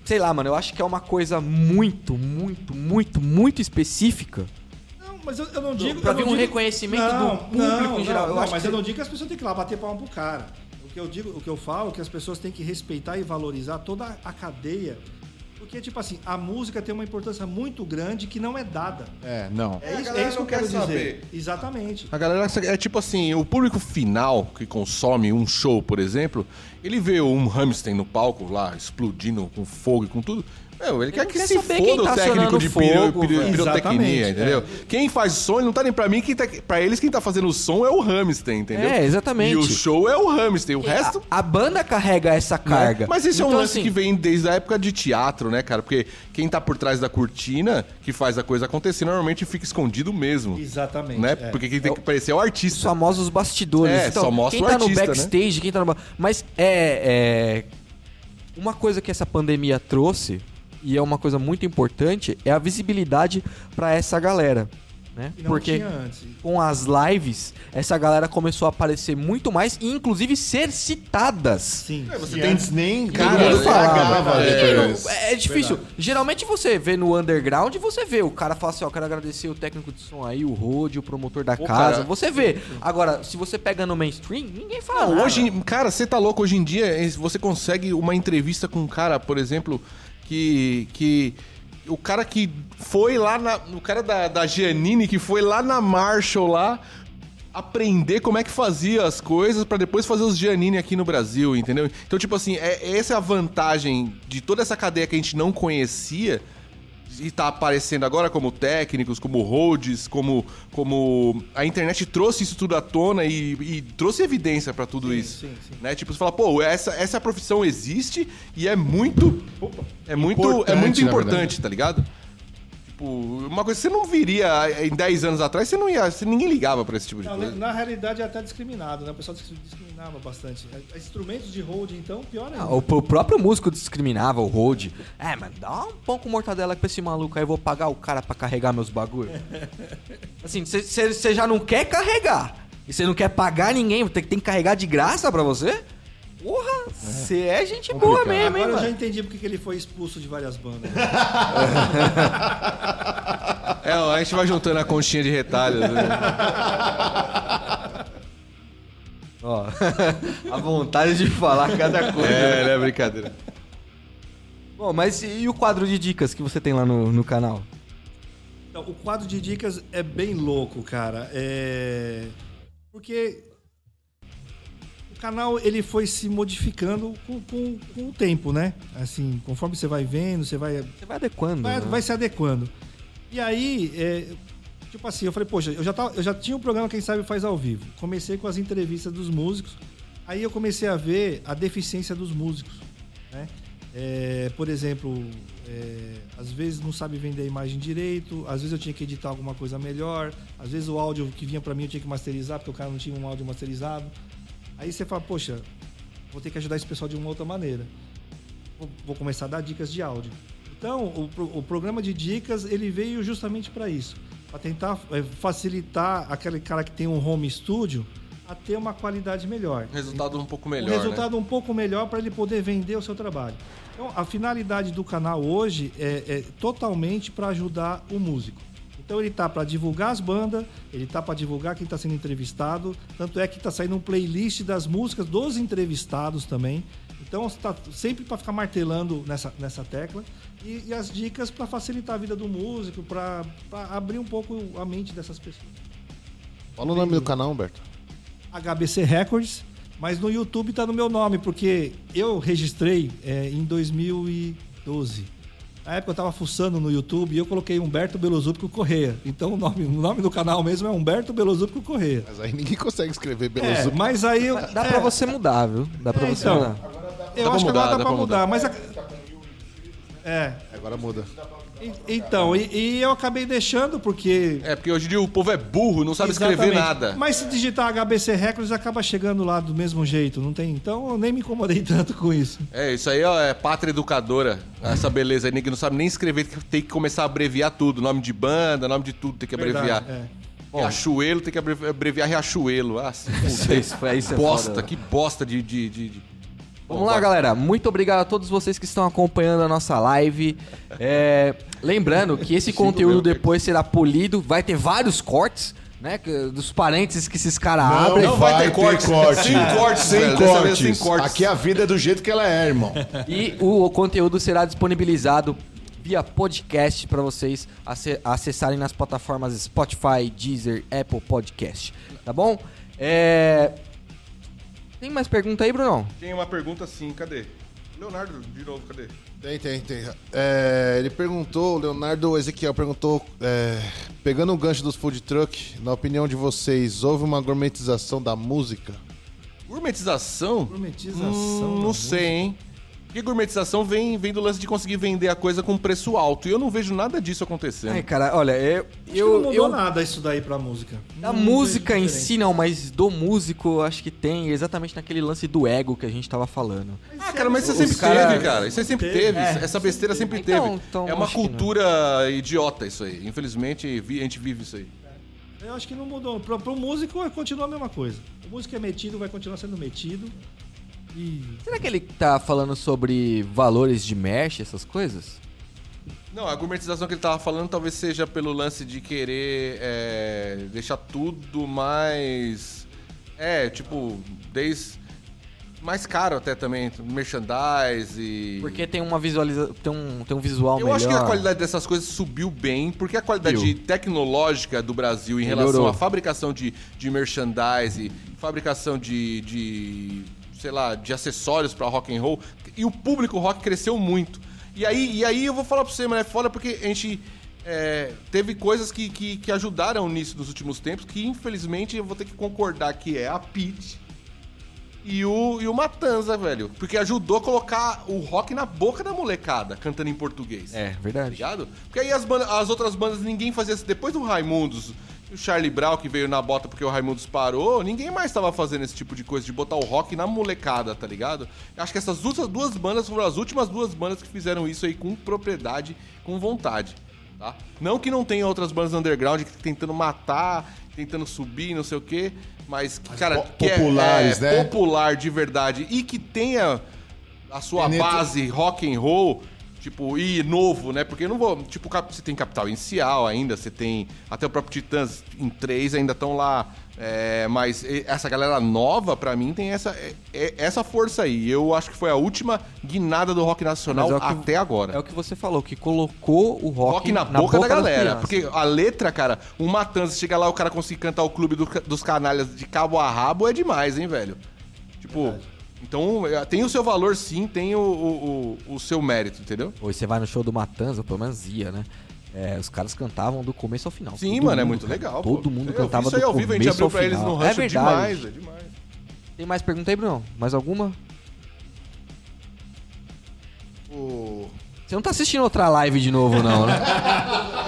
sei lá, mano, eu acho que é uma coisa muito, muito, muito, muito específica. Não, mas eu não digo... Pra ver um reconhecimento do público em geral. Mas eu não digo que as pessoas têm que ir lá bater palma pro cara. O que eu falo é que as pessoas têm que respeitar e valorizar toda a cadeia... Porque, tipo assim, a música tem uma importância muito grande que não é dada. É, não. É isso que eu quero dizer. Exatamente. A galera, é tipo assim, o público final que consome um show, por exemplo, ele vê um Rammstein no palco lá, explodindo com fogo e com tudo. Meu, ele quer que se foda o técnico de pirotecnia, entendeu? Quem faz som, ele não tá nem pra mim. Pra eles, quem tá fazendo o som é o Rammstein, entendeu? É, exatamente. E o show é o Rammstein. O resto... A banda carrega essa carga. Mas isso é um lance que vem desde a época de teatro, né, cara? Porque quem tá por trás da cortina, que faz a coisa acontecer, normalmente fica escondido mesmo. Exatamente. Né? Porque quem tem que aparecer é o artista. Os famosos bastidores. É, só mostra o artista, né? Quem tá no backstage, quem tá no... Mas uma coisa que essa pandemia trouxe... E é uma coisa muito importante, é a visibilidade pra essa galera, né? Porque com as lives, essa galera começou a aparecer muito mais e, inclusive, ser citadas. Sim. Você tem nem falava. É difícil. Verdade. Geralmente você vê no underground, você vê o cara fala assim, ó, quero agradecer o técnico de som aí, o Rode, o promotor da casa. Cara. Você vê. Sim. Agora, se você pega no mainstream, ninguém fala. Não, hoje, cara, você tá louco. Hoje em dia, você consegue uma entrevista com um cara, por exemplo... Que o cara que foi lá na... O cara da Giannini que foi lá na Marshall lá aprender como é que fazia as coisas pra depois fazer os Giannini aqui no Brasil, entendeu? Então, tipo assim, essa é a vantagem de toda essa cadeia que a gente não conhecia e tá aparecendo agora como técnicos, como roadies, como a internet trouxe isso tudo à tona e trouxe evidência pra tudo isso. Sim, sim. Né? Tipo, você fala, pô, essa profissão existe e é muito... Opa. É muito importante, tá ligado? Tipo, uma coisa que você não viria em 10 anos atrás, ninguém ligava pra esse tipo de coisa. Na realidade é até discriminado, né? O pessoal discriminava bastante. Instrumentos de hold, então, pior ainda. O próprio músico discriminava o hold. É, mano, dá um pão com mortadela pra esse maluco aí, eu vou pagar o cara pra carregar meus bagulho. Assim, você já não quer carregar. E você não quer pagar ninguém, tem que carregar de graça pra você? Porra, você é gente complicado. Boa mesmo, hein, mano? Agora eu já entendi porque que ele foi expulso de várias bandas. Ó, a gente vai juntando a conchinha de retalhos. Né? Ó, a vontade de falar cada coisa. É, né? Brincadeira. Bom, mas e o quadro de dicas que você tem lá no canal? Então, o quadro de dicas é bem louco, cara. Porque... O canal ele foi se modificando com o tempo, né? Assim, conforme você vai vendo, você vai adequando. Vai se adequando. E aí, tipo assim, eu falei, poxa, eu já tinha um programa Quem Sabe Faz ao Vivo. Comecei com as entrevistas dos músicos. Aí eu comecei a ver a deficiência dos músicos, né? Por exemplo, às vezes não sabe vender a imagem direito, às vezes eu tinha que editar alguma coisa melhor, às vezes o áudio que vinha pra mim eu tinha que masterizar, porque o cara não tinha um áudio masterizado. Aí você fala, poxa, vou ter que ajudar esse pessoal de uma outra maneira. Vou começar a dar dicas de áudio. Então, o programa de dicas, ele veio justamente para isso. Para tentar facilitar aquele cara que tem um home studio a ter uma qualidade melhor. Resultado um pouco melhor, um pouco melhor para ele poder vender o seu trabalho. Então, a finalidade do canal hoje é totalmente para ajudar o músico. Então ele tá para divulgar as bandas, ele tá para divulgar quem tá sendo entrevistado, tanto é que tá saindo um playlist das músicas dos entrevistados também. Então tá sempre para ficar martelando nessa tecla e as dicas para facilitar a vida do músico, para abrir um pouco a mente dessas pessoas. Fala o nome do canal, Humberto. HBC Records, mas no YouTube tá no meu nome, porque eu registrei em 2012. Na época eu tava fuçando no YouTube e eu coloquei Humberto Belozupco Corrêa. Então o nome do canal mesmo é Humberto Belozupco Corrêa. Mas aí ninguém consegue escrever Belozupco. Mas aí... Dá pra você mudar, viu? Dá pra você mudar. Agora dá pra mudar. Agora dá pra mudar. Agora muda. Então, e eu acabei deixando porque... É, porque hoje em dia o povo é burro, não sabe escrever nada. Mas se digitar HBC Records, acaba chegando lá do mesmo jeito, não tem? Então eu nem me incomodei tanto com isso. É, isso aí ó, é pátria educadora, essa beleza aí, que não sabe nem escrever, tem que começar a abreviar tudo, nome de banda, nome de tudo, tem que abreviar. Verdade, é. Bom, Riachuelo, tem que abreviar Riachuelo. Ah, isso é bosta, foda, que bosta de... Vamos lá, galera. Muito obrigado a todos vocês que estão acompanhando a nossa live. Lembrando que esse conteúdo depois será polido. Vai ter vários cortes, né? Dos parênteses que esses caras abrem. Não vai ter corte. Sem cortes. Aqui a vida é do jeito que ela é, irmão. E o conteúdo será disponibilizado via podcast para vocês acessarem nas plataformas Spotify, Deezer, Apple Podcast. Tá bom? Tem mais pergunta aí, Brunão? Tem uma pergunta sim, cadê? Leonardo, de novo, cadê? Tem. Ele perguntou, Leonardo Ezequiel perguntou, pegando o gancho dos food truck, na opinião de vocês, houve uma gourmetização da música? Gourmetização? Não sei, hein? Porque gourmetização vem do lance de conseguir vender a coisa com preço alto. E eu não vejo nada disso acontecendo. Ai, cara, olha, acho que não mudou nada isso daí pra música. Da música em si, não, mas do músico, acho que tem exatamente naquele lance do ego que a gente tava falando. Ah, cara, mas você sempre teve, cara. Isso sempre teve. Essa besteira sempre teve. Então, é uma cultura idiota isso aí. Infelizmente, a gente vive isso aí. Eu acho que não mudou. Pro músico, continua a mesma coisa. O músico é metido, vai continuar sendo metido. Será que ele tá falando sobre valores de merch, essas coisas? Não, a gourmetização que ele tava falando talvez seja pelo lance de querer deixar tudo mais... mais caro até também, merchandise. Porque tem uma tem um visual melhor. Eu acho que a qualidade dessas coisas subiu bem, porque a qualidade tecnológica do Brasil em relação à fabricação de merchandise, fabricação de acessórios pra rock and roll. E o público rock cresceu muito. E aí eu vou falar pra você, mas é foda porque a gente teve coisas que ajudaram nisso nos últimos tempos, que infelizmente eu vou ter que concordar que é a Pete e o Matanza, velho. Porque ajudou a colocar o rock na boca da molecada, cantando em português. É, verdade. Ligado? Porque aí as outras bandas, ninguém fazia isso. Depois do Raimundos... O Charlie Brown, que veio na bota porque o Raimundos parou, ninguém mais tava fazendo esse tipo de coisa, de botar o rock na molecada, tá ligado? Acho que essas outras duas bandas foram as últimas duas bandas que fizeram isso aí com propriedade, com vontade, tá? Não que não tenha outras bandas underground que tentando matar, tentando subir, não sei o quê, mas cara, populares, né? Popular de verdade e que tenha a sua base rock and roll... Tipo, e novo, né? Porque eu não vou... Tipo, você tem Capital Inicial ainda, você tem... Até o próprio Titãs em 3 ainda estão lá. Mas essa galera nova, pra mim, tem essa força aí. Eu acho que foi a última guinada do rock nacional até agora. É o que você falou, que colocou o rock na boca da galera. Porque a letra, cara, um Matanza, chega lá, o cara conseguir cantar o Clube dos Canalhas de cabo a rabo é demais, hein, velho? Tipo... Verdade. Então, tem o seu valor sim, tem o seu mérito, entendeu? Hoje você vai no show do Matanza, pelo menos ia, né? Os caras cantavam do começo ao final. Sim, todo mano, mundo, é muito legal. Todo mundo cantava do começo ao final. Isso aí ao vivo, a gente abriu pra eles no rancho, demais. Tem mais pergunta aí, Bruno? Mais alguma? Você não tá assistindo outra live de novo, não, né?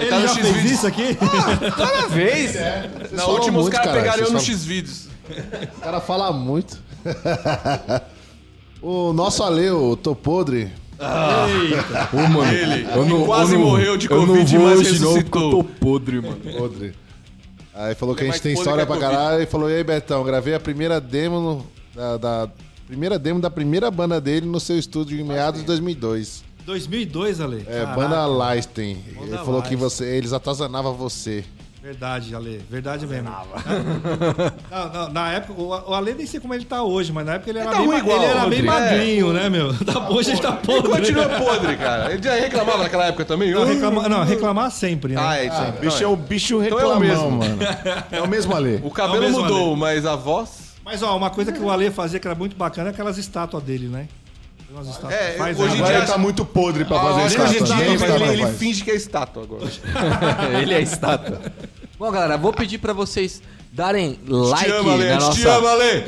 Ele tá no já fez isso aqui? Toda vez! Na última, os caras pegaram eu no X-Vídeos. O cara fala muito. O nosso Aleu, Tô Podre. Eita. Mano, ele quase morreu de Covid, mas ressuscitou. Tô Podre, mano. Podre. Aí falou que a gente tem história pra caralho. E falou, e aí, Betão, gravei a primeira demo da primeira banda dele no seu estúdio em meados de 2002. 2002, Ale? Banda Leisten. Ele falou que eles atazanavam você. Verdade, Ale. Verdade mesmo. Na época, o Ale nem sei como ele tá hoje, mas na época ele era bem magrinho, né, meu? Hoje ele tá podre. Ele continua podre, cara. Ele já reclamava naquela época também? Reclamar sempre, né? Bicho, é o bicho reclamão, então mano. É o mesmo Ale. O cabelo mudou, Ale. Mas a voz... Mas, ó, uma coisa que o Ale fazia que era muito bacana é aquelas estátuas dele, né? Hoje em dia ele tá muito podre pra fazer estátua. Ele finge que é estátua agora. Ele é estátua. Bom, galera, vou pedir pra vocês darem like na nossa... Te amo, Ale!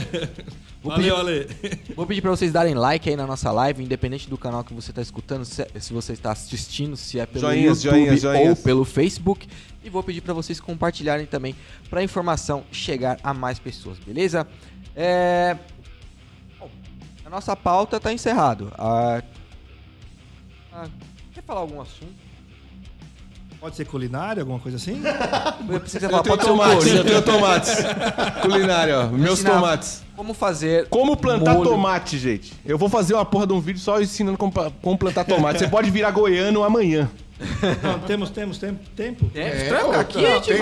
Vou pedir pra vocês darem like aí na nossa live, independente do canal que você tá escutando, se você está assistindo, se é pelo YouTube ou pelo Facebook. E vou pedir pra vocês compartilharem também, pra a informação chegar a mais pessoas, beleza? Bom, a nossa pauta tá encerrada. Quer falar algum assunto? Pode ser culinária, alguma coisa assim? Eu tenho tomates. Culinária, ó. Meus tomates. Como fazer. Como plantar molho. Tomate, gente. Eu vou fazer uma porra de um vídeo só ensinando como plantar tomate. Você pode virar goiano amanhã. Não, temos tempo? Aqui a gente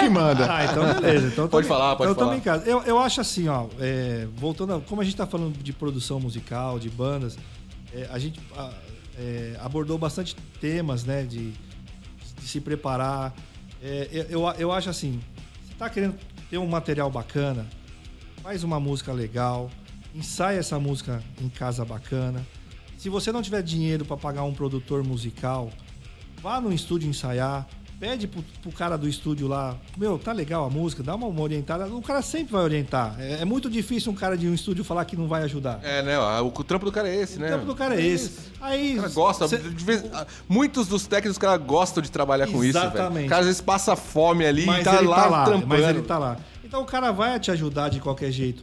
que manda. Então beleza. Então, pode falar. Em casa. Eu acho assim, ó. Voltando. Como a gente tá falando de produção musical, de bandas, a gente abordou bastante temas, né? De se preparar. Eu acho assim, você tá querendo ter um material bacana, faz uma música legal, ensaia essa música em casa bacana. Se você não tiver dinheiro para pagar um produtor musical, vá no estúdio ensaiar, pede pro cara do estúdio lá, meu, tá legal a música, dá uma orientada. O cara sempre vai orientar. É muito difícil um cara de um estúdio falar que não vai ajudar. Né? O trampo do cara é esse, né? O trampo do cara é esse. Aí, o cara gosta. Muitos dos técnicos, o cara gostam de trabalhar com isso, velho. Exatamente. O cara às vezes passa fome ali e tá lá trampando. Mas ele tá lá. Então o cara vai te ajudar de qualquer jeito.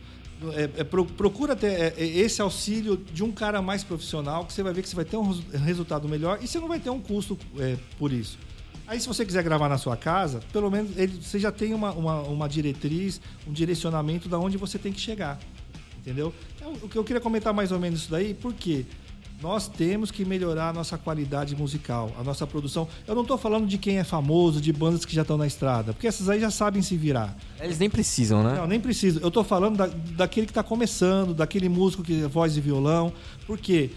Procura ter esse auxílio de um cara mais profissional, que você vai ver que você vai ter um resultado melhor e você não vai ter um custo por isso. Aí, se você quiser gravar na sua casa, pelo menos você já tem uma diretriz, um direcionamento de onde você tem que chegar, entendeu? O que eu queria comentar mais ou menos isso daí, porque nós temos que melhorar a nossa qualidade musical, a nossa produção. Eu não estou falando de quem é famoso, de bandas que já estão na estrada, porque essas aí já sabem se virar. Eles nem precisam, né? Não, nem precisam. Eu estou falando daquele que está começando, daquele músico que é voz e violão, porque...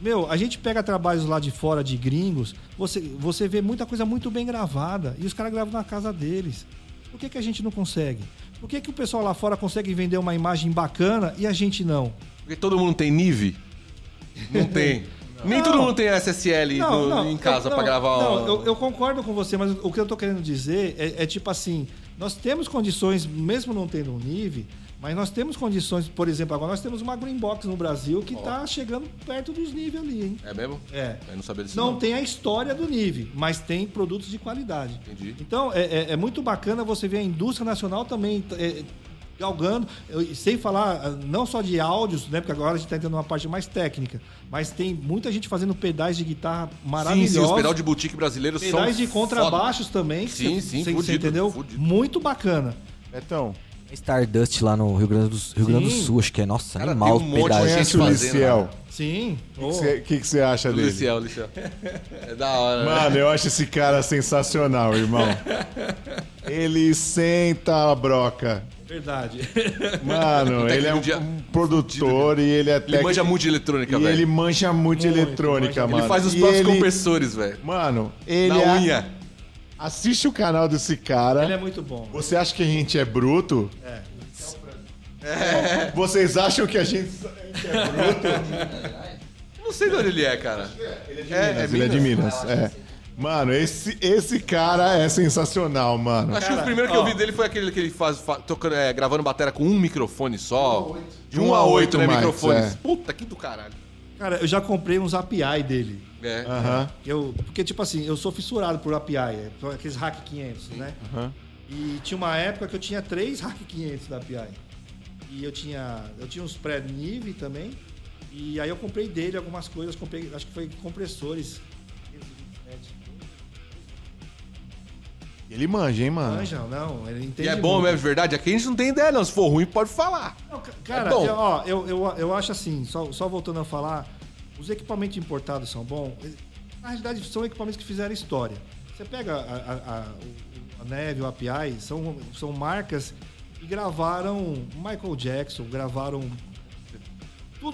Meu, a gente pega trabalhos lá de fora de gringos, você vê muita coisa muito bem gravada e os caras gravam na casa deles. Por que a gente não consegue? Por que o pessoal lá fora consegue vender uma imagem bacana e a gente não? Porque todo mundo tem Nive? Não tem. Nem todo mundo tem SSL em casa pra gravar. Não, eu concordo com você, mas o que eu tô querendo dizer é tipo assim, nós temos condições, mesmo não tendo um Nive... Mas nós temos condições, por exemplo, agora nós temos uma Green Box no Brasil que tá chegando perto dos níveis ali, hein? É mesmo? É. Eu não sabia disso, não tem a história do nível, mas tem produtos de qualidade. Entendi. Então, é muito bacana você ver a indústria nacional também galgando, sem falar não só de áudios, né? Porque agora a gente tá entrando numa parte mais técnica, mas tem muita gente fazendo pedais de guitarra maravilhosos. Sim, os pedal de boutique brasileiros são pedais de contrabaixos também. Sim, fudido, entendeu? Fudido. Muito bacana. Então... Stardust lá no Rio Grande do Sul, acho que é, nossa, cara, animal. Tem um monte de gente fazendo. Sim. O que você acha dele? Liciel. É da hora. Mano, eu acho esse cara sensacional, irmão. Ele senta a broca. Verdade. Mano, ele é um produtor e ele é técnico. Ele manja muito de eletrônica, velho. Ele manja muito de eletrônica, mano. Ele faz os próprios compressores, velho. Mano, ele é... Na unha. Assiste o canal desse cara. Ele é muito bom. Você acha que a gente é bruto? É. Vocês acham que a gente é bruto? Eu não sei de onde ele é, cara. Ele é de Minas. É. Mano, esse cara é sensacional, mano. Acho que o primeiro que eu vi dele foi aquele que ele faz tocando, gravando bateria com um microfone só. De 1 a 8, né, microfones. Puta, que do caralho. Cara, eu já comprei uns API dele. Porque, tipo assim, eu sou fissurado por API, aqueles Hack 500, né? Uhum. E tinha uma época que eu tinha 3 Hack 500 da API. E eu tinha uns pré-Nive também. E aí eu comprei dele algumas coisas, acho que foi compressores. Ele manja, hein, mano? Manja, não, ele entende. E é bom mesmo, de verdade? Aqui a gente não tem ideia, não. Se for ruim, pode falar. Não, cara, eu acho assim, só voltando a falar... Os equipamentos importados são bons. Na realidade, são equipamentos que fizeram história. Você pega a Neve, o API, são marcas que gravaram Michael Jackson, gravaram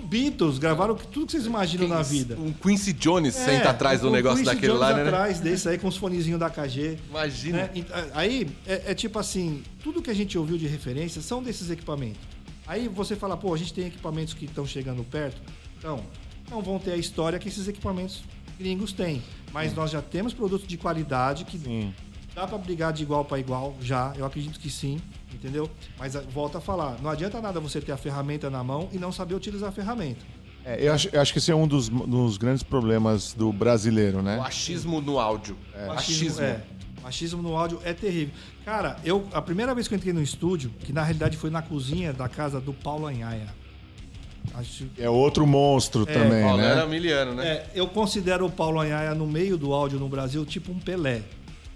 Beatles, gravaram tudo que vocês imaginam na vida. Um Quincy Jones senta atrás do negócio Quincy daquele Jones lá, né? Atrás desse aí com os fonezinhos da KG. Imagina. Né? Aí, tipo assim, tudo que a gente ouviu de referência são desses equipamentos. Aí você fala, pô, a gente tem equipamentos que estão chegando perto. Então... não vão ter a história que esses equipamentos gringos têm. Mas nós já temos produtos de qualidade que Dá pra brigar de igual pra igual, já. Eu acredito que sim, entendeu? Mas volta a falar, não adianta nada você ter a ferramenta na mão e não saber utilizar a ferramenta. É, eu acho que esse é um dos grandes problemas do brasileiro, né? O achismo no áudio. É. Achismo. É. Machismo no áudio é terrível. Cara, a primeira vez que eu entrei no estúdio, que na realidade foi na cozinha da casa do Paulo Anhaia. É outro monstro também, Paulo, né? Paulo era miliano, né? É, eu considero o Paulo Anhaia no meio do áudio no Brasil tipo um Pelé.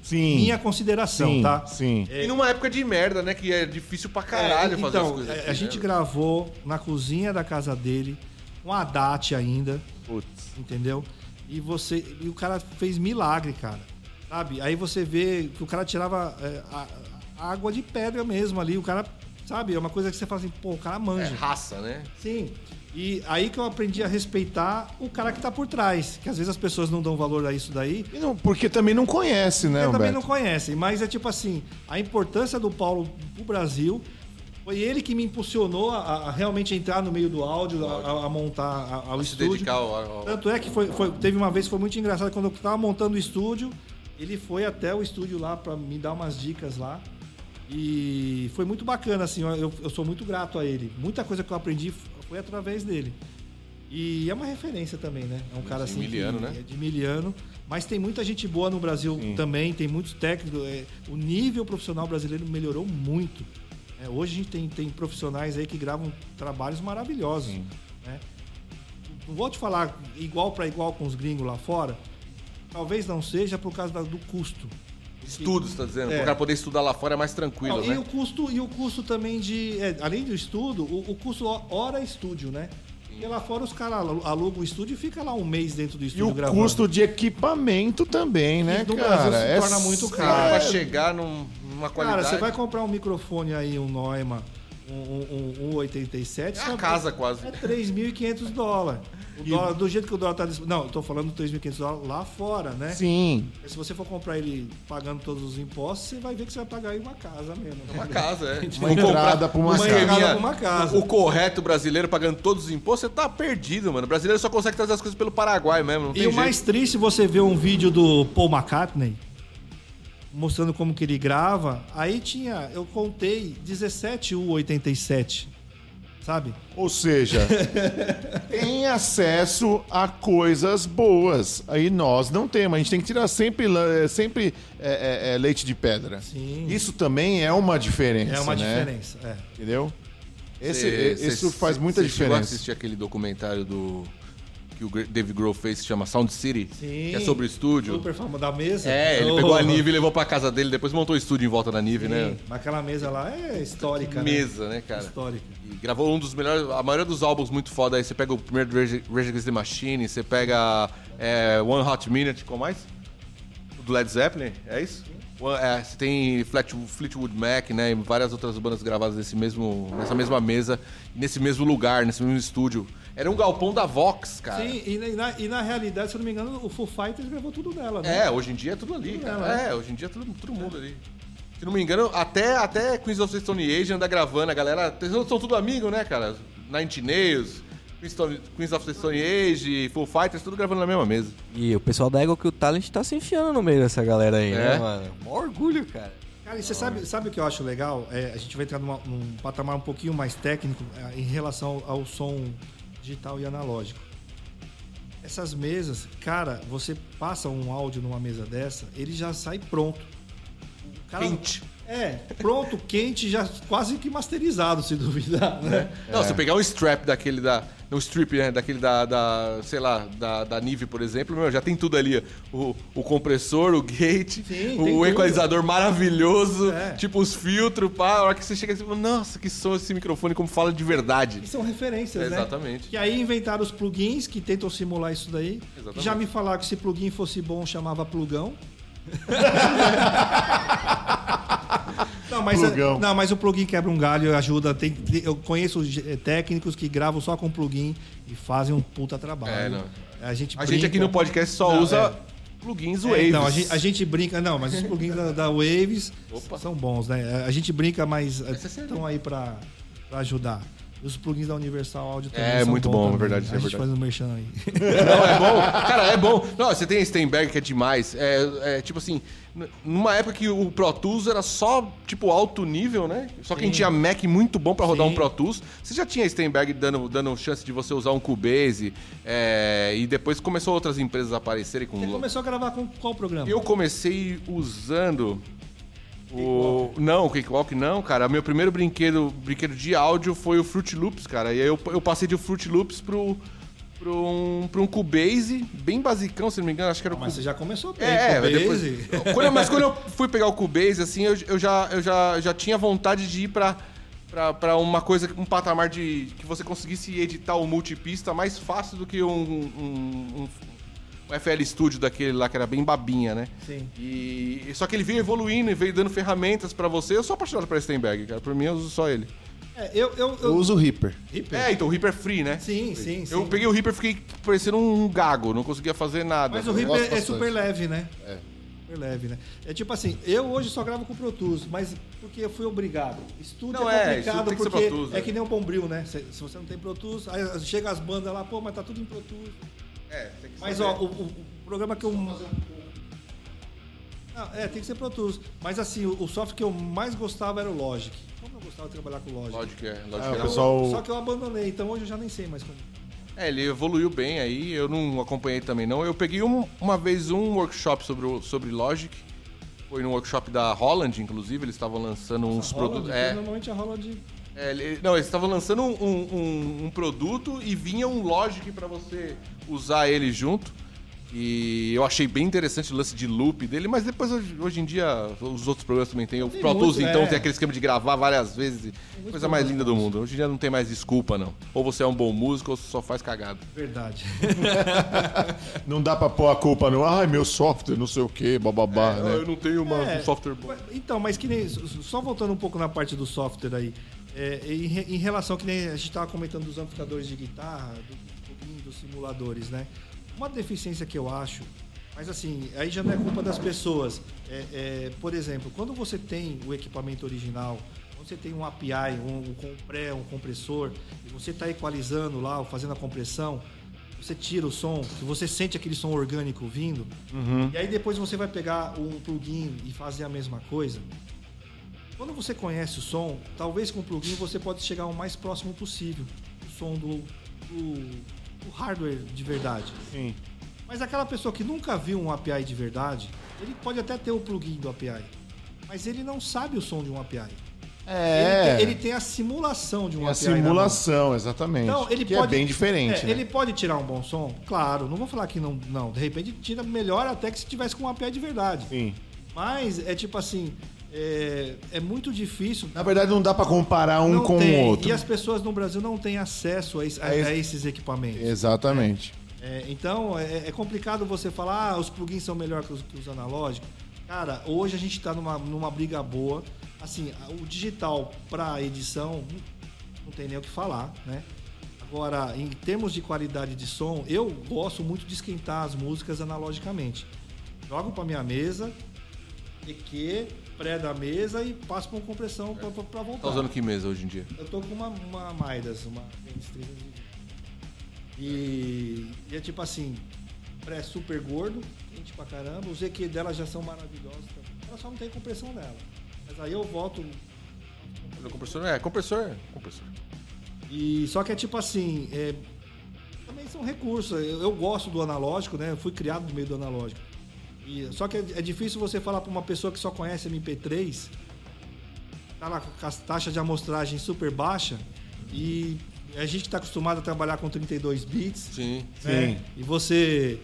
Sim. Minha consideração, sim, tá? Sim. É, e numa época de merda, né? Que é difícil pra caralho fazer as coisas. Então, a gente gravou na cozinha da casa dele, um Haddad ainda. Putz. Entendeu? E o cara fez milagre, cara. Sabe? Aí você vê que o cara tirava a água de pedra mesmo ali. O cara, sabe? É uma coisa que você fala assim, pô, o cara manja. É raça, né? Sim. E aí que eu aprendi a respeitar o cara que tá por trás. Que às vezes as pessoas não dão valor a isso daí. E não, porque também não conhece, né, Humberto? Também não conhece. Mas é tipo assim, a importância do Paulo pro Brasil... Foi ele que me impulsionou a realmente entrar no meio do áudio, a montar ao estúdio. Dedicar ao... Tanto é que teve uma vez que foi muito engraçado. Quando eu tava montando o estúdio... Ele foi até o estúdio lá para me dar umas dicas lá. E foi muito bacana, assim. Eu sou muito grato a ele. Muita coisa que eu aprendi foi através dele. E é uma referência também, né? É um cara assim. Miliano, né? É de miliano. Mas tem muita gente boa no Brasil também. Tem muitos técnicos. O nível profissional brasileiro melhorou muito. Hoje a gente tem profissionais aí que gravam trabalhos maravilhosos. Né? Não vou te falar igual para igual com os gringos lá fora. Talvez não seja por causa do custo. Estudos, você está dizendo? Para o cara poder estudar lá fora é mais tranquilo, né? E o custo também de... além do estudo, o custo hora estúdio, né? Porque lá fora os caras alugam o estúdio e fica lá um mês dentro do estúdio gravando. E o custo de equipamento também, né, cara? Brasil se torna muito caro. Para chegar numa qualidade... Cara, você vai comprar um microfone aí, um Neumann, um 87... É a casa quase. É $3.500. O dólar, do jeito que o dólar tá... Não, eu tô falando $3.500 lá fora, né? Sim. Se você for comprar ele pagando todos os impostos, você vai ver que você vai pagar aí uma casa mesmo. Uma casa, Uma entrada pra uma casa. O correto brasileiro pagando todos os impostos, você tá perdido, mano. O brasileiro só consegue trazer as coisas pelo Paraguai mesmo, não tem jeito. Mais triste, você vê um vídeo do Paul McCartney, mostrando como que ele grava. Aí tinha, eu contei, 17 U87. Sabe? Ou seja, tem acesso a coisas boas. Aí nós não temos. A gente tem que tirar sempre leite de pedra. Sim. Isso também é uma diferença. É uma diferença, Entendeu? Isso faz muita diferença. Você assistiu aquele documentário que o Dave Grohl fez, que chama Sound City, que é sobre o estúdio. Super famoso, da mesa. Ele pegou a Nive e levou pra casa dele, depois montou o estúdio em volta da Nive, né? Mas aquela mesa lá é histórica, mesa, né, cara? Histórica. E gravou um dos melhores, a maioria dos álbuns muito foda aí. Você pega o primeiro Rage Against the Machine, você pega One Hot Minute, qual mais? O do Led Zeppelin, é isso? Você tem Fleetwood Mac, né? E várias outras bandas gravadas nessa mesma mesa, nesse mesmo lugar, nesse mesmo estúdio. Era um galpão da Vox, cara. Sim, e na realidade, se eu não me engano, o Foo Fighters gravou tudo nela, né? Hoje em dia é tudo ali, tudo cara. Nela, hoje em dia é todo mundo ali. Se não me engano, até Queens of the Stone Age anda gravando, a galera... São tudo amigos, né, cara? Nine Inch Nails, Queens of the Stone Age, Foo Fighters, tudo gravando na mesma mesa. E o pessoal da Ego que o Talent tá se enfiando no meio dessa galera aí, né, mano? Mó orgulho, cara. Cara, e você sabe o que eu acho legal? A gente vai entrar num patamar um pouquinho mais técnico em relação ao som... digital e analógico. Essas mesas, cara, você passa um áudio numa mesa dessa, ele já sai pronto. O cara, quente. Pronto, quente, já quase que masterizado, se duvidar, né? Não, você pegar um strap daquele um strip, né? Daquele sei lá, da Nive, por exemplo, já tem tudo ali. O compressor, o gate, o equalizador maravilhoso, tipo os filtros, pá. A hora que você chega assim, nossa, que som esse microfone, como fala de verdade. E são referências, né? Exatamente. Que aí inventaram os plugins que tentam simular isso daí. Exatamente. Já me falaram que se plugin fosse bom, chamava plugão. Mas o plugin quebra um galho, ajuda. Eu conheço técnicos que gravam só com plugin e fazem um puta trabalho. A gente aqui no podcast só usa plugins Waves. Então, a gente brinca, mas os plugins da Waves são bons, né? A gente brinca, mas estão aí pra ajudar. Os plugins da Universal Audio também são muito bom, na verdade. A gente faz um merchan aí. Não, é bom. Cara, é bom. Não, você tem Steinberg, que é demais. É tipo assim, numa época que o Pro Tools era só, tipo, alto nível, né? Só quem tinha Mac muito bom pra rodar um Pro Tools. Você já tinha Steinberg dando chance de você usar um Cubase. E depois começou outras empresas a aparecerem com... Você começou a gravar com qual programa? Eu comecei usando... Não, o Cakewalk não, cara. Meu primeiro brinquedo de áudio foi o Fruit Loops, cara. E aí eu passei de Fruit Loops pro um Cubase, bem basicão, se não me engano. Acho que era o Mas você já começou bem, Cubase. Depois, quando eu fui pegar o Cubase, assim, eu já tinha vontade de ir pra uma coisa, um patamar de que você conseguisse editar o multipista mais fácil do que o FL Studio daquele lá, que era bem babinha, né? Sim. Só que ele veio evoluindo e veio dando ferramentas pra você. Eu sou apaixonado por Steinberg, cara. Por mim, eu uso só ele. Eu uso o Reaper. Então o Reaper é free, né? Sim. Eu peguei o Reaper e fiquei parecendo um gago. Não conseguia fazer nada. Mas o Reaper é super leve, né? Super leve, né? É tipo assim, eu hoje só gravo com o Pro Tools, mas porque eu fui obrigado. Estúdio não é complicado, porque Pro Tools, é que nem um Bombril, né? Se você não tem Pro Tools, aí chega as bandas lá, pô, mas tá tudo em Pro Tools. Tem que mas, ó, o programa que eu... tem que ser Pro Tools. Mas, assim, o software que eu mais gostava era o Logic. Como eu gostava de trabalhar com o Logic? Logic pessoal... Só que eu abandonei, então hoje eu já nem sei mais como. Ele evoluiu bem aí, eu não acompanhei também, não. Eu peguei uma vez um workshop sobre Logic. Foi num workshop da Roland, inclusive. Eles estavam lançando uns produtos... Normalmente a Roland... eles estavam lançando um produto e vinha um Logic pra você usar ele junto. E eu achei bem interessante o lance de loop dele, mas depois, hoje em dia, os outros programas também tem. O Pro Tools, então, tem aquele esquema de gravar várias vezes. Coisa mais linda do mundo. Hoje em dia não tem mais desculpa, não. Ou você é um bom músico ou você só faz cagada. Verdade. Não dá pra pôr a culpa, não. Meu software, não sei o quê, bababá. Né? Eu não tenho um software bom. Então, mas que nem... Só voltando um pouco na parte do software aí. Em relação, que nem a gente estava comentando dos amplificadores de guitarra, dos simuladores, né? Uma deficiência que eu acho, mas assim, aí já não é culpa das pessoas. Por exemplo, quando você tem o equipamento original, quando você tem um API, um compressor, e você está equalizando lá, fazendo a compressão, você tira o som, você sente aquele som orgânico vindo, e aí depois você vai pegar um plugin e fazer a mesma coisa. Quando você conhece o som, talvez com o plugin você pode chegar o mais próximo possível do som do hardware de verdade. Sim. Mas aquela pessoa que nunca viu um API de verdade, ele pode até ter o plugin do API, mas ele não sabe o som de um API. Ele tem a simulação de um API. A simulação, exatamente. Então, é bem diferente. Né? Ele pode tirar um bom som? Claro, não vou falar que não. Não, de repente tira melhor até que se tivesse com um API de verdade. Sim. Mas é tipo assim... É muito difícil. Na verdade, não dá para comparar um com o outro. E as pessoas no Brasil não têm acesso a esses equipamentos. Exatamente. Então, é complicado você falar os plugins são melhores que os analógicos. Cara, hoje a gente está numa briga boa. Assim, o digital para edição, não tem nem o que falar, né? Agora, em termos de qualidade de som, eu gosto muito de esquentar as músicas analogicamente. Jogo para minha mesa, pré da mesa e passo por compressão pra voltar. Tá usando que mesa hoje em dia? Eu tô com uma Midas, uma Fender 320. E é tipo assim, pré super gordo, quente pra caramba. Os EQ dela já são maravilhosos também. Ela só não tem compressão nela. Mas aí eu volto... Compressor. E só que é tipo assim, também são recursos. Eu gosto do analógico, né? Eu fui criado no meio do analógico. Só que é difícil você falar para uma pessoa que só conhece MP3, tá lá com a taxa de amostragem super baixa, e a gente está acostumado a trabalhar com 32 bits. Sim, né? Sim. E você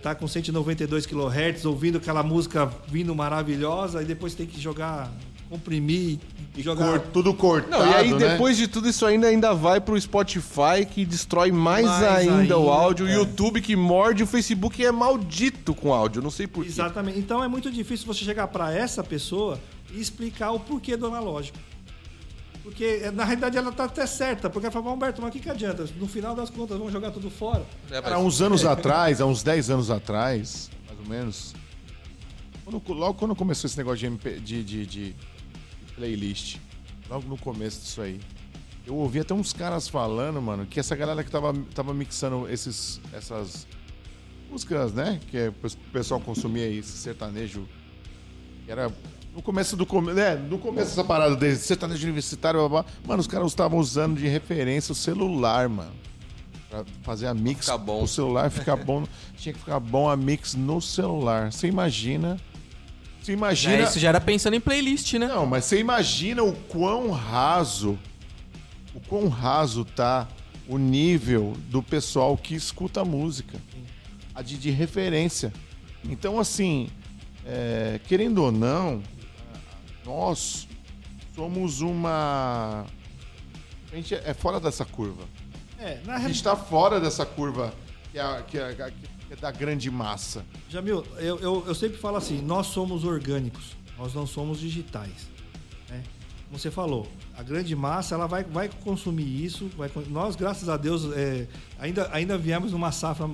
tá com 192 kHz ouvindo aquela música vindo maravilhosa, e depois tem que jogar, comprimir e jogar... tudo cortado, não, e aí, né? Depois de tudo isso ainda vai pro Spotify, que destrói mais ainda o áudio, o YouTube que morde, o Facebook é maldito com áudio, não sei porquê. Exatamente. Então é muito difícil você chegar para essa pessoa e explicar o porquê do analógico. Porque, na realidade, ela tá até certa. Porque ela fala, Humberto, mas o que adianta? No final das contas, vamos jogar tudo fora. Há uns anos atrás, há uns 10 anos atrás, mais ou menos, logo quando começou esse negócio de playlist, logo no começo disso aí, Eu ouvi até uns caras falando, mano, que essa galera que tava mixando essas músicas, né? Que o pessoal consumia aí, esse sertanejo. Era no começo no começo dessa parada desse sertanejo universitário, blá, blá, blá. Mano, os caras estavam usando de referência o celular, mano. Pra fazer a mix. O celular ficar bom. Tinha que ficar bom a mix no celular. Você imagina. Você imagina. É, isso já era pensando em playlist, né? Não, mas você imagina o quão raso. O quão raso tá o nível do pessoal que escuta a música, a de referência. Então, assim, querendo ou não, nós somos uma... A gente é fora dessa curva. A gente tá fora dessa curva que é da grande massa. Jamil, eu sempre falo assim, nós somos orgânicos, nós não somos digitais, né? Como você falou, a grande massa ela vai consumir isso. Nós, graças a Deus, ainda viemos numa safra.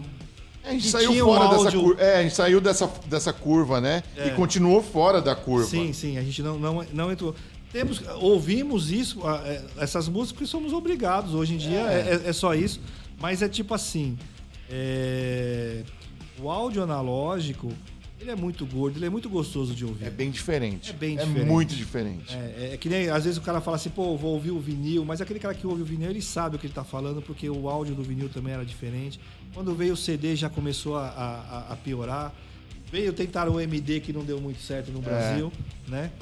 A gente saiu fora dessa curva. A gente saiu dessa curva, né? E continuou fora da curva. Sim, sim, a gente não entrou. Ouvimos isso, essas músicas, porque somos obrigados. Hoje em dia é só isso. Mas é tipo assim: o áudio analógico. Ele é muito gordo, ele é muito gostoso de ouvir. É bem diferente. É muito diferente. É que nem, às vezes, o cara fala assim, pô, vou ouvir o vinil, mas aquele cara que ouve o vinil, ele sabe o que ele tá falando, porque o áudio do vinil também era diferente. Quando veio o CD, já começou a piorar. Tentaram o MD, que não deu muito certo no Brasil, né?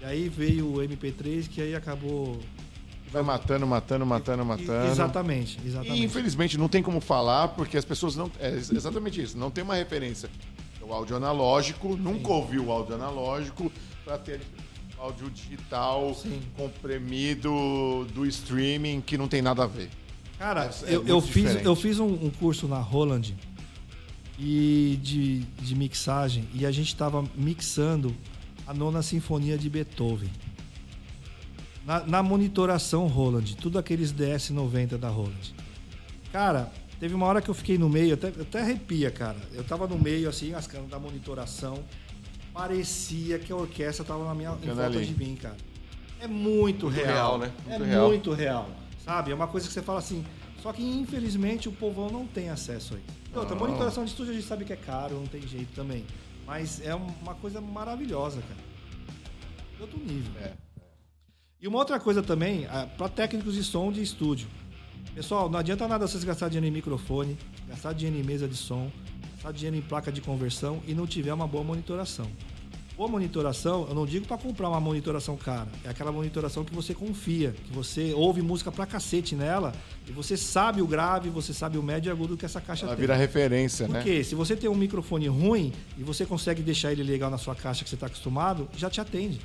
E aí veio o MP3, que aí acabou... Vai matando. Exatamente. E, infelizmente, não tem como falar, porque as pessoas não... É exatamente isso, não tem uma referência. O áudio analógico, nunca ouvi o áudio analógico, para ter áudio digital comprimido do streaming que não tem nada a ver. Cara, eu fiz um curso na Roland e de mixagem, e a gente estava mixando a 9ª Sinfonia de Beethoven. Na monitoração Roland, tudo aqueles DS90 da Roland. Cara, teve uma hora que eu fiquei no meio, até arrepia, cara. Eu tava no meio, assim, as canas da monitoração. Parecia que a orquestra tava em volta de mim, cara. É muito real, né? Muito real, sabe? É uma coisa que você fala assim... Só que, infelizmente, o povão não tem acesso a isso. Então, a monitoração de estúdio a gente sabe que é caro, não tem jeito também. Mas é uma coisa maravilhosa, cara. De outro nível. E uma outra coisa também, para técnicos de som de estúdio. Pessoal, não adianta nada vocês gastar dinheiro em microfone, gastar dinheiro em mesa de som, gastar dinheiro em placa de conversão e não tiver uma boa monitoração. Boa monitoração, eu não digo para comprar uma monitoração cara, é aquela monitoração que você confia, que você ouve música pra cacete nela e você sabe o grave, você sabe o médio e agudo que essa caixa tem. Ela vira referência, né? Porque se você tem um microfone ruim e você consegue deixar ele legal na sua caixa que você tá acostumado, já te atende.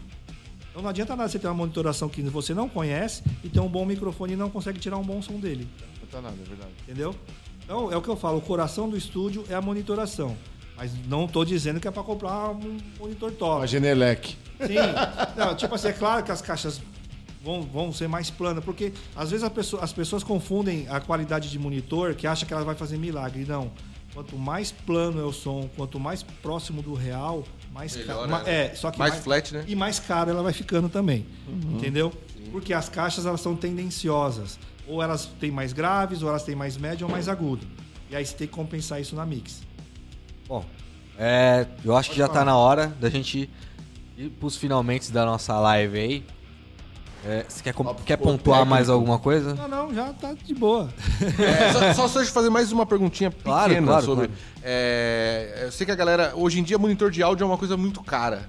Então não adianta nada você ter uma monitoração que você não conhece e ter um bom microfone e não consegue tirar um bom som dele. Não adianta nada, é verdade. Entendeu? Então é o que eu falo, o coração do estúdio é a monitoração. Mas não tô dizendo que é para comprar um monitor top. Uma Genelec. Sim. Não, tipo assim, é claro que as caixas vão ser mais planas, porque às vezes as pessoas confundem a qualidade de monitor, que acha que ela vai fazer milagre. Não. Quanto mais plano é o som, quanto mais próximo do real, mais caro. Né? Só que mais flat, né? E mais cara ela vai ficando também. Uhum. Entendeu? Sim. Porque as caixas elas são tendenciosas. Ou elas têm mais graves, ou elas têm mais médio ou mais agudo. E aí você tem que compensar isso na mix. Bom, eu acho que já tá na hora da gente ir pros finalmente da nossa live aí. Você quer pontuar mais alguma coisa? Não, já tá de boa. Só de fazer mais uma perguntinha pequena sobre... Claro. Eu sei que a galera... Hoje em dia, monitor de áudio é uma coisa muito cara,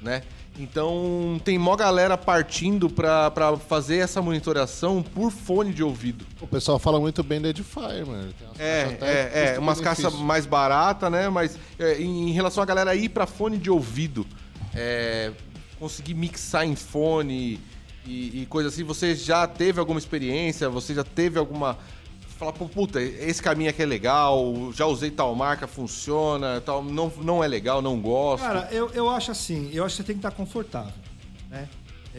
né? Então, tem mó galera partindo pra fazer essa monitoração por fone de ouvido. O pessoal fala muito bem da Edifier, mano. Umas caixas mais baratas, né? Mas em relação à galera ir pra fone de ouvido, conseguir mixar em fone... E coisa assim, você já teve alguma experiência? Você já teve alguma... Fala, puta, esse caminho aqui é legal, já usei tal marca, funciona, tal, não é legal, não gosto. Cara, eu acho assim, eu acho que você tem que estar confortável, né?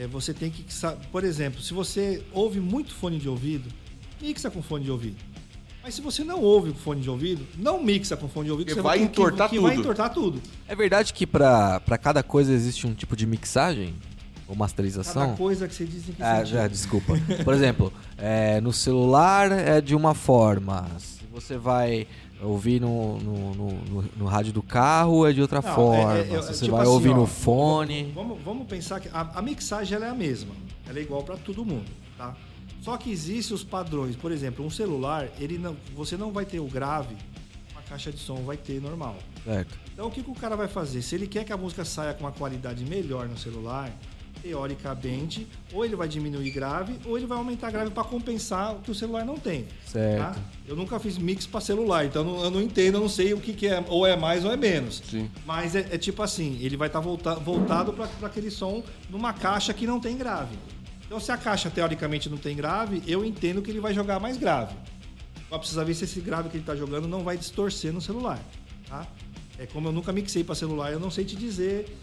Você tem que... Por exemplo, se você ouve muito fone de ouvido, mixa com fone de ouvido. Mas se você não ouve com fone de ouvido, não mixa com fone de ouvido, porque você vai entortar tudo. Vai entortar tudo. É verdade que pra cada coisa existe um tipo de mixagem? Ou masterização? Cada coisa que você diz em que sentido. Desculpa. Por exemplo, no celular é de uma forma, se você vai ouvir no rádio do carro é de outra forma, se você tipo vai ouvir no fone... Vamos pensar que a mixagem ela é a mesma, ela é igual para todo mundo, tá? Só que existem os padrões. Por exemplo, um celular, você não vai ter o grave, uma caixa de som vai ter normal. Certo. Então o que o cara vai fazer? Se ele quer que a música saia com uma qualidade melhor no celular, teoricamente, ou ele vai diminuir grave, ou ele vai aumentar grave para compensar o que o celular não tem. Certo. Tá? Eu nunca fiz mix para celular, então eu não entendo, eu não sei o que é, ou é mais ou é menos. Sim. Mas é tipo assim, ele vai estar voltado para aquele som numa caixa que não tem grave. Então, se a caixa, teoricamente, não tem grave, eu entendo que ele vai jogar mais grave. Só precisa ver se esse grave que ele está jogando não vai distorcer no celular, tá? É como eu nunca mixei para celular, eu não sei te dizer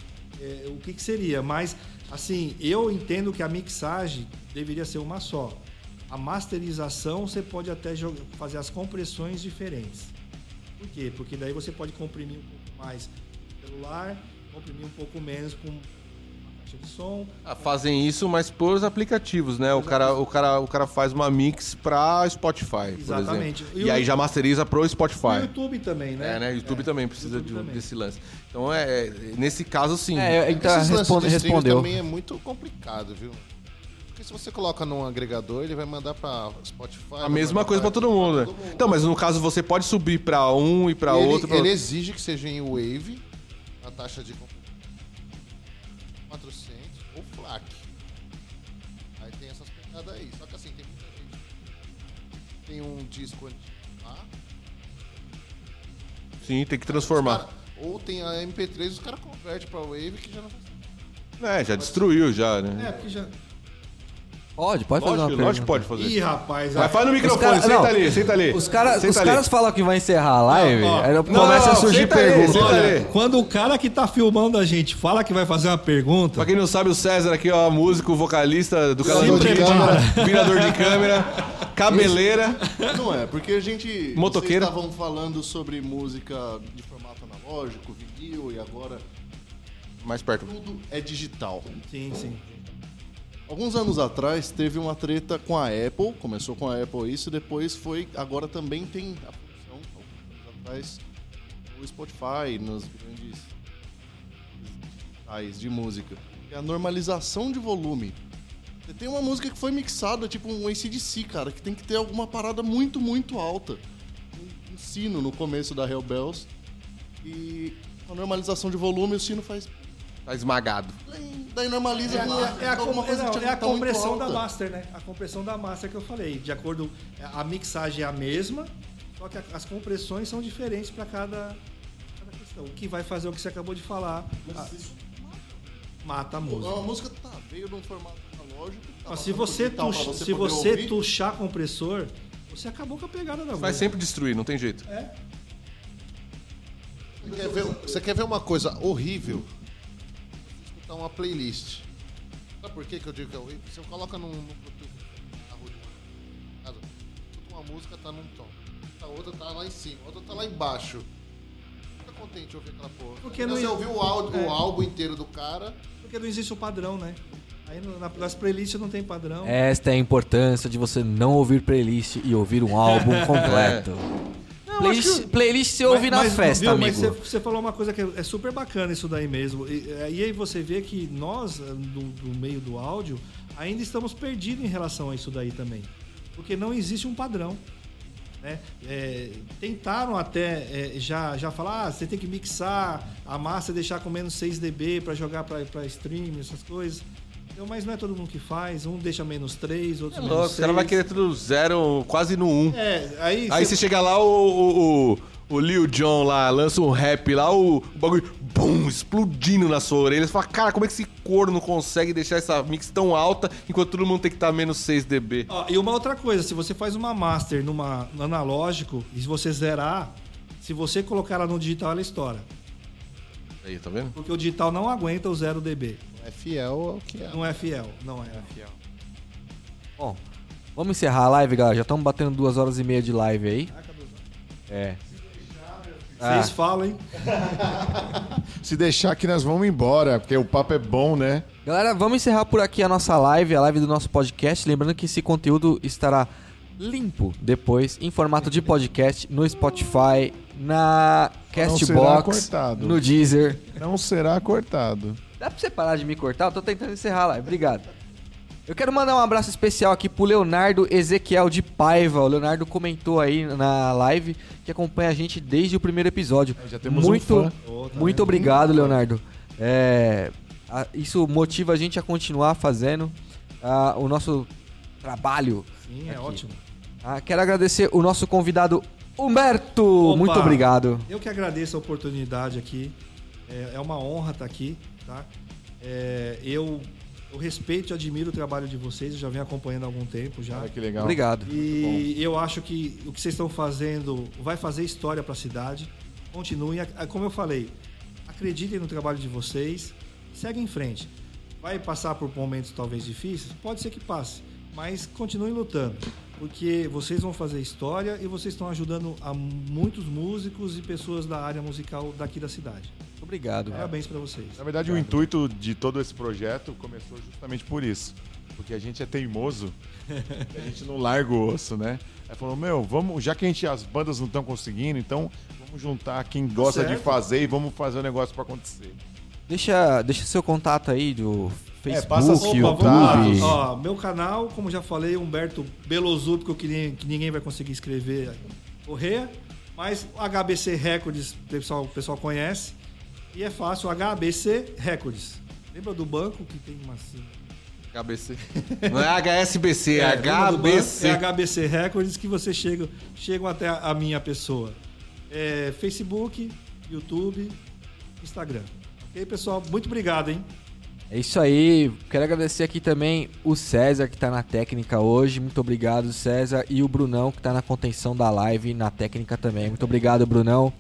o que seria. Mas, assim, eu entendo que a mixagem deveria ser uma só. A masterização, você pode até fazer as compressões diferentes. Por quê? Porque daí você pode comprimir um pouco mais o celular, comprimir um pouco menos com... de som. Fazem isso, mas por aplicativos, né? O cara faz uma mix pra Spotify, exatamente, por exemplo. E aí já masteriza pro Spotify. E YouTube também, né? YouTube também precisa YouTube também. Desse lance. Então, nesse caso, sim. Então, esse lance do também é muito complicado, viu? Porque se você coloca num agregador, ele vai mandar pra Spotify... A mesma coisa pra todo mundo, né? Então, mas no caso, você pode subir pra um e pra outro. Ele exige que seja em Wave, a taxa de... 400 ou FLAC. Aí tem essas pegadas aí. Só que assim, tem muita gente. Tem um disco antigo lá. Sim, tem que transformar. Ou tem a MP3, os caras convertem pra Wave que já não faz. Já destruiu, já, né? Porque já. Pode fazer uma pergunta. Lógico, pode fazer. Ih, rapaz. Vai, faz no microfone, senta ali. Os caras falam que vai encerrar a live, aí começa a surgir perguntas. Quando o cara que tá filmando a gente fala que vai fazer uma pergunta... Pra quem não sabe, o César aqui, ó, músico, vocalista do canal de câmera, virador de câmera, cabeleira. Não porque a gente... Motoqueira. Vocês estavam falando sobre música de formato analógico, vinil, e agora... Mais perto. Tudo é digital. Sim. Alguns anos atrás teve uma treta com a Apple, começou com a Apple isso, depois foi, agora também tem a função, alguns anos atrás, o Spotify, nos grandes sites de música. É a normalização de volume. Você tem uma música que foi mixada, tipo um AC/DC, cara, que tem que ter alguma parada muito, muito alta. Um sino no começo da Hell Bells, e a normalização de volume, o sino faz... Tá esmagado. Daí normaliza a compressão da master, né? A compressão da master que eu falei. De acordo, a mixagem é a mesma, só que as compressões são diferentes para cada questão. O que vai fazer o que você acabou de falar. Mas isso mata a música. A música veio de um formato analógico. Se você tuchar compressor, você acabou com a pegada da música. Vai sempre destruir, não tem jeito. Você quer ver uma coisa horrível? Uma playlist. Sabe por que eu digo que é horrível? Se eu coloco no Bluetooth na rua de casa, uma música tá num tom, a outra tá lá em cima, a outra tá lá embaixo. Fica contente de ouvir aquela porra. Porque não você ouviu o álbum inteiro do cara. Porque não existe o padrão, né? Aí nas playlists não tem padrão. Esta é a importância de você não ouvir playlist e ouvir um álbum completo. Playlist se ouve na festa, viu, amigo. Mas você falou uma coisa que é super bacana isso daí mesmo. E aí você vê que nós, do meio do áudio, ainda estamos perdidos em relação a isso daí também. Porque não existe um padrão, né? Tentaram até já falar, você tem que mixar a massa, deixar com menos 6 dB para jogar para stream, essas coisas. Então, mas não é todo mundo que faz, um deixa menos 3, outro menos 6. O cara vai querer tudo 0, quase no 1. Aí você chega lá, o Lil Jon lá, lança um rap lá, o bagulho bum, explodindo na sua orelha. Você fala, cara, como é que esse corno consegue deixar essa mix tão alta enquanto todo mundo tem que estar menos 6 dB? E uma outra coisa, se você faz uma master no analógico, e se você zerar, se você colocar ela no digital, ela estoura. Aí, tá vendo? Porque o digital não aguenta o 0 dB. É fiel ao que é. Não é fiel. Bom, vamos encerrar a live, galera. Já estamos batendo 2 horas e meia de live aí. Ah, acabou. É. Vocês falam, hein? Se deixar aqui, nós vamos embora, porque o papo é bom, né? Galera, vamos encerrar por aqui a nossa live, a live do nosso podcast. Lembrando que esse conteúdo estará limpo depois, em formato de podcast, no Spotify, na Castbox, no Deezer. Não será cortado. Dá pra você parar de me cortar? Eu tô tentando encerrar a live. Obrigado. Eu quero mandar um abraço especial aqui pro Leonardo Ezequiel de Paiva. O Leonardo comentou aí na live que acompanha a gente desde o primeiro episódio. Já temos muito, um fã. Muito obrigado, Leonardo. Isso motiva a gente a continuar fazendo o nosso trabalho. Sim, é ótimo. Quero agradecer o nosso convidado Humberto. Opa, muito obrigado. Eu que agradeço a oportunidade aqui. É uma honra estar aqui, tá? Eu respeito e admiro o trabalho de vocês, eu já venho acompanhando há algum tempo já. Que legal. Obrigado. E eu acho que o que vocês estão fazendo vai fazer história para a cidade. Continuem, como eu falei, acreditem no trabalho de vocês, seguem em frente. Vai passar por momentos talvez difíceis? Pode ser que passe, mas continuem lutando, porque vocês vão fazer história e vocês estão ajudando a muitos músicos e pessoas da área musical daqui da cidade. Obrigado. Parabéns para vocês. Na verdade, o intuito de todo esse projeto começou justamente por isso. Porque a gente é teimoso, a gente não larga o osso, né? Aí falou, vamos, já que as bandas não estão conseguindo, então vamos juntar quem gosta de fazer e vamos fazer o negócio para acontecer. Deixa seu contato aí do Facebook, passa YouTube. Ó, meu canal, como já falei, Humberto Belozupco, que ninguém vai conseguir escrever, correr. Mas o HBC Records, o pessoal conhece. E é fácil, HBC Records. Lembra do banco que tem uma... HBC. Não é HSBC, é HBC. É HBC Records que vocês chegam até a minha pessoa. Facebook, YouTube, Instagram. Ok, pessoal? Muito obrigado, hein? É isso aí. Quero agradecer aqui também o César, que está na técnica hoje. Muito obrigado, César. E o Brunão, que está na contenção da live, na técnica também. Muito obrigado, Brunão.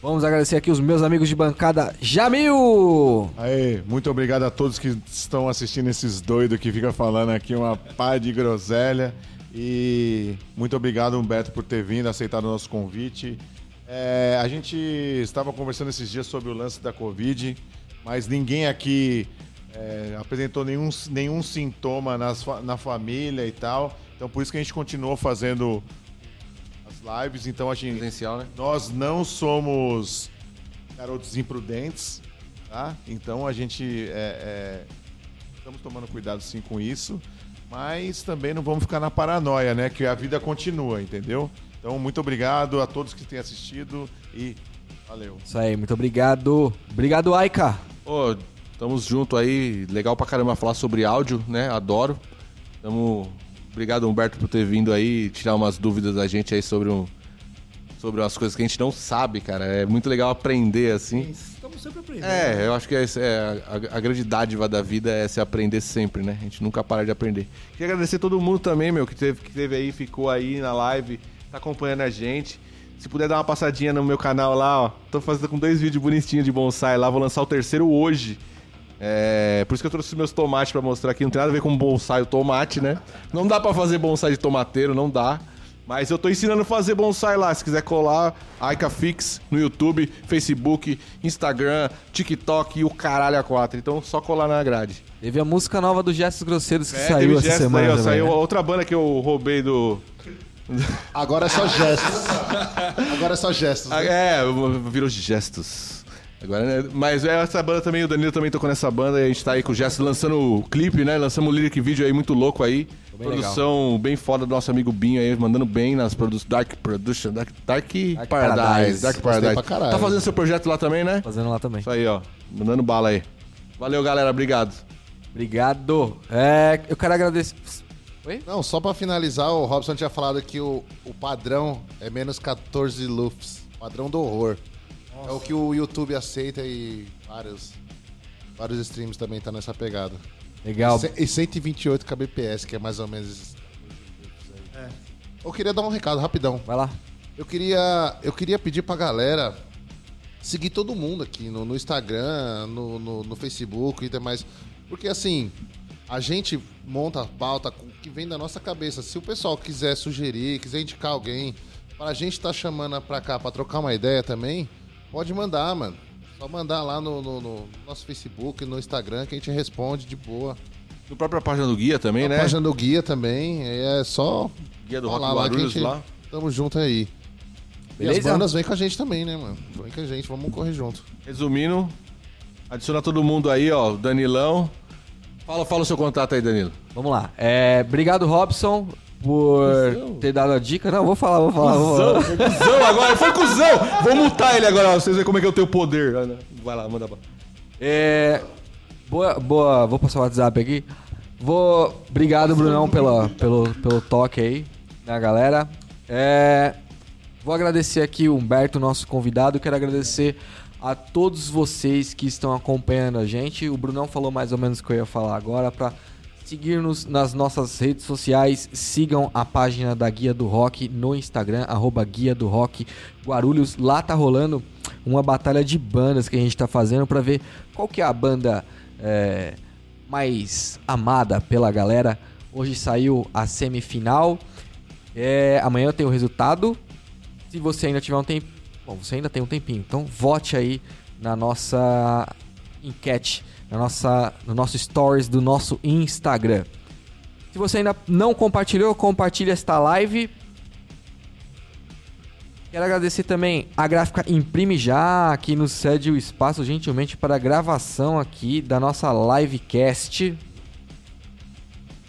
Vamos agradecer aqui os meus amigos de bancada, Jamil! Aê, muito obrigado a todos que estão assistindo esses doidos que ficam falando aqui uma pá de groselha. E muito obrigado, Humberto, por ter vindo, aceitado o nosso convite. A gente estava conversando esses dias sobre o lance da Covid, mas ninguém aqui apresentou nenhum sintoma na família e tal. Então por isso que a gente continuou fazendo... lives, então a gente, né? Nós não somos garotos imprudentes, tá? Então a gente estamos tomando cuidado sim com isso, mas também não vamos ficar na paranoia, né? Que a vida continua, entendeu? Então muito obrigado a todos que têm assistido e valeu. Isso aí, muito obrigado. Obrigado, Aika. Estamos junto aí, legal pra caramba falar sobre áudio, né? Adoro. Obrigado, Humberto, por ter vindo aí tirar umas dúvidas da gente aí sobre umas coisas que a gente não sabe, cara. É muito legal aprender, assim. Estamos sempre aprendendo. Eu acho que a grande dádiva da vida é se aprender sempre, né? A gente nunca para de aprender. Queria agradecer todo mundo também, que teve aí, ficou aí na live, tá acompanhando a gente. Se puder dar uma passadinha no meu canal lá, ó. Tô fazendo com 2 vídeos bonitinhos de bonsai lá, vou lançar o terceiro hoje. Por isso que eu trouxe meus tomates pra mostrar aqui. Não tem nada a ver com bonsai o tomate, né? Não dá pra fazer bonsai de tomateiro, não dá. Mas eu tô ensinando a fazer bonsai lá. Se quiser colar, AikaFix no YouTube, Facebook, Instagram, TikTok e o caralho A4. Então só colar na grade. Teve a música nova do Gestos Grosseiros que saiu essa semana. Saiu outra banda que eu roubei do... Agora é só gestos. Agora é só gestos. Né? Virou gestos. Agora, né? Mas essa banda também, o Danilo também tocou nessa banda e a gente tá aí com o Gesto lançando o clipe, né? Lançamos o lyric vídeo aí muito louco aí. Bem produção legal. Bem foda do nosso amigo Binho aí, mandando bem nas Dark Production, Dark Paradise. Dark Paradise. Tá fazendo seu projeto lá também, né? Fazendo lá também. Isso aí, ó. Mandando bala aí. Valeu, galera. Obrigado. Obrigado. Eu quero agradecer... Oi? Não, só pra finalizar, o Robson tinha falado que o padrão é menos 14 lufs. Padrão do horror. Nossa. É o que o YouTube aceita e vários streams também tá nessa pegada. Legal. E 128 kbps, que é mais ou menos... Eu queria dar um recado rapidão. Vai lá. Eu queria pedir pra galera seguir todo mundo aqui no Instagram, no Facebook e demais. Porque assim, a gente monta a pauta que vem da nossa cabeça. Se o pessoal quiser sugerir, quiser indicar alguém... a gente tá chamando pra cá pra trocar uma ideia também, pode mandar, mano. Só mandar lá no nosso Facebook, no Instagram, que a gente responde de boa. Na própria página do Guia também, né? Na página do Guia também, é só... Guia do Rock Guarulhos lá. Tamo junto aí. Beleza? E as bandas vêm com a gente também, né, mano? Vem com a gente, vamos correr junto. Resumindo, adiciona todo mundo aí, ó, Danilão. Fala o seu contato aí, Danilo. Vamos lá. Obrigado, Robson, por ter dado a dica. Não, vou falar. Cusão agora, foi cuzão! Vou multar ele agora, vocês verem como é que eu tenho poder. Vai lá, manda pra... Boa, vou passar o WhatsApp aqui. Obrigado, Brunão, pelo toque aí, né, galera? Vou agradecer aqui o Humberto, nosso convidado. Quero agradecer a todos vocês que estão acompanhando a gente. O Brunão falou mais ou menos o que eu ia falar agora. Para seguir-nos nas nossas redes sociais, sigam a página da Guia do Rock no Instagram, @guiaDoRockGuarulhos. Lá tá rolando uma batalha de bandas que a gente tá fazendo para ver qual que é a banda... mais amada pela galera. Hoje saiu a semifinal. Amanhã eu tenho o resultado. Se você ainda tiver um tempo... Bom, você ainda tem um tempinho. Então vote aí na nossa enquete, no nosso stories do nosso Instagram. Se você ainda não compartilhou, compartilha esta live. Quero agradecer também a gráfica Imprime Já, que nos cede o espaço gentilmente para a gravação aqui da nossa livecast.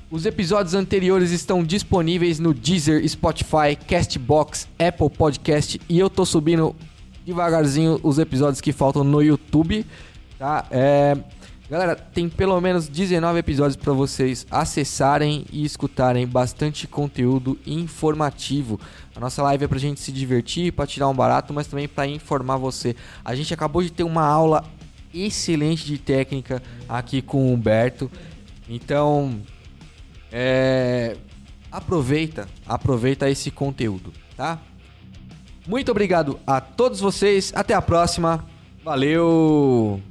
Os episódios anteriores estão disponíveis no Deezer, Spotify, Castbox, Apple Podcast, e eu tô subindo devagarzinho os episódios que faltam no YouTube, tá? Galera, tem pelo menos 19 episódios para vocês acessarem e escutarem, bastante conteúdo informativo. A nossa live é pra gente se divertir, pra tirar um barato, mas também pra informar você. A gente acabou de ter uma aula excelente de técnica aqui com o Humberto. Então, aproveita esse conteúdo, tá? Muito obrigado a todos vocês, até a próxima, valeu!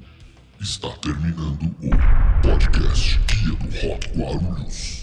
Está terminando o podcast Guia do Rock Guarulhos.